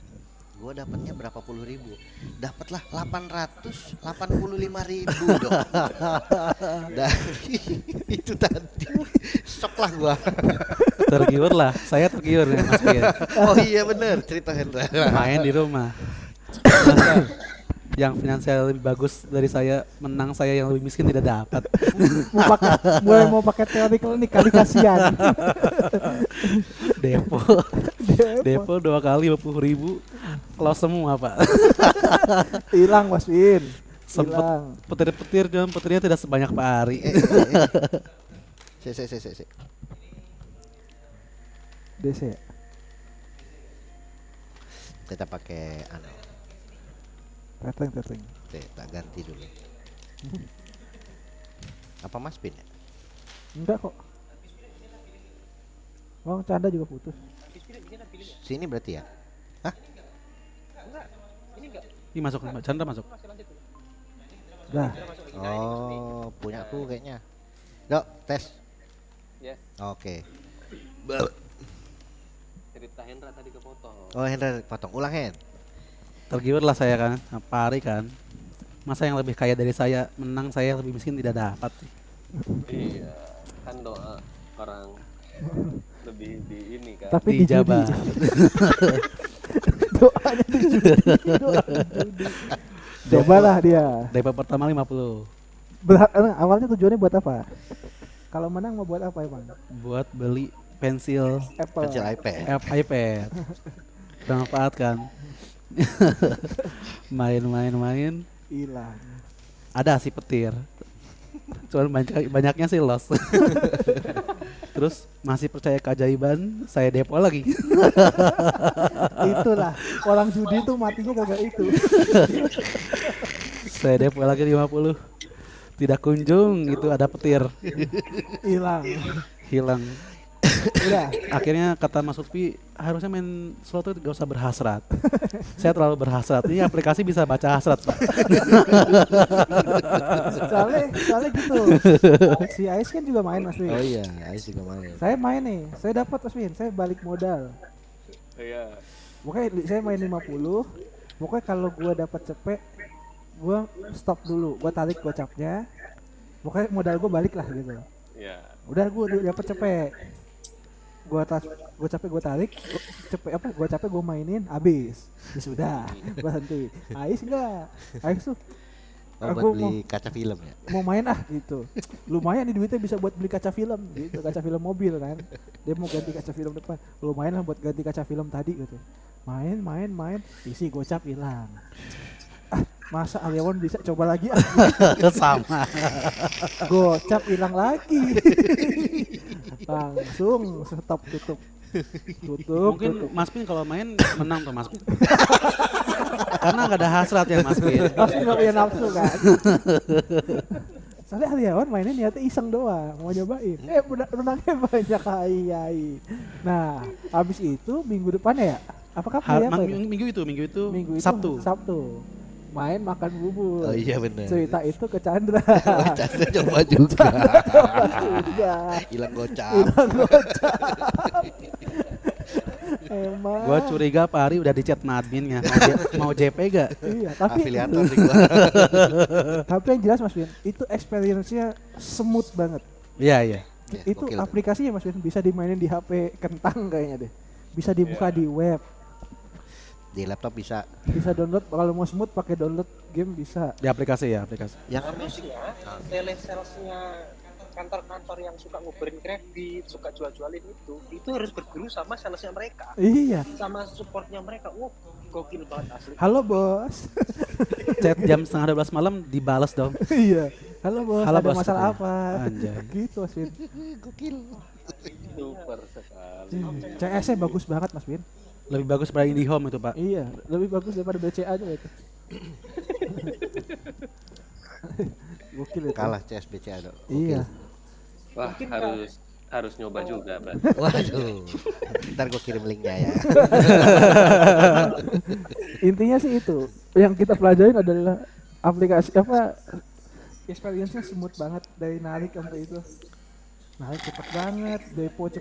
gue dapatnya berapa puluh ribu, dapatlah 885.000 dong. Dari itu tadi shock lah gue. Tergiur lah, saya tergiur ya Mas Vin. Oh iya benar, cerita Hendra. Main di rumah. Masa yang finansial lebih bagus dari saya menang, saya yang lebih miskin tidak dapat. Mulai mau pakai teori klinik kali, kasihan. Depo 2 kali 50.000, close semua Pak. Hilang Mas Win. Sempet petir-petir, dan petirnya tidak sebanyak Pak Ari. BC. Kita pakai Teteng. Tak ganti dulu. Apa Mas Pin? Enggak kok. Bang Chandra juga putus. Sini berarti ya? Hah? Enggak. Ini enggak. Ini masuk Mbak Chandra masuk. Nah. Oh, punya aku kayaknya. Dok, tes. Yes. Oke. Cerita Hendra tadi kepotong. Oh, Hendra potong. Ulang, Hen. Tergiur lah saya kan, Pak Ari kan. Masa yang lebih kaya dari saya menang, saya yang lebih miskin tidak dapat. Iya, kan doa orang lebih di ini kan. Tapi dijabah. Doanya dijudi. Cobalah dia. Depo pertama 50. Awalnya tujuannya buat apa? Kalau menang mau buat apa emang? Buat beli pensil Apple. Pensil iPad. Bermanfaatkan. Main. Hilang. Ada si petir. Cuman banyaknya sih loss. Terus masih percaya keajaiban, saya depo lagi. Itulah orang judi itu matinya kagak itu. Saya depo lagi 50. Tidak kunjung itu ada petir. Hilang. Udah. Akhirnya kata Mas Sufi, harusnya main slot itu gak usah berhasrat. Saya terlalu berhasrat. Ini aplikasi bisa baca hasrat Pak. soalnya gitu. Si Ais kan juga main Mas Win. Oh iya, Ais juga main. Saya main nih, saya dapat Mas Win, saya balik modal. Iya. Makanya saya main 50. Makanya kalau gua dapat cepet, gua stop dulu, gua tarik gocapnya. Makanya modal gua balik lah gitu. Iya. Udah gua dapat cepet. Gue mainin habis. Ya sudah, berhenti. Ais enggak. Ais tuh buat beli kaca film ya. Mau main ah gitu. Lumayan nih duitnya bisa buat beli kaca film gitu, kaca film mobil kan. Dia mau ganti kaca film depan. Lumayan lah buat ganti kaca film tadi gitu. Main. Isi gocap hilang. Masa Ariawan bisa coba lagi ah. Sama. Gocap hilang lagi. Langsung stop tutup. Mungkin tutup. Mas Pin kalau main menang tuh Mas Pin. Karena nggak ada hasrat ya Mas Pin. Mas Pin nggak punya nafsu kan. Soalnya Ariawan mainnya niatnya iseng doang, mau nyobain. Menangnya banyak hai. Nah, habis itu minggu depannya ya. Apakah ya? Minggu itu Sabtu. main makan bubur. Oh iya benar. Cerita itu ke Chandra. Chandra coba juga. Hilang gocap. Hilang gocap. Emang. Gua curiga Pak Ari udah dicat adminnya. Mau JP gak? Iya, tapi afiliator sih gua. Tapi yang jelas Mas Win, itu experience-nya smooth banget. Iya, iya. Itu aplikasinya Mas Win bisa dimainin di HP kentang kayaknya deh. Bisa dibuka di web. Di laptop bisa. Bisa download, kalau mau smooth pakai download game bisa. Di aplikasi ya, aplikasi. Yang sih ya, telesales-nya kantor-kantor yang suka nguberin kredit, suka jual-jualin itu harus berguru sama salesnya mereka. Iya. Sama supportnya mereka. Wow, gokil banget asli. Halo bos. Chat jam 11:30 malam dibalas dong. Iya. Halo bos, halo, ada bos, masalah ya. Apa? Anjay. Gitu Mas Win. Gokil. Super sekali. CS-nya bagus banget Mas Win. Lebih bagus daripada IndiHome itu Pak. Iya, lebih bagus daripada BCA aja itu. Gokil itu. Kalah CS BCA dong. Iya. Wah, mungkin harus nyoba juga, Bang. Waduh. Ntar gue kirim linknya ya. Intinya sih itu. Yang kita pelajarin adalah aplikasi apa experience-nya smooth banget dari narik sampai itu. Narik cepet banget,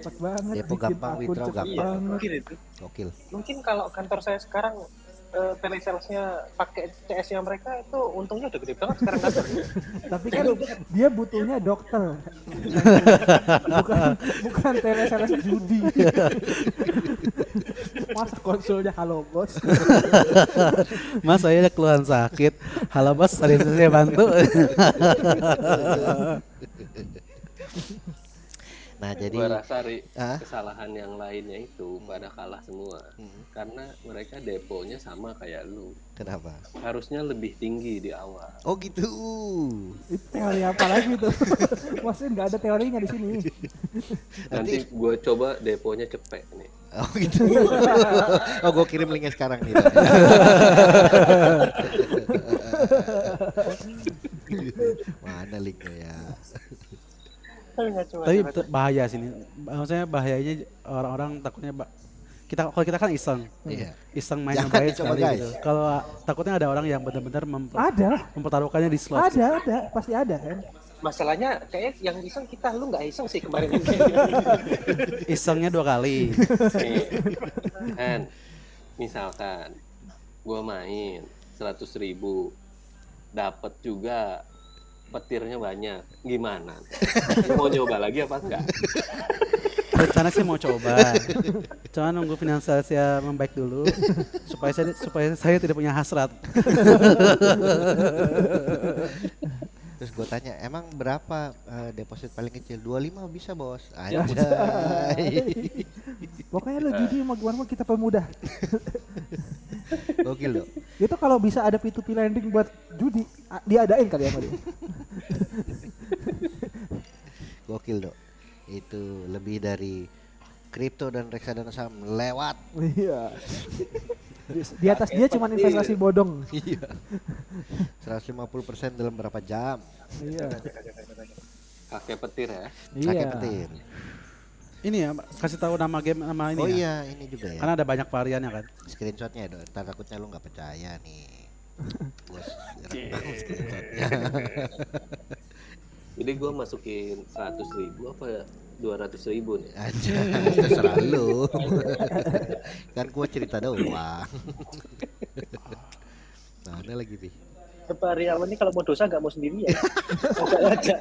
cepet banget, depo gampang, withdraw gampang. Mungkin itu. Gokil. Mungkin kalau kantor saya sekarang telesales-nya pakai CS-nya mereka itu untungnya udah gede banget sekarang kantor. Tapi kan dia butuhnya dokter. bukan telesales judi. Mas konsulnya halo bos. Mas saya ada keluhan sakit. Halo bos, ada yang saya bantu. Nah jadi gue rasa kesalahan yang lainnya itu pada kalah semua karena mereka deponya sama kayak lu. Kenapa? Harusnya lebih tinggi di awal. Oh gitu. Itu teori apa lagi tuh? Maksudnya nggak ada teorinya di sini. Nanti gue coba deponya cepet nih. Oh gitu. Oh gue kirim linknya sekarang nih. Mana linknya ya? Tapi bahaya sih ini, maksudnya bahayanya orang-orang takutnya kalau kita kan iseng, iseng main mobile sekali gitu. Kalau takutnya ada orang yang benar-benar mempertaruhkannya di slot. Ada, pasti ada kan. Masalahnya kayak yang iseng kita, lu nggak iseng sih kemarin. Isengnya 2 kali. Kan, misalkan gua main 100.000, dapet juga. Petirnya banyak, gimana? Mau coba lagi apa enggak? Rencana sih mau coba, cuman nunggu finansial saya membaik dulu supaya saya tidak punya hasrat. Terus gue tanya, emang berapa deposit paling kecil? 25 bisa bos. Ayo. Pokoknya lo judi sama gue kita pemuda. Gokil loh. Itu kalau bisa ada P2P lending buat judi, diadain kali ya. Gokil loh. Itu lebih dari kripto dan reksadana saham lewat. Iya. Di atas dia cuma investasi bodong. Iya. 150% dalam berapa jam? Iya. Kakek petir ya. Kakek petir. Ini ya, kasih tahu nama game nama ini. Oh iya, ini juga ya. Karena ada banyak variannya kan. Screenshotnya ya, entar takutnya lu nggak percaya nih. Bos, screenshotnya. Jadi gue masukin 100.000 apa 200.000 nih? Aja, terserah lu. Kan gue cerita doang. Mana lagi nih? Pak Ariawan ini kalau mau dosa nggak mau sendiri ya? Nggak aja.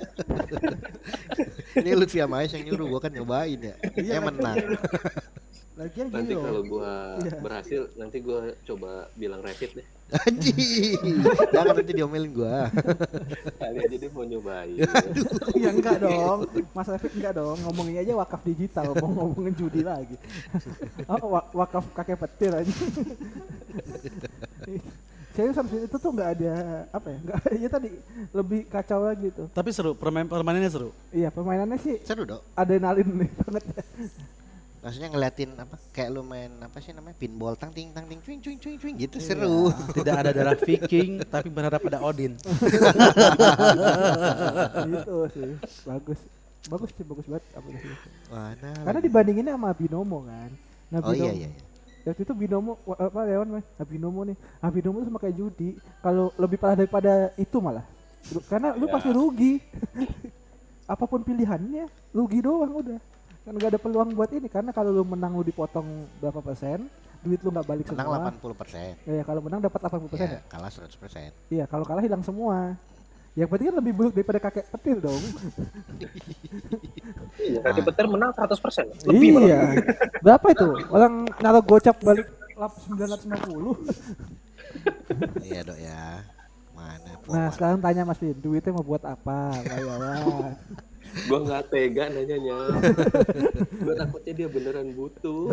Ini Lutfi Amais yang nyuruh, gue kan nyobain ya. Dia menang. Nanti kalau gue berhasil, nanti gue coba bilang rapid deh. Anjir, jangan nanti diomelin gua. Kali aja dia mau nyobain. Aduh. Ya enggak dong, Mas Efik enggak dong, ngomongin aja wakaf digital, mau ngomongin judi lagi. Oh, wakaf kakek petir aja. Saya sampai itu tuh nggak ada apa ya, nggak ya tadi lebih kacau lagi tuh. Tapi seru, permainannya seru. Iya, permainannya sih seru dong. Adrenalin nih banget. Maksudnya ngeliatin apa kayak lu main apa sih namanya pinball tang ting cuing cuing cuing cuing gitu. Iya, seru. Tidak ada darah Viking tapi berharap ada Odin. Gitu sih. Bagus banget aplikasi. Wah, nah. Karena dibandinginnya sama Binomo kan. Nah, Binomo, oh iya. Waktu itu Binomo apa Leon, Binomo nih. Binomo sama kayak judi. Kalau lebih parah daripada itu malah. Karena lu pasti rugi. Apapun pilihannya, rugi doang udah. Kan enggak ada peluang buat ini karena kalau lu menang lu dipotong berapa persen, duit lu enggak balik semua. Menang 80%. Iya, kalau menang dapat 80%. Iya, kalah 100%. Iya, kalau kalah hilang semua. Yang berarti kan lebih buruk daripada kakek petir dong. Iya, kakek petir menang 100%. Lebih iya. Berapa itu? Orang naruh gocap balik 950. Iya, Dok ya. Mana pun. Nah, sekarang tanya Mas Vin, duitnya mau buat apa? Wah. Gua nggak tega nanyanya. Gua takutnya dia beneran butuh.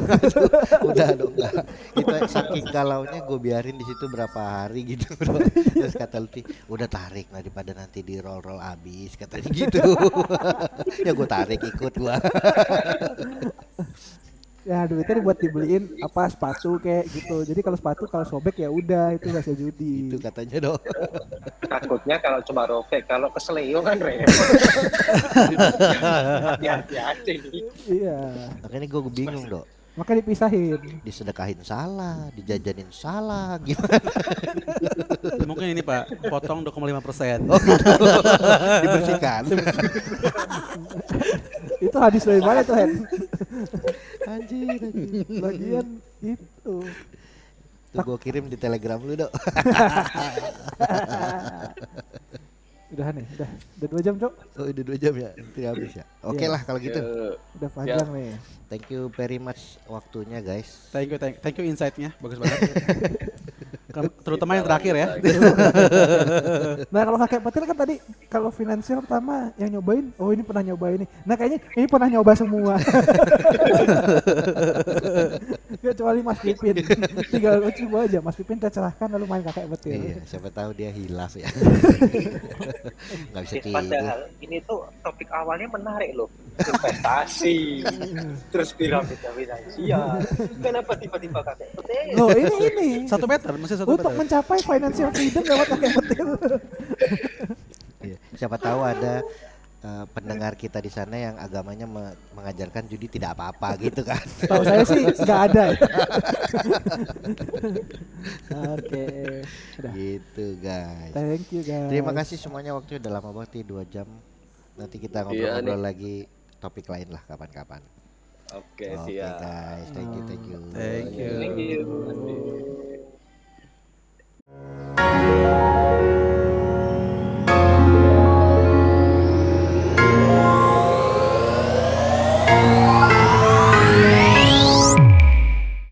Udah dong, nggak. Kita saking galaunya gue biarin di situ berapa hari gitu, bro. Terus kata Lutfi, udah tarik daripada nanti di roll abis, katanya gitu. Ya gue tarik ikut gua. Ya duitnya buat dibeliin apa sepatu kayak gitu. Jadi kalau sepatu kalau sobek ya udah itu hasil judi. Itu katanya dong. Takutnya kalau cuma robek, kalau kesleo kan repot. Hati-hati. Iya. Makanya gue bingung dok. Makanya dipisahin. Disedekahin salah, dijajanin salah, gimana? Mungkin ini Pak, potong 2,5%. Oh, dibersihkan. Itu hadis dari mana tuh, Hen? Anjir, bagian itu. Tuh gue kirim di Telegram lu, Dok. Udah nih, udah 2 jam, Cok. Oh, udah 2 jam ya. Nanti habis ya. Oke lah kalau gitu. Udah panjang nih. Thank you very much waktunya, guys. Thank you insight-nya. Bagus banget. Terutama yang terakhir ya. Nah, kalau kakek petir kan tadi kalau finansial pertama yang nyobain, oh ini pernah nyobain nih. Nah, kayaknya ini pernah nyoba semua. Kecuali Mas Pipin. Tinggal coba aja Mas Pipin tercerahkan lalu main kakek petir. Iya, siapa tahu dia hilaf ya. Enggak bisa tidur. Padahal ini tuh topik awalnya menarik loh. Investasi. Terus piramida finansial. Kenapa tiba-tiba kakek petir? Loh, ini. 1 meter masih 1 meter. Untuk mencapai financial freedom lewat kakek petir. Siapa tahu ada pendengar kita di sana yang agamanya mengajarkan judi tidak apa-apa gitu kan. Tahu saya sih nggak ada. Oke. Gitu guys. Thank you guys. Terima kasih semuanya, waktunya udah lama banget nih 2 jam. Nanti kita ngobrol-ngobrol lagi topik lain lah kapan-kapan. Oke, siap. Guys, thank you.